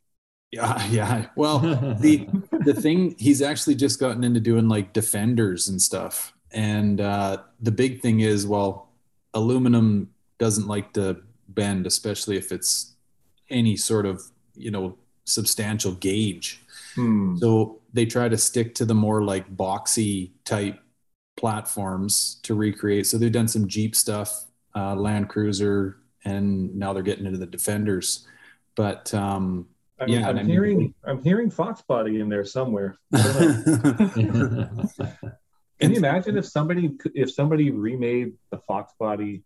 Yeah, yeah. Well, the thing, he's actually just gotten into doing like Defenders and stuff. And the big thing is, well, aluminum doesn't like to bend, especially if it's any sort of, you know, substantial gauge. So they try to stick to the more like boxy type platforms to recreate. So they've done some Jeep stuff, Land Cruiser, and now they're getting into the Defenders. But I'm hearing Foxbody in there somewhere. Can you imagine if somebody remade the Foxbody,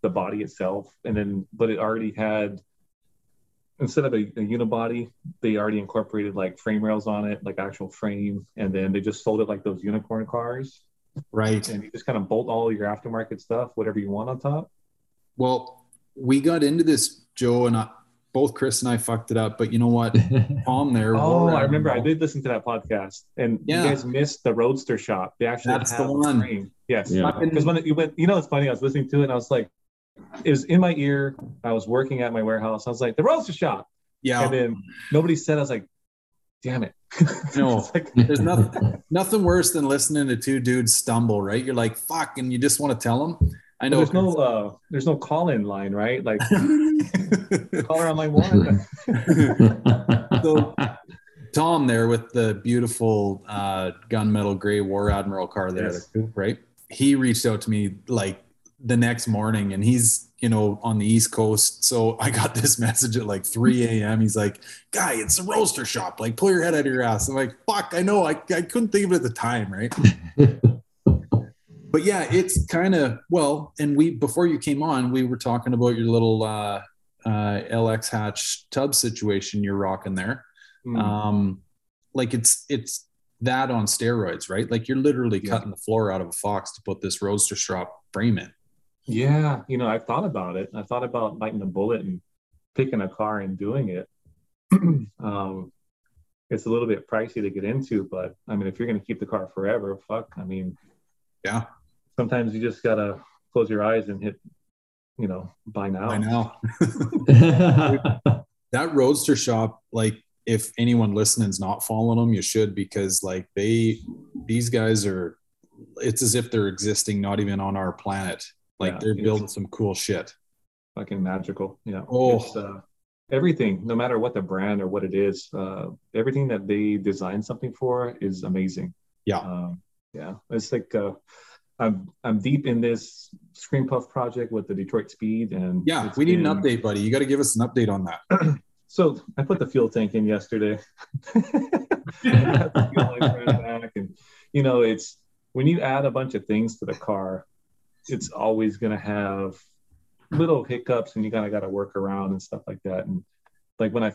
the body itself, and then but it already had, instead of a unibody, they already incorporated like frame rails on it, like actual frame, and then they just sold it like those unicorn cars, right? And you just kind of bolt all your aftermarket stuff, whatever you want on top. Well, we got into this, Joe and I, both Chris and I fucked it up, but you know what? Palm there. Oh, I remember. I did listen to that podcast, and you guys missed the Roadster Shop. They actually have the one. Frame. Yes, because when you went, you know, it's funny. I was listening to it, and I was like, it was in my ear. I was working at my warehouse. I was like, the Roadster Shop. Yeah. And then nobody said, I was like, damn it. No, like, there's nothing worse than listening to two dudes stumble, right? You're like, fuck. And you just want to tell them. I know. Well, there's no call-in line, right? Like caller on line one. So Tom there with the beautiful gunmetal gray War Admiral car there, right? He reached out to me like the next morning, and he's, you know, on the East Coast. So I got this message at like 3 a.m. He's like, guy, it's the Roadster Shop. Like, pull your head out of your ass. I'm like, fuck, I know. I couldn't think of it at the time, right? But yeah, it's kind of, well, and we, before you came on, we were talking about your little LX hatch tub situation you're rocking there. Like it's that on steroids, right? Like you're literally cutting the floor out of a Fox to put this Roadster Shop frame in. Yeah, you know, I've thought about it. I thought about biting a bullet and picking a car and doing it. It's a little bit pricey to get into, but I mean, if you're going to keep the car forever, fuck, I mean, yeah. Sometimes you just got to close your eyes and hit, you know, buy now. Buy now. That Roadster Shop, like, if anyone listening's not following them, you should, because like these guys are, it's as if they're existing, not even on our planet. Like they're building some cool shit. Fucking magical. Yeah. Oh, it's, everything, no matter what the brand or what it is, everything that they design something for is amazing. Yeah. Yeah. It's like, I'm deep in this Screampuff project with the Detroit Speed, and we need an update, buddy. You got to give us an update on that. So I put the fuel tank in yesterday. And, you know, it's, when you add a bunch of things to the car, it's always going to have little hiccups, and you kind of got to work around and stuff like that. And like when I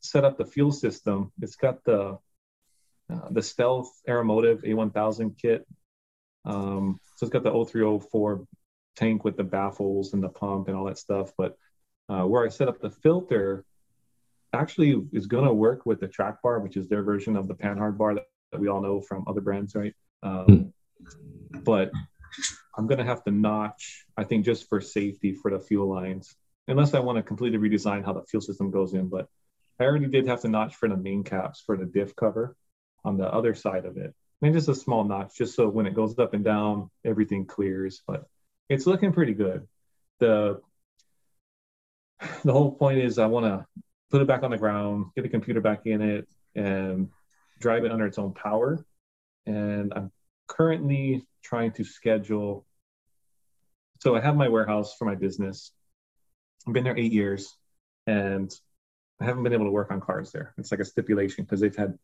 set up the fuel system, it's got the Stealth Aeromotive A1000 kit. So it's got the 0304 tank with the baffles and the pump and all that stuff. But where I set up the filter actually is going to work with the Track Bar, which is their version of the Panhard bar that we all know from other brands, right? But I'm going to have to notch, I think, just for safety for the fuel lines, unless I want to completely redesign how the fuel system goes in. But I already did have to notch for the main caps for the diff cover on the other side of it. I mean, just a small notch, just so when it goes up and down, everything clears. But it's looking pretty good. the whole point is I want to put it back on the ground, get the computer back in it, and drive it under its own power. And I'm currently trying to schedule. So I have my warehouse for my business. I've been there 8 years, and I haven't been able to work on cars there. It's like a stipulation because they've had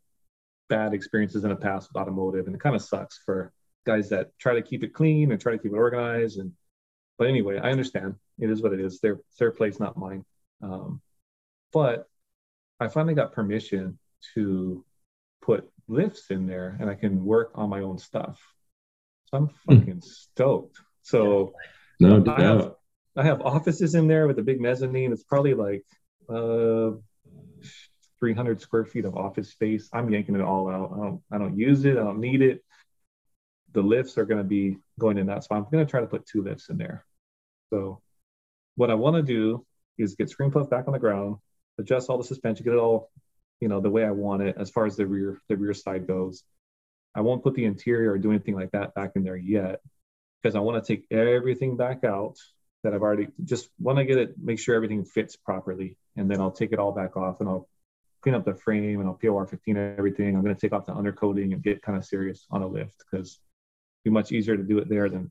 bad experiences in the past with automotive, and it kind of sucks for guys that try to keep it clean and try to keep it organized. And but anyway, I understand. It is what it is. Their place, not mine. But I finally got permission to put lifts in there, and I can work on my own stuff. So I'm fucking stoked. So no doubt. I have offices in there with a big mezzanine. It's probably like 300 square feet of office space. I'm yanking it all out. I don't use it. I don't need it. The lifts are going to be going in that spot. I'm going to try to put 2 lifts in there. So what I want to do is get Screampuff back on the ground, adjust all the suspension, get it all, you know, the way I want it as far as the rear side goes. I won't put the interior or do anything like that back in there yet because I want to take everything back out that I've already, just want to get it, make sure everything fits properly. And then I'll take it all back off and I'll clean up the frame and I'll POR 15 and everything. I'm going to take off the undercoating and get kind of serious on a lift because it'd be much easier to do it there than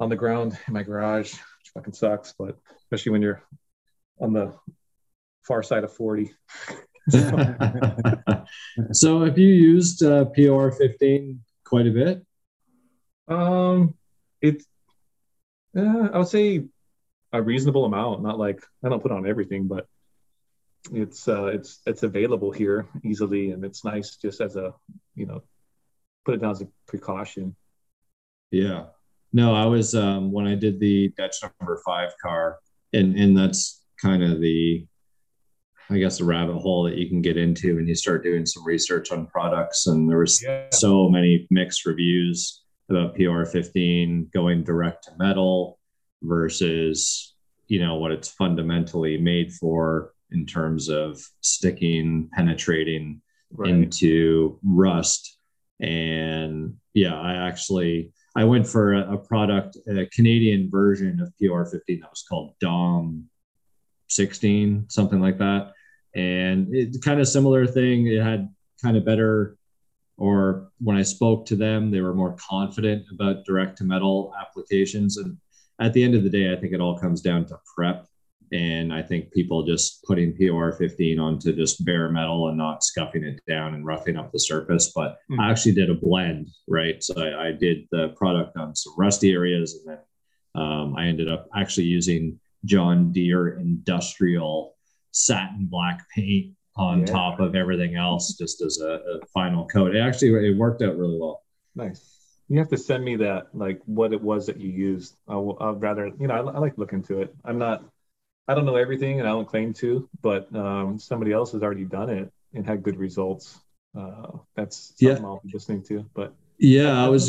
on the ground in my garage, which fucking sucks, but especially when you're on the far side of 40. So have you used POR 15 quite a bit? I would say a reasonable amount. Not like I don't put on everything, but it's available here easily, and it's nice just as a, you know, put it down as a precaution. Yeah. No, I was when I did the Dutch #5 car, and that's kind of the, I guess, the rabbit hole that you can get into when you start doing some research on products. And there was so many mixed reviews about POR 15 going direct to metal versus, you know, what it's fundamentally made for in terms of sticking, penetrating into rust. And yeah, I went for a product, a Canadian version of POR 15 that was called DOM 16, something like that. And it kind of similar thing. It had kind of better, or when I spoke to them, they were more confident about direct to metal applications. And at the end of the day, I think it all comes down to prep. And I think people just putting POR 15 onto just bare metal and not scuffing it down and roughing up the surface. But I actually did a blend, right? So I did the product on some rusty areas. And then I ended up actually using John Deere industrial satin black paint on top of everything else just as a final coat. It worked out really well. Nice. You have to send me that, like what it was that you used. I'd rather, you know, I like looking to it. I don't know everything and I don't claim to, but somebody else has already done it and had good results. That's something I'll be listening to. But yeah, I was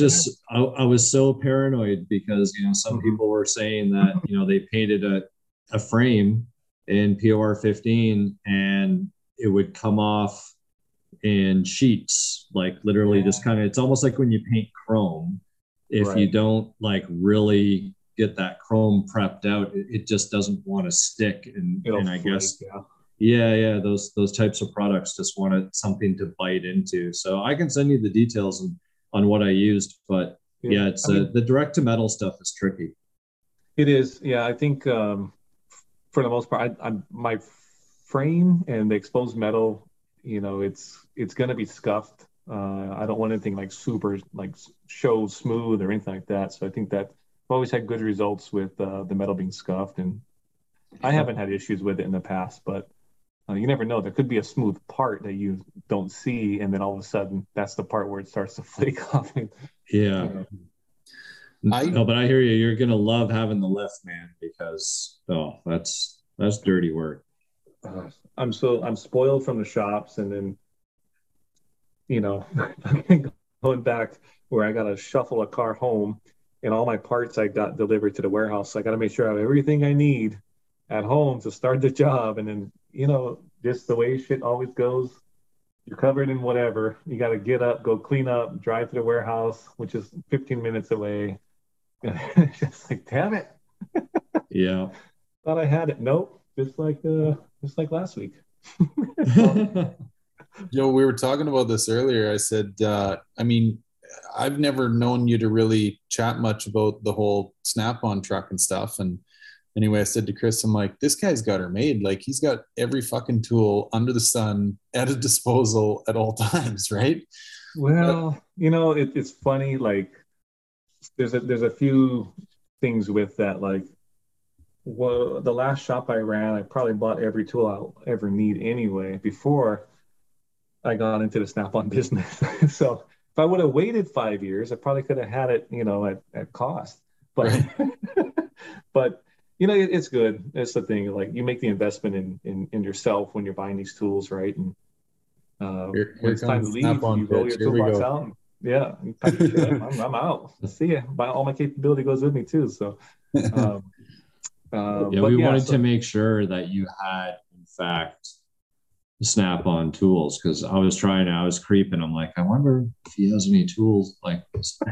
so paranoid because, you know, some people were saying that, you know, they painted a frame in POR 15 and it would come off in sheets, like literally just kind of, it's almost like when you paint chrome, if you don't like really get that chrome prepped out, it just doesn't want to stick. And I guess, those types of products just wanted something to bite into. So I can send you the details on what I used, but the direct to metal stuff is tricky. It is. Yeah. I think for the most part, my frame and the exposed metal, you know, it's going to be scuffed. I don't want anything like super, like show smooth or anything like that. So I think that I've always had good results with the metal being scuffed, and I haven't had issues with it in the past, but you never know. There could be a smooth part that you don't see, and then all of a sudden that's the part where it starts to flake off. But I hear you. You're going to love having the lift, man, because that's dirty work. I'm spoiled from the shops, and then, you know, going back where I got to shuffle a car home. And all my parts I got delivered to the warehouse. So I got to make sure I have everything I need at home to start the job. And then, you know, just the way shit always goes, you're covered in whatever. You got to get up, go clean up, drive to the warehouse, which is 15 minutes away. It's just like, damn it. Yeah. Thought I had it. Nope. Just like last week. Yo, we were talking about this earlier. I said, I mean, I've never known you to really chat much about the whole Snap-on truck and stuff. And anyway, I said to Chris, I'm like, this guy's got her made. Like, he's got every fucking tool under the sun at his disposal at all times, right? Well, you know, it's funny. Like, there's a few things with that. Like, well, the last shop I ran, I probably bought every tool I'll ever need anyway before I got into the Snap-on business. So if I would have waited 5 years, I probably could have had it, you know, at cost. But, right. But you know, it's good. It's the thing. Like, you make the investment in yourself when you're buying these tools, right? And when it's time to leave, you roll your toolbox out. And, yeah, I'm out. See ya. Buy all my capability goes with me too. So. We wanted to make sure that you had, in fact, Snap-on tools, because I was creeping. I'm like, I wonder if he has any tools, like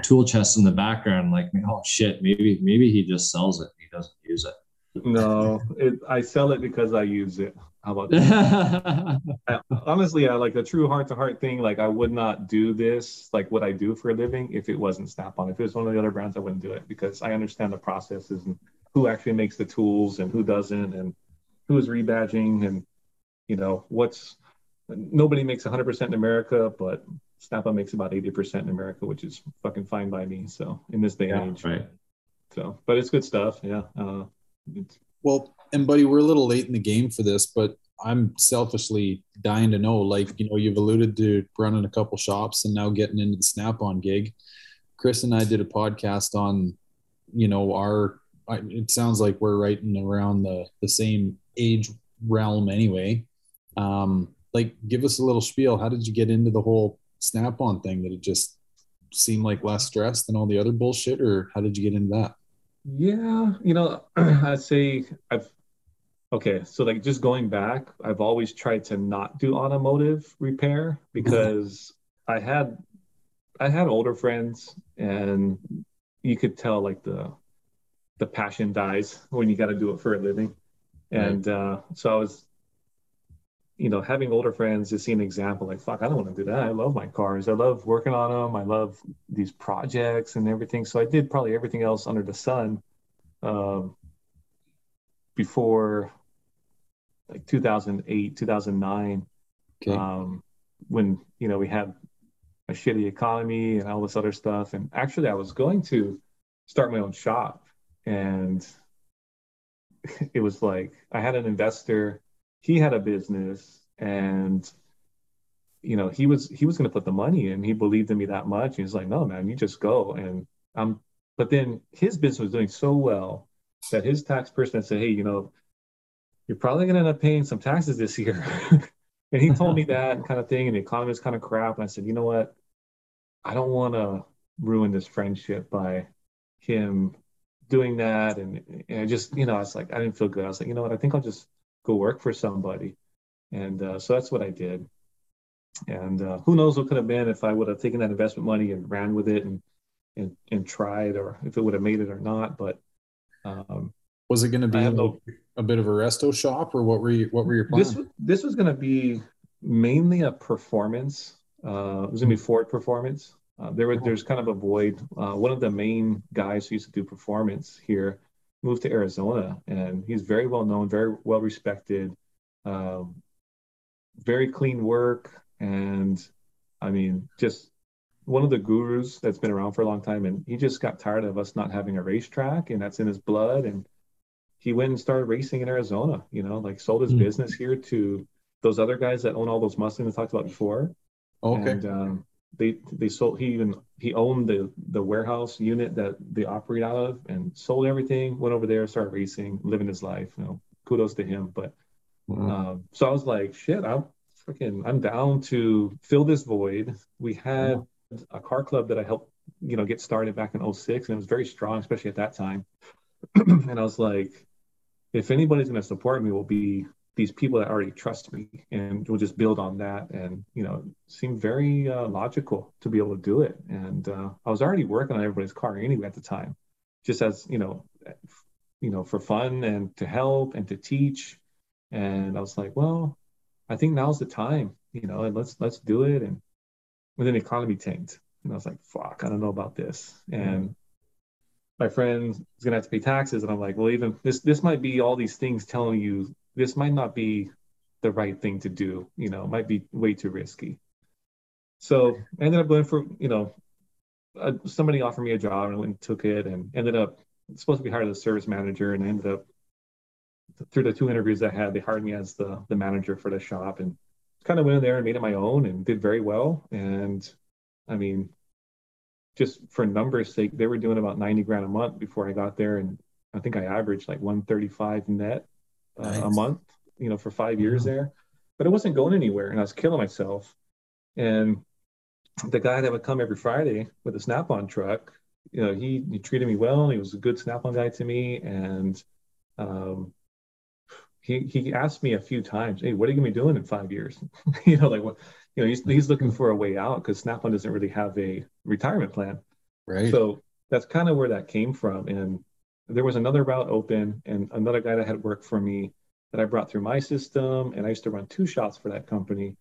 tool chests in the background. Like, oh shit, maybe he just sells it. He doesn't use it. No, I sell it because I use it. How about that? Honestly, I like the true heart-to-heart thing. Like, I would not do this, like what I do for a living, if it wasn't Snap-on. If it was one of the other brands, I wouldn't do it, because I understand the processes and who actually makes the tools and who doesn't and who is rebadging, and you know, nobody makes 100% in America, but Snap-on makes about 80% in America, which is fucking fine by me. So in this day and age, right? So, but it's good stuff. Yeah. Well, and buddy, we're a little late in the game for this, but I'm selfishly dying to know, like, you know, you've alluded to running a couple shops and now getting into the Snap-on gig. Chris and I did a podcast on, you know, it sounds like we're right around the same age realm anyway. Like, give us a little spiel. How did you get into the whole Snap-on thing? Did it just seem like less stress than all the other bullshit, or how did you get into that? Yeah, you know, I'd say just going back, I've always tried to not do automotive repair, because I had older friends, and you could tell, like, the passion dies when you got to do it for a living. And so I was, you know, having older friends to see an example, like, fuck, I don't want to do that. I love my cars. I love working on them. I love these projects and everything. So I did probably everything else under the sun before like 2008, 2009, when, you know, we had a shitty economy and all this other stuff. And actually, I was going to start my own shop, and it was like, I had an investor, he had a business, and, you know, he was going to put the money in. He believed in me that much. He was like, no, man, you just go. And but then his business was doing so well that his tax person said, hey, you know, you're probably going to end up paying some taxes this year. And he told me that kind of thing. And the economy is kind of crap. And I said, you know what? I don't want to ruin this friendship by him doing that. And I just, you know, I was like, I didn't feel good. I was like, you know what, I think I'll just go work for somebody. And so that's what I did. And who knows what could have been if I would have taken that investment money and ran with it and tried, or if it would have made it or not. But was it going to be a bit of a resto shop, or what were your plans? This was going to be mainly a performance. It was going to be Ford performance. There's kind of a void. One of the main guys who used to do performance here moved to Arizona, and he's very well known, very well respected, very clean work, and I mean, just one of the gurus that's been around for a long time. And he just got tired of us not having a racetrack, and that's in his blood. And he went and started racing in Arizona. You know, like, sold his business here to those other guys that own all those Mustangs I talked about before. Okay. And, they sold, he owned the warehouse unit that they operate out of, and sold everything, went over there, started racing, living his life, you know, kudos to him. But so I was like, shit, I'm down to fill this void. We had a car club that I helped, you know, get started back in 2006, and it was very strong, especially at that time. And I was like, if anybody's going to support me, will be these people that already trust me, and we'll just build on that. And, you know, it seemed very logical to be able to do it. And I was already working on everybody's car anyway at the time, just as, you know, you know, for fun and to help and to teach. And I was like, well, I think now's the time, you know, and let's do it. And when the economy tanked, and I was like, fuck, I don't know about this. And my friend is going to have to pay taxes. And I'm like, well, even this might be all these things telling you this might not be the right thing to do, you know, it might be way too risky. So I ended up going for, you know, somebody offered me a job and I went and took it and ended up supposed to be hired as a service manager. And I ended up, through the two interviews I had, they hired me as the manager for the shop, and kind of went in there and made it my own and did very well. And I mean, just for numbers sake, they were doing about 90 grand a month before I got there. And I think I averaged like 135 net a month, you know, for 5 years there, but it wasn't going anywhere. And I was killing myself. And the guy that would come every Friday with a Snap-on truck, you know, he treated me well. And he was a good Snap-on guy to me. And he asked me a few times, hey, what are you going to be doing in 5 years? You know, like, what, you know, he's looking for a way out because Snap-on doesn't really have a retirement plan. Right. So that's kind of where that came from. And there was another route open and another guy that had worked for me that I brought through my system. And I used to run two shops for that company.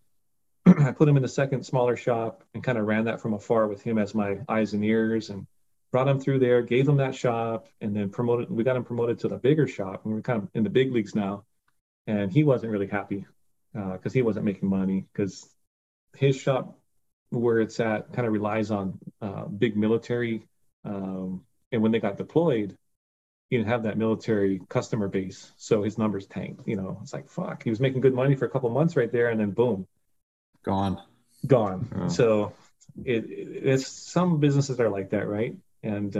I put him in the second smaller shop and kind of ran that from afar with him as my eyes and ears, and brought him through there, gave him that shop, and then promoted. We got him promoted to the bigger shop, and we're kind of in the big leagues now. And he wasn't really happy because he wasn't making money, because his shop where it's at kind of relies on big military. And when they got deployed, he didn't have that military customer base. So his numbers tanked, you know, it's like, fuck, he was making good money for a couple months right there. And then boom. Gone. Oh. So it's some businesses are like that, right? And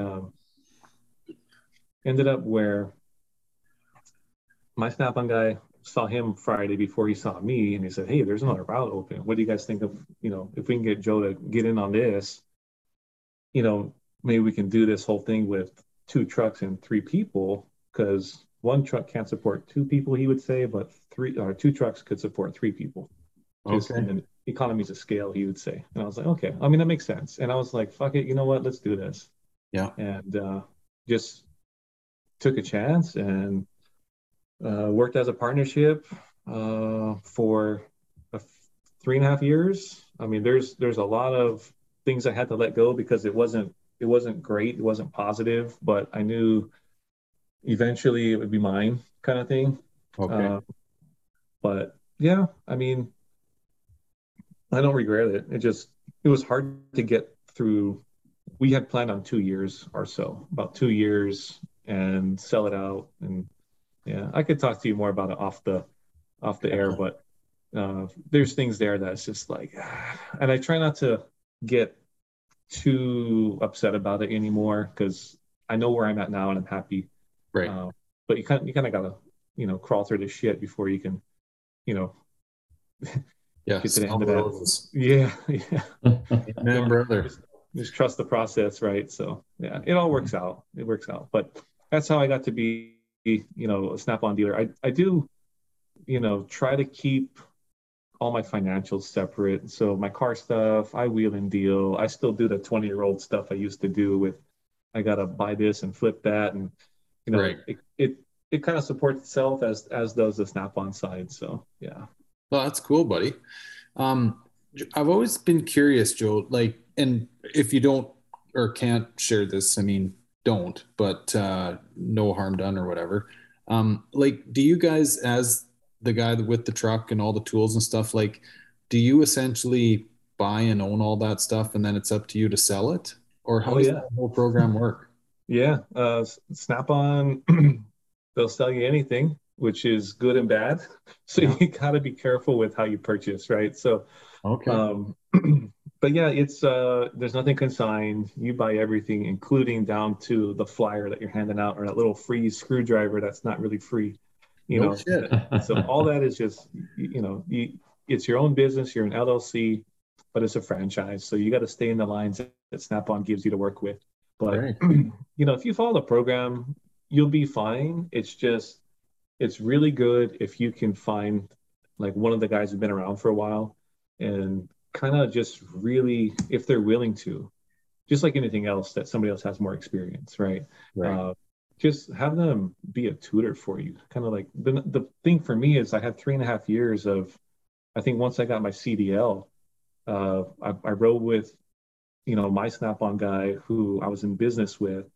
ended up where my Snap-on guy saw him Friday before he saw me, and he said, hey, there's another route open. What do you guys think of, you know, if we can get Joe to get in on this, you know, maybe we can do this whole thing with two trucks and three people, because one truck can't support two people, he would say, but two trucks could support three people. Okay. And economies of scale, he would say. And I was like, okay, I mean, that makes sense. And I was like, fuck it, you know what, let's do this. Yeah. And just took a chance and worked as a partnership for 3.5 years. I mean, there's a lot of things I had to let go because it wasn't great, it wasn't positive, but I knew eventually it would be mine, kind of thing. Okay. But yeah, I mean, I don't regret it. It was hard to get through. We had planned on 2 years or so, about 2 years, and sell it out. And yeah, I could talk to you more about it off the air, but there's things there that's just like, and I try not to get too upset about it anymore because I know where I'm at now and I'm happy. Right. But you kind of gotta, you know, crawl through this shit before you can, you know. Yeah, Amen, brother. Just trust the process, right? So yeah, it all works out. It works out. But that's how I got to be, you know, a Snap-on dealer. I do, you know, try to keep all my financials separate. So my car stuff, I wheel and deal. I still do the 20-year-old stuff I used to do with, I gotta buy this and flip that, and you know, right. It kind of supports itself as does the Snap-on side. So yeah. Well, that's cool, buddy. I've always been curious, Joe, like, and if you don't or can't share this, I mean, don't, but no harm done or whatever. Like, do you guys, as the guy with the truck and all the tools and stuff, like, do you essentially buy and own all that stuff and then it's up to you to sell it? Or how does that whole program work? Yeah. Snap-on, they'll sell you anything, which is good and bad. So you gotta be careful with how you purchase, right? So, okay. But yeah, it's there's nothing consigned. You buy everything, including down to the flyer that you're handing out or that little free screwdriver that's not really free, you know? Shit. So all that is just, you know, it's your own business, you're an LLC, but it's a franchise. So you gotta stay in the lines that Snap-on gives you to work with. But, you know, if you follow the program, you'll be fine. It's just, it's really good if you can find like one of the guys who've been around for a while and kind of just really, if they're willing to, just like anything else, that somebody else has more experience, right? just have them be a tutor for you. Kind of like the thing for me is I had 3.5 years of, I think once I got my CDL, I rode with, you know, my Snap-on guy who I was in business with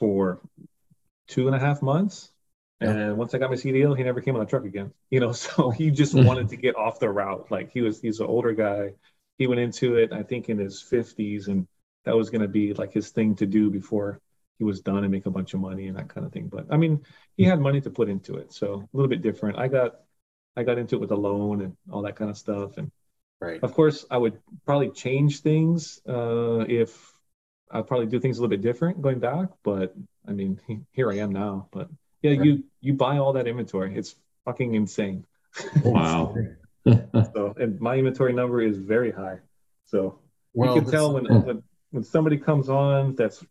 for 2.5 months. Yeah. And once I got my CDL, he never came on the truck again, you know, so he just wanted to get off the route. Like he's an older guy. He went into it, I think in his 50s, and that was going to be like his thing to do before he was done and make a bunch of money and that kind of thing. But I mean, he had money to put into it. So a little bit different. I got into it with a loan and all that kind of stuff. And right. Of course, I would probably change things if I'd probably do things a little bit different going back. But I mean, here I am now. But yeah, right. you buy all that inventory. It's fucking insane. Wow. So, and my inventory number is very high. So you can tell when somebody comes on that's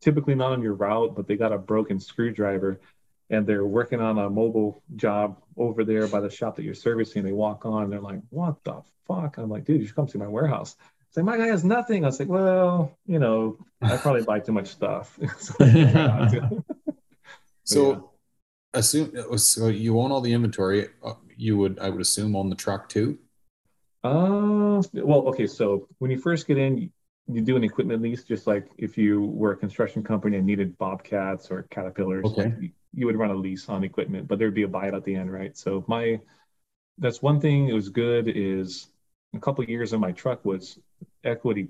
typically not on your route, but they got a broken screwdriver and they're working on a mobile job over there by the shop that you're servicing. They walk on, they're like, what the fuck? I'm like, dude, you should come see my warehouse. It's like, my guy has nothing. I was like, well, you know, I probably buy too much stuff. So you own all the inventory. I would assume own the truck too. Well, okay. So when you first get in, you do an equipment lease, just like if you were a construction company and needed Bobcats or Caterpillars. Okay. Like you would run a lease on equipment, but there'd be a buyout at the end, right? So that's one thing that was good is a couple of years of my truck was equity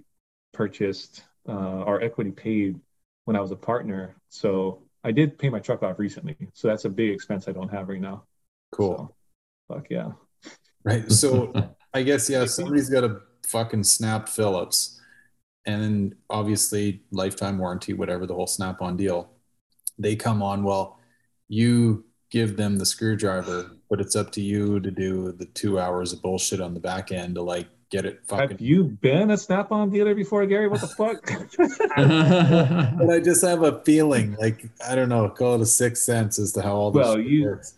purchased or equity paid when I was a partner. So I did pay my truck off recently. So that's a big expense I don't have right now. Cool. So, fuck yeah. Right. So I guess, yeah, somebody's got a fucking Snap Phillips and then obviously lifetime warranty, whatever, the whole Snap-on deal. They come on, well, you give them the screwdriver, but it's up to you to do the 2 hours of bullshit on the back end to like get it fucking. Have you been a Snap-on dealer before, Gary? What the fuck? But I just have a feeling, like, I don't know, call it a sixth sense as to how all this works.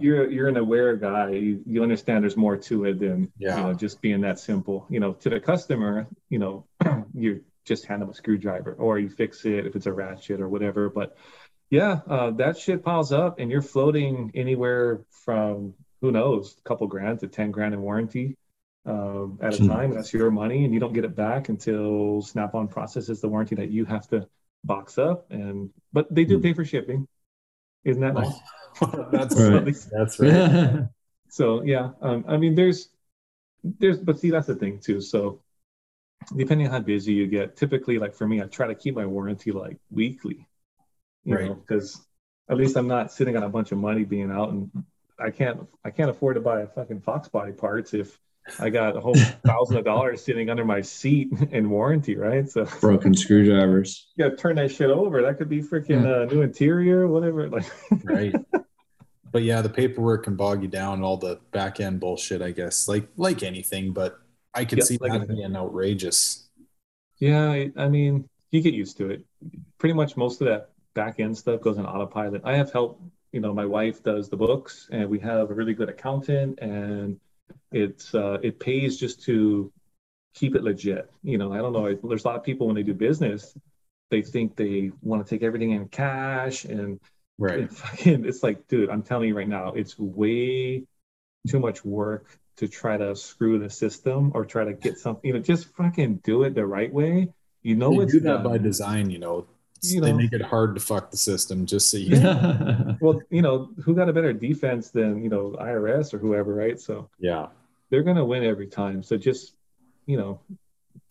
You're an aware guy. You understand there's more to it than just being that simple. You know, to the customer, you know, you just hand them a screwdriver or you fix it if it's a ratchet or whatever. But yeah, that shit piles up and you're floating anywhere from, who knows, a couple grand to 10 grand in warranty at a time. That's your money and you don't get it back until Snap-on processes the warranty that you have to box up. But they do pay for shipping. Isn't that nice? That's right. That's right. So, yeah, I mean, but see, that's the thing too. So depending on how busy you get, typically, like for me, I try to keep my warranty like weekly. You know, because at least I'm not sitting on a bunch of money being out, and I can't afford to buy fucking Foxbody parts if I got a whole $1,000 sitting under my seat in warranty, right? So broken screwdrivers. You gotta turn that shit over. That could be freaking new interior, whatever. Like right. But yeah, the paperwork can bog you down and all the back end bullshit, I guess. Like anything, but I can see that being outrageous. Yeah, I mean, you get used to it. Pretty much most of that back end stuff goes on autopilot. I have help, you know, my wife does the books and we have a really good accountant and it's it pays just to keep it legit. You know, I don't know, there's a lot of people when they do business, they think they want to take everything in cash and it's like, dude, I'm telling you right now, it's way too much work to try to screw the system or try to get something, you know, just fucking do it the right way. You know, you do that by design, you know. You know, they make it hard to fuck the system just so you know. Well, you know, who got a better defense than, you know, IRS or whoever, right? So yeah, they're going to win every time. So just, you know,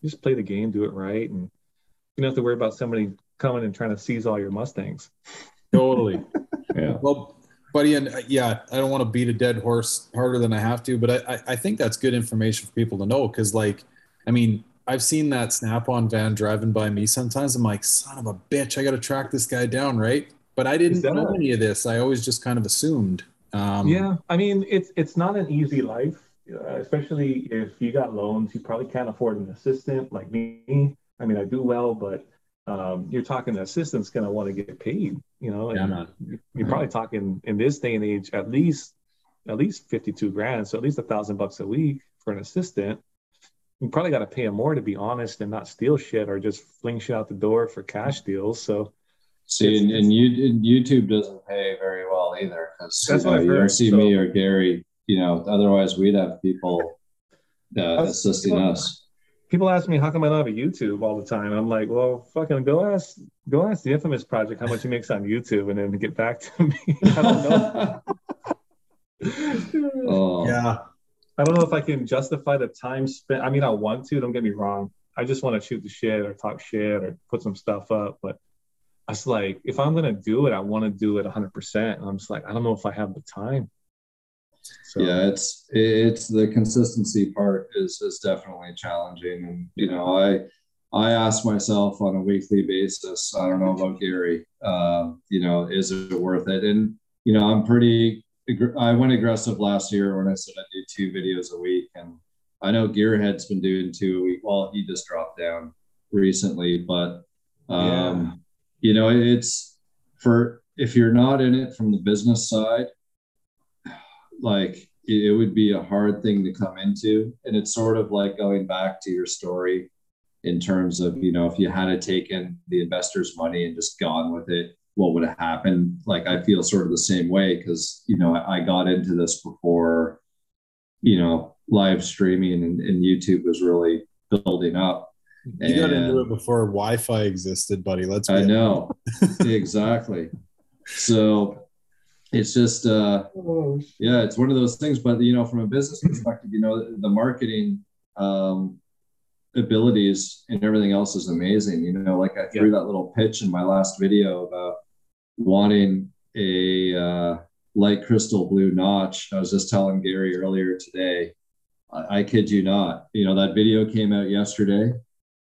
just play the game, do it right. And you don't have to worry about somebody coming and trying to seize all your Mustangs. Totally. Yeah. Well, buddy, and yeah, I don't want to beat a dead horse harder than I have to, but I think that's good information for people to know. Cause like, I mean, I've seen that Snap-on van driving by me sometimes. I'm like, son of a bitch, I got to track this guy down, right? But I didn't know any of this. I always just kind of assumed. Yeah, I mean, it's not an easy life, especially if you got loans. You probably can't afford an assistant like me. I mean, I do well, but you're talking the assistant's going to want to get paid, you know? And you're probably talking in this day and age at least 52 grand, so at least $1,000 a week for an assistant. You probably got to pay him more to be honest and not steal shit or just fling shit out the door for cash deals. So See, and YouTube doesn't pay very well either, because you see me or Gary, you know, otherwise we'd have people assisting us. People ask me, how come I don't have a YouTube all the time? I'm like, well, fucking go ask the Infamous Project how much he makes on YouTube and then get back to me. I don't know. Oh. Yeah. I don't know if I can justify the time spent. I mean, I want to, don't get me wrong. I just want to shoot the shit or talk shit or put some stuff up. But I was like, if I'm going to do it, I want to do it 100%. And I'm just like, I don't know if I have the time. So. Yeah, it's the consistency part is definitely challenging. And, you know, I ask myself on a weekly basis, I don't know about Gary, you know, is it worth it? And, you know, I went aggressive last year when I said I do 2 videos a week, and I know Gearhead's been doing 2 a week. Well, he just dropped down recently, but you know, it's for, if you're not in it from the business side, like it would be a hard thing to come into. And it's sort of like going back to your story in terms of, you know, if you had taken the investor's money and just gone with it, what would have happened? Like, I feel sort of the same way, because, you know, I got into this before, you know, live streaming and YouTube was really building up. You got into it before Wi-Fi existed, buddy. Let's be know. Exactly. So it's just, yeah, it's one of those things. But, you know, from a business perspective, you know, the marketing abilities and everything else is amazing. You know, like I threw that little pitch in my last video about wanting a light crystal blue notch. I was just telling Gary earlier today, I kid you not, you know, that video came out yesterday,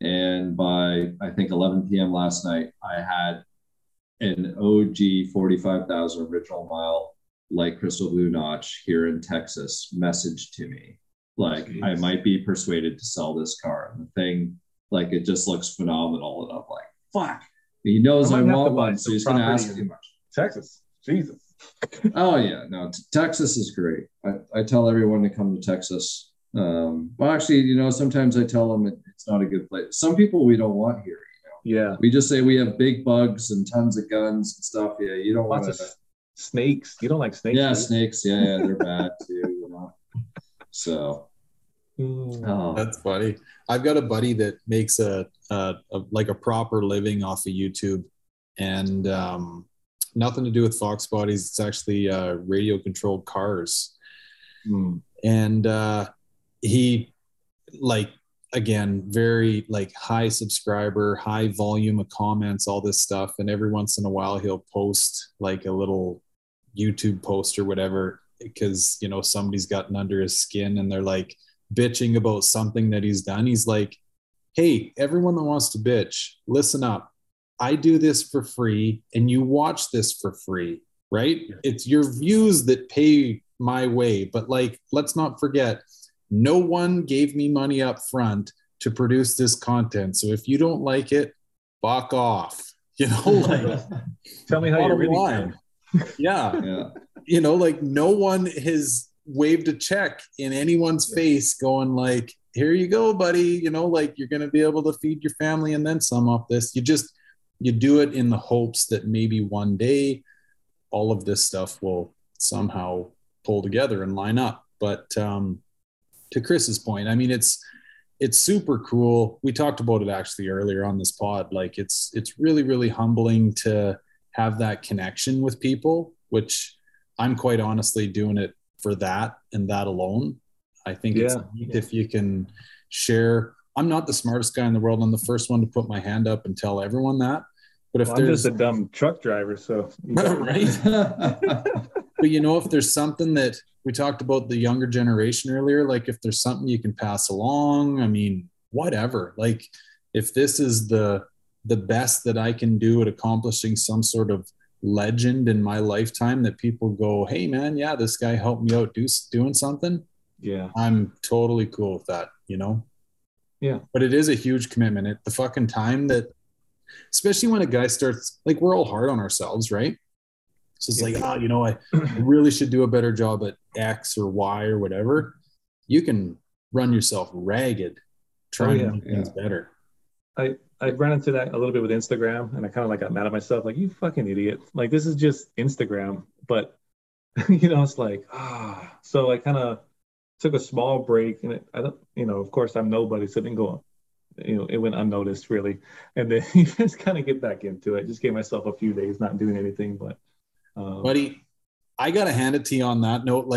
and by I think 11 p.m. last night, I had an OG 45,000 original mile light crystal blue notch here in Texas messaged to me, like, jeez, I might be persuaded to sell this car. And the thing, like, it just looks phenomenal. And I'm like, fuck, he knows I want one, so he's gonna ask too much. Texas, Jesus. Oh yeah, no, Texas is great. I tell everyone to come to Texas. Well, actually, you know, sometimes I tell them it's not a good place. Some people we don't want here, you know. Yeah. We just say we have big bugs and tons of guns and stuff. Yeah, you don't want snakes. You don't like snakes. Yeah, snakes. Yeah, they're bad too. You know. So. That's funny. I've got a buddy that makes a proper living off of YouTube, and nothing to do with Fox Bodies. It's actually radio controlled cars. And he, like, again, very like high subscriber, high volume of comments, all this stuff. And every once in a while he'll post like a little YouTube post or whatever, because, you know, somebody's gotten under his skin and they're like bitching about something that he's done. He's like, hey, everyone that wants to bitch, listen up. I do this for free and you watch this for free, right? It's your views that pay my way. But like, let's not forget, no one gave me money up front to produce this content. So if you don't like it, fuck off. You know, like, tell me how you're reading. Yeah. You know, like, no one has waved a check in anyone's face going like, here you go, buddy. You know, like, you're going to be able to feed your family and then some off this. You do it in the hopes that maybe one day all of this stuff will somehow pull together and line up. But to Chris's point, I mean, it's super cool. We talked about it actually earlier on this pod. Like, it's really, really humbling to have that connection with people, which I'm quite honestly doing it for that and that alone. I think it's neat if you can share. I'm not the smartest guy in the world. I'm the first one to put my hand up and tell everyone that. But if I'm just a dumb truck driver, so right. But you know, if there's something that we talked about the younger generation earlier, like if there's something you can pass along, I mean, whatever. Like, if this is the best that I can do at accomplishing some sort of legend in my lifetime that people go, hey man, yeah, this guy helped me out doing something. Yeah, I'm totally cool with that. You know. Yeah. But it is a huge commitment. At the fucking time that, especially when a guy starts, like, we're all hard on ourselves, right? So it's like, oh, you know, I really should do a better job at X or Y or whatever. You can run yourself ragged trying to make things better. I ran into that a little bit with Instagram, and I kind of got mad at myself, you fucking idiot. This is just Instagram. But, it's so I kind of took a small break, and I don't, of course I'm nobody, so it didn't go, it went unnoticed really. And then you just kind of get back into it. Just gave myself a few days not doing anything, but. Buddy, I got to hand it to you on that note.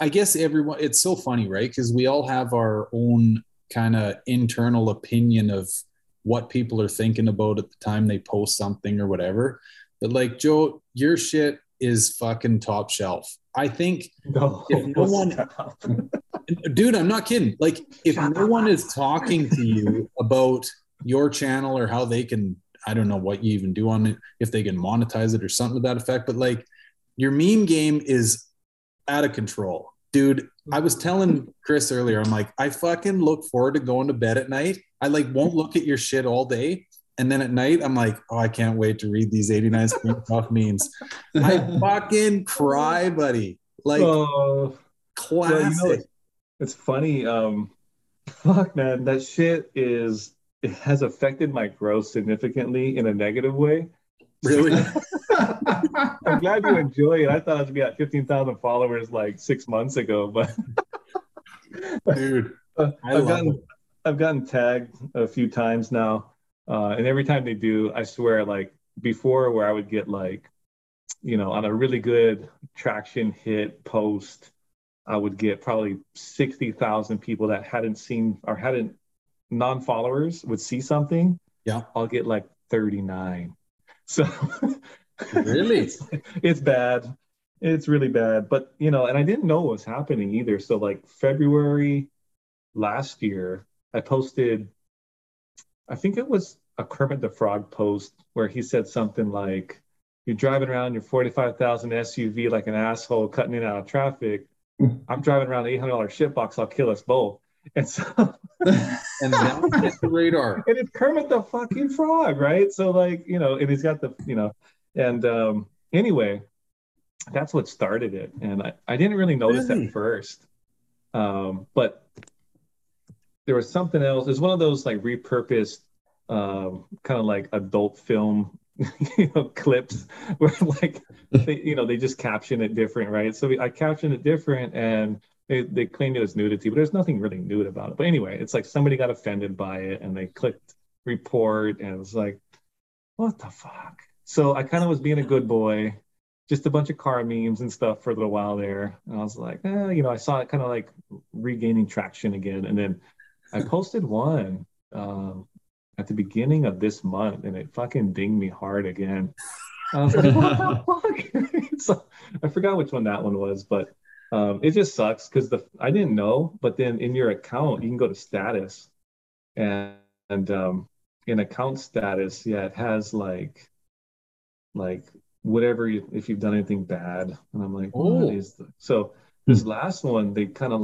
I guess everyone, it's so funny, right? Because we all have our own kind of internal opinion of what people are thinking about at the time they post something or whatever. But Joe, your shit is fucking top shelf. I think if no one, dude, I'm not kidding. If no one is talking to you about your channel or how they can, I don't know what you even do on it, if they can monetize it or something to that effect. But your meme game is out of control, dude. I was telling Chris earlier, I fucking look forward to going to bed at night. I won't look at your shit all day, and then at night I'm oh, I can't wait to read these 89 Screampuff memes. I fucking cry, buddy. Classic. It's funny. Fuck, man, that shit has affected my growth significantly in a negative way. Really? I'm glad you enjoy it. I thought I was going to be at 15,000 followers 6 months ago, but dude, I've gotten tagged a few times now, and every time they do, I swear, before where I would get on a really good traction hit post, I would get probably 60,000 people that hadn't seen or hadn't non-followers would see something. Yeah, I'll get 39. So really, it's bad. It's really bad. But, and I didn't know what was happening either. So February last year, I posted, I think it was a Kermit the Frog post where he said something like, you're driving around your 45,000 SUV like an asshole cutting in out of traffic. I'm driving around an $800 shitbox. I'll kill us both. And so and now it hits the radar. And it's Kermit the fucking Frog, right? So and he's got the and anyway, that's what started it. And I didn't really notice at first. But there was something else. It was one of those repurposed kind of adult film clips where they, they just caption it different, right? So I captioned it different, and They claimed it was nudity, but there's nothing really nude about it. But anyway, it's somebody got offended by it, and they clicked report, and it was what the fuck? So I kind of was being a good boy, just a bunch of car memes and stuff for a little while there. And I was I saw it kind of regaining traction again. And then I posted one at the beginning of this month, and it fucking dinged me hard again. I was what the fuck? So I forgot which one that one was, but it just sucks because I didn't know, but then in your account you can go to status, and in account status, yeah, it has whatever if you've done anything bad, and I'm what is this? So this last one they kind of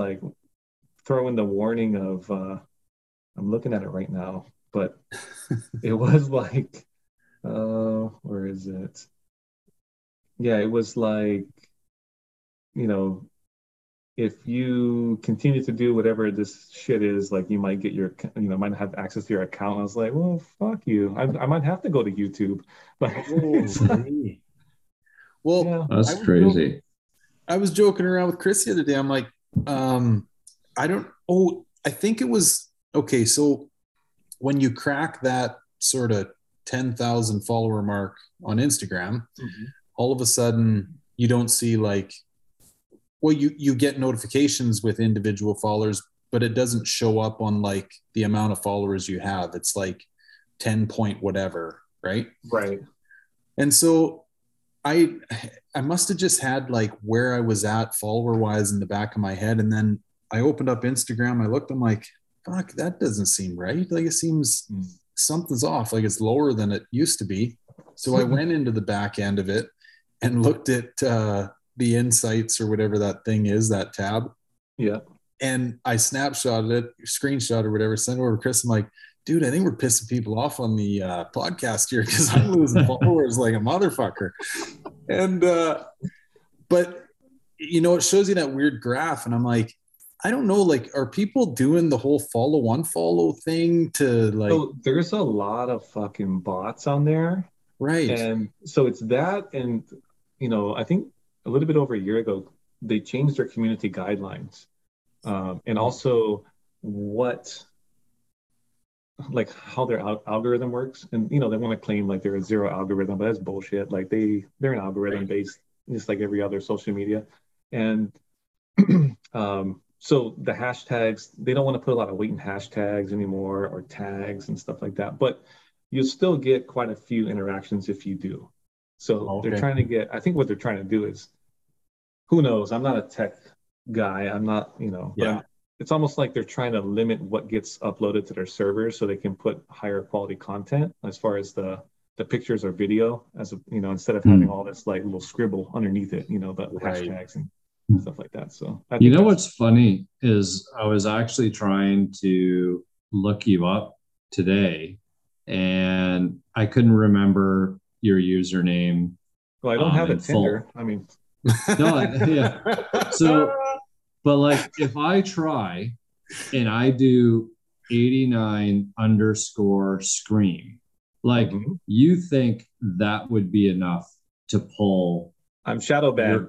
throw in the warning of I'm looking at it right now, but it was where is it? Yeah, it was if you continue to do whatever this shit is, you might get your, might have access to your account. I was well, fuck you. I might have to go to YouTube. That's crazy. I was joking around with Chris the other day. I'm I think it was, okay, so when you crack that sort of 10,000 follower mark on Instagram, all of a sudden you don't see well, you get notifications with individual followers, but it doesn't show up on the amount of followers you have. It's 10 point whatever, right? Right. And so I must have just had where I was at follower wise in the back of my head. And then I opened up Instagram. I looked, I'm fuck, that doesn't seem right. It seems something's off. It's lower than it used to be. So I went into the back end of it and looked at, the insights or whatever that thing is, that tab. Yeah. And I snapshotted it, screenshot or whatever, sent it over to Chris. I'm dude, I think we're pissing people off on the podcast here because I'm losing followers like a motherfucker. And, but, it shows you that weird graph. And I'm I don't know, like, are people doing the whole follow unfollow thing to like... So there's a lot of fucking bots on there. Right. And so it's that, and, you know, I think a little bit over a year ago, they changed their community guidelines. And also what, like how their algorithm works. And, you know, they want to claim like they're a zero algorithm, but that's bullshit. Like they're an algorithm based, just like every other social media. And so the hashtags, they don't want to put a lot of weight in hashtags anymore or tags and stuff like that. But you'll still get quite a few interactions if you do. So they're trying to get, I think what they're trying to do is, who knows? I'm not a tech guy. I'm not, you know, yeah. But it's almost like they're trying to limit what gets uploaded to their servers so they can put higher quality content as far as the pictures or video, as a, you know, instead of having all this like little scribble underneath it, you know, the hashtags and stuff like that. So you know what's funny is I was actually trying to look you up today and I couldn't remember your username. Well, I don't have a Tinder. I mean, no, yeah. So, but like if I try and I do 89_scream, like you think that would be enough to pull? I'm shadow banned.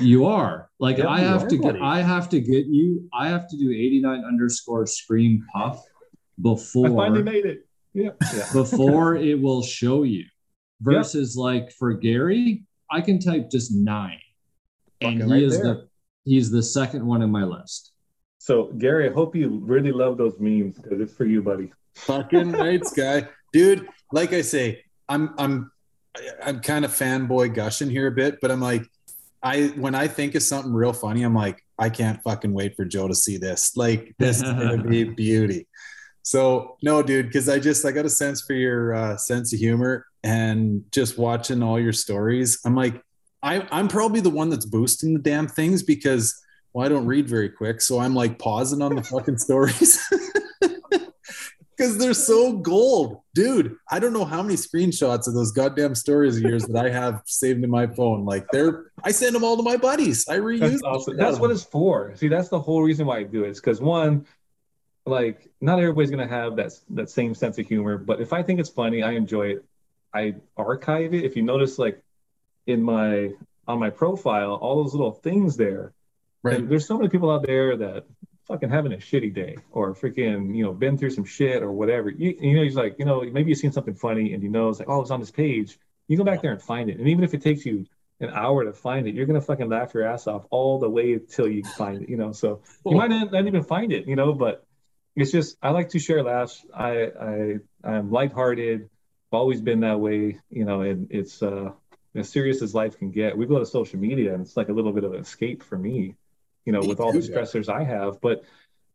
You are like, yeah, I have to get you. I have to do 89_scream puff before I finally made it. Yeah. Before it will show you versus like for Gary, I can type just 9 and he's the second one in my list. So Gary, I hope you really love those memes because it's for you, buddy. Fucking right, Sky. Dude, like I say, I'm kind of fanboy gushing here a bit, but I'm like, when I think of something real funny, I'm like, I can't fucking wait for Joe to see this. Like, this is going to be beauty. So no, dude, because I got a sense for your sense of humor, and just watching all your stories, I'm like, I'm probably the one that's boosting the damn things because, well, I don't read very quick. So I'm like pausing on the fucking stories because they're so gold, dude. I don't know how many screenshots of those goddamn stories of yours that I have saved in my phone. Like I send them all to my buddies. I reuse them. Awesome. That's what it's for. See, that's the whole reason why I do it. It's because one, like not everybody's going to have that same sense of humor, but if I think it's funny, I enjoy it. I archive it. If you notice, like on my profile, all those little things there. Right. And there's so many people out there that fucking having a shitty day or freaking, you know, been through some shit or whatever. You know, he's like, you know, maybe you've seen something funny and you know it's like, oh, it's on this page. You go back there and find it. And even if it takes you an hour to find it, you're gonna fucking laugh your ass off all the way till you find it, you know. So you might not even find it, you know, but it's just I like to share laughs. I'm lighthearted. Always been that way, you know, and it's as serious as life can get. We go to social media and it's like a little bit of an escape for me, you know, with all the stressors I have. But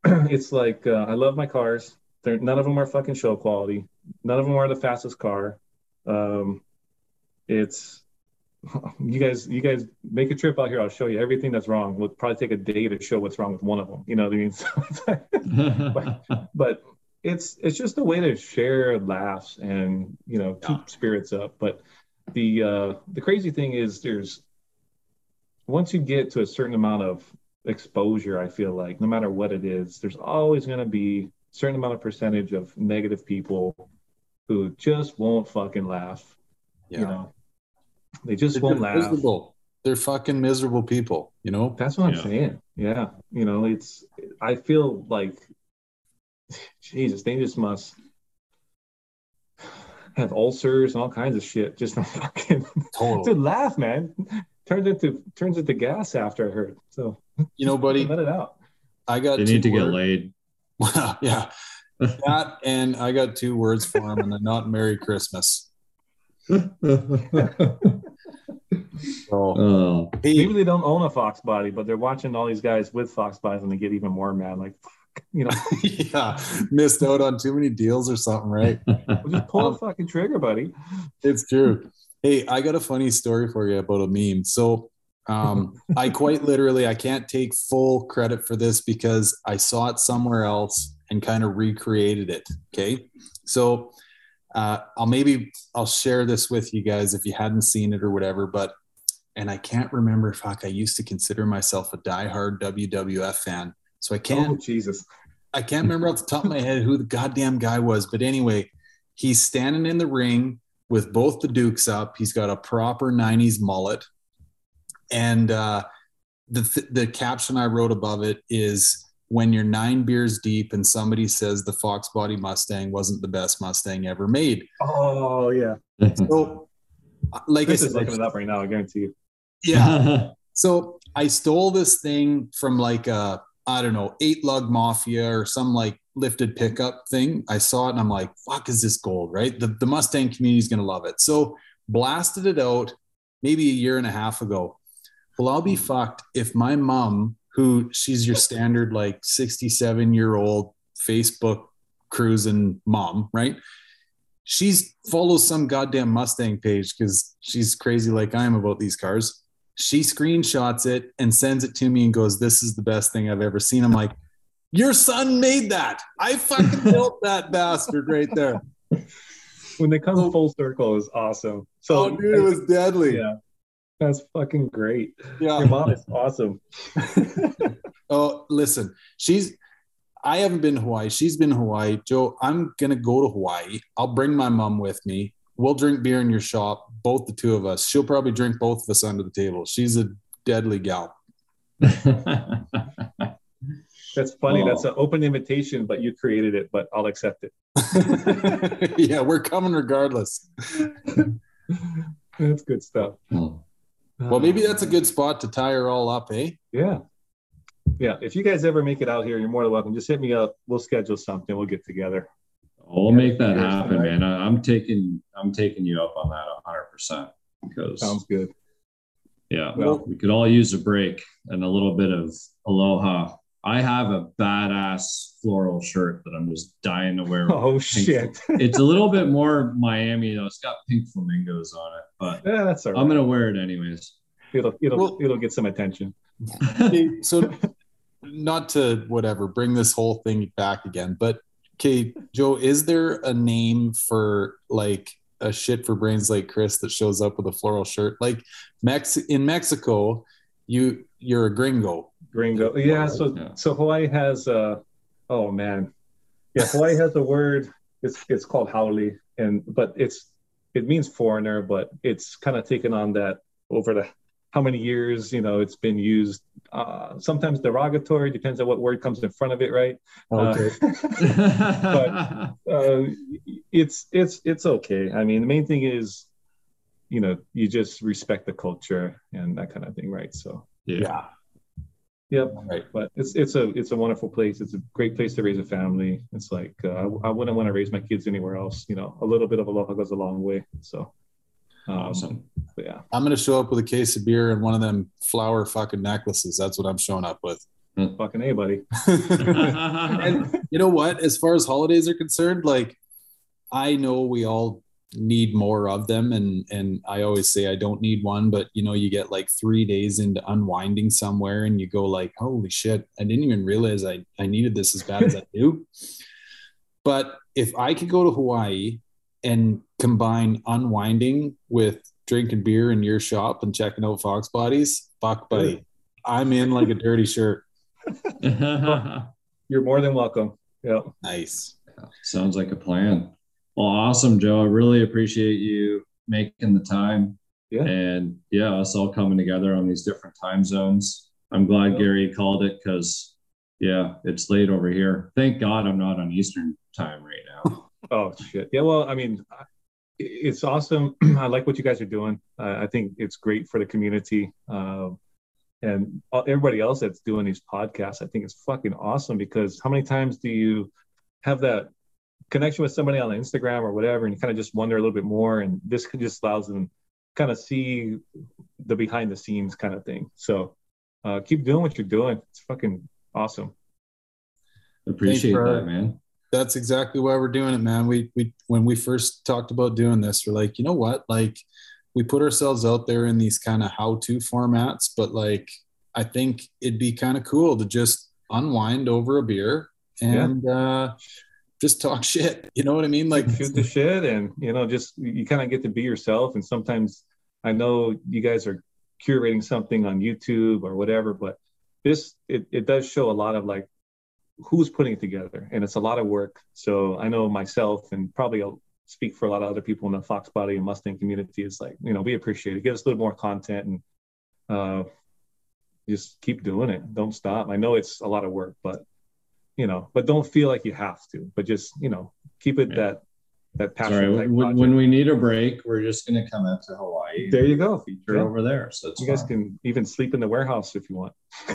it's like I love my cars. None of them are fucking show quality. None of them are the fastest car. It's you guys make a trip out here. I'll show you everything that's wrong. We'll probably take a day to show what's wrong with one of them. You know what I mean? So it's like, but it's just a way to share laughs and, you know, keep spirits up. But the crazy thing is once you get to a certain amount of exposure, I feel like no matter what it is, there's always going to be a certain amount of percentage of negative people who just won't fucking laugh. Yeah. You know, they just won't laugh. Miserable. They're fucking miserable people, you know? That's what I'm saying. Yeah. You know, I feel like, Jesus, they just must have ulcers and all kinds of shit. Just from fucking to laugh, man. Turns into gas after I heard. So you know, buddy, let it out. They need to get laid. Wow, yeah, that and I got 2 words for them, and they're not Merry Christmas. Oh, maybe they don't own a fox body, but they're watching all these guys with fox bodies, and they get even more mad. Like. You know, yeah, missed out on too many deals or something, right? We'll just pull the fucking trigger, buddy. It's true. Hey, I got a funny story for you about a meme. So, I quite literally, I can't take full credit for this because I saw it somewhere else and kind of recreated it. Okay, so I'll share this with you guys if you hadn't seen it or whatever, but. And I can't remember. Fuck, I used to consider myself a diehard WWF fan. So I can't. Oh, Jesus. I can't remember off the top of my head who the goddamn guy was. But anyway, he's standing in the ring with both the dukes up. He's got a proper 90s mullet. And the caption I wrote above it is, when you're 9 beers deep and somebody says the Foxbody Mustang wasn't the best Mustang ever made. Oh, yeah. So, like this I said, is looking it up right now, I guarantee you. Yeah. So I stole this thing from like a, I don't know, 8-lug Mafia or some like lifted pickup thing. I saw it and I'm like, fuck, is this gold, right? The Mustang community is going to love it. So blasted it out maybe a year and a half ago. Well, I'll be fucked if my mom, who she's your standard like 67-year-old Facebook cruising mom, right? She's follows some goddamn Mustang page because she's crazy like I am about these cars. She screenshots it and sends it to me and goes, this is the best thing I've ever seen. I'm like, your son made that. I fucking built that bastard right there. When they come full circle is awesome. So oh, dude, it was deadly. Yeah. That's fucking great. Yeah. Your mom is awesome. Oh, listen, I haven't been to Hawaii. She's been to Hawaii. Joe, I'm going to go to Hawaii. I'll bring my mom with me. We'll drink beer in your shop, both the two of us. She'll probably drink both of us under the table. She's a deadly gal. That's funny. Oh. That's an open invitation, but you created it, but I'll accept it. Yeah, we're coming regardless. That's good stuff. Oh. Well, maybe that's a good spot to tie her all up, eh? Yeah. Yeah. If you guys ever make it out here, you're more than welcome. Just hit me up. We'll schedule something. We'll get together. We'll make that happen, man. I'm taking you up on that 100%. Because sounds good. Yeah. Well, we could all use a break and a little bit of aloha. I have a badass floral shirt that I'm just dying to wear. Oh, shit. It's a little bit more Miami, though. It's got pink flamingos on it, but yeah, that's all right. I'm going to wear it anyways. It'll get some attention. Okay, so not to whatever, bring this whole thing back again, but okay, Joe, is there a name for like a shit for brains like Chris that shows up with a floral shirt? Like in Mexico, you're a gringo. Gringo, yeah. So Hawaii has Hawaii has a word. It's called haole, but it means foreigner, but it's kind of taken on that over the how many years it's been used. Sometimes derogatory, depends on what word comes in front of it, right? Okay. But it's okay. I mean, the main thing is, you just respect the culture and that kind of thing, right? So yeah. Yep. Right. But it's a wonderful place. It's a great place to raise a family. It's like I wouldn't want to raise my kids anywhere else. A little bit of aloha goes a long way. So awesome. Yeah. I'm gonna show up with a case of beer and one of them flower fucking necklaces. That's what I'm showing up with. Fucking A, buddy. And you know what? As far as holidays are concerned, like I know we all need more of them, and I always say I don't need one, but you get like 3 days into unwinding somewhere and you go like, holy shit, I didn't even realize I needed this as bad as I do. But if I could go to Hawaii and combine unwinding with drinking beer in your shop and checking out Fox Bodies, fuck buddy, I'm in like a dirty shirt. You're more than welcome. Yeah. Nice. Sounds like a plan. Well, awesome, Joe. I really appreciate you making the time. Yeah. And yeah, us all coming together on these different time zones. I'm glad Gary called it because, yeah, it's late over here. Thank God I'm not on Eastern time right now. Oh, shit. Yeah, well, I mean, it's awesome. I like what you guys are doing. I think it's great for the community. And everybody else that's doing these podcasts, I think it's fucking awesome because how many times do you have that connection with somebody on Instagram or whatever, and you kind of just wonder a little bit more, and this just allows them kind of see the behind the scenes kind of thing. So keep doing what you're doing. It's fucking awesome. Appreciate that, man. That's exactly why we're doing it, man. We when we first talked about doing this, we're like, you know what? Like we put ourselves out there in these kind of how-to formats, but like I think it'd be kind of cool to just unwind over a beer and just talk shit. You know what I mean? Like shoot the shit and, just, you kind of get to be yourself. And sometimes I know you guys are curating something on YouTube or whatever, but this, it does show a lot of like who's putting it together, and it's a lot of work. So I know myself, and probably I'll speak for a lot of other people in the Foxbody and Mustang community, is like, you know, we appreciate it. Give us a little more content, and just keep doing it. Don't stop. I know it's a lot of work, but you know, but don't feel like you have to, but just, you know, keep it that passion. Sorry, when we need a break, we're just going to come out to Hawaii. There you go. Feature over there. So you guys can even sleep in the warehouse if you want.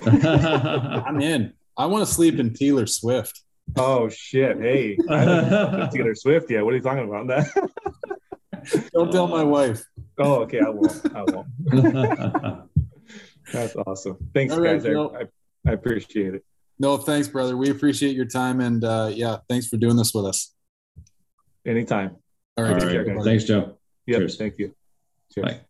I'm in. I want to sleep in Teal or Swift. Oh shit! Hey, I didn't Teal or Swift. Yeah, what are you talking about? That? Don't tell my wife. Oh, okay. I won't. I won't. That's awesome. Thanks, guys. I appreciate it. No, thanks, brother. We appreciate your time, and thanks for doing this with us. Anytime. All right. Thanks, Joe. Yep. Cheers. Thank you. Cheers. Bye.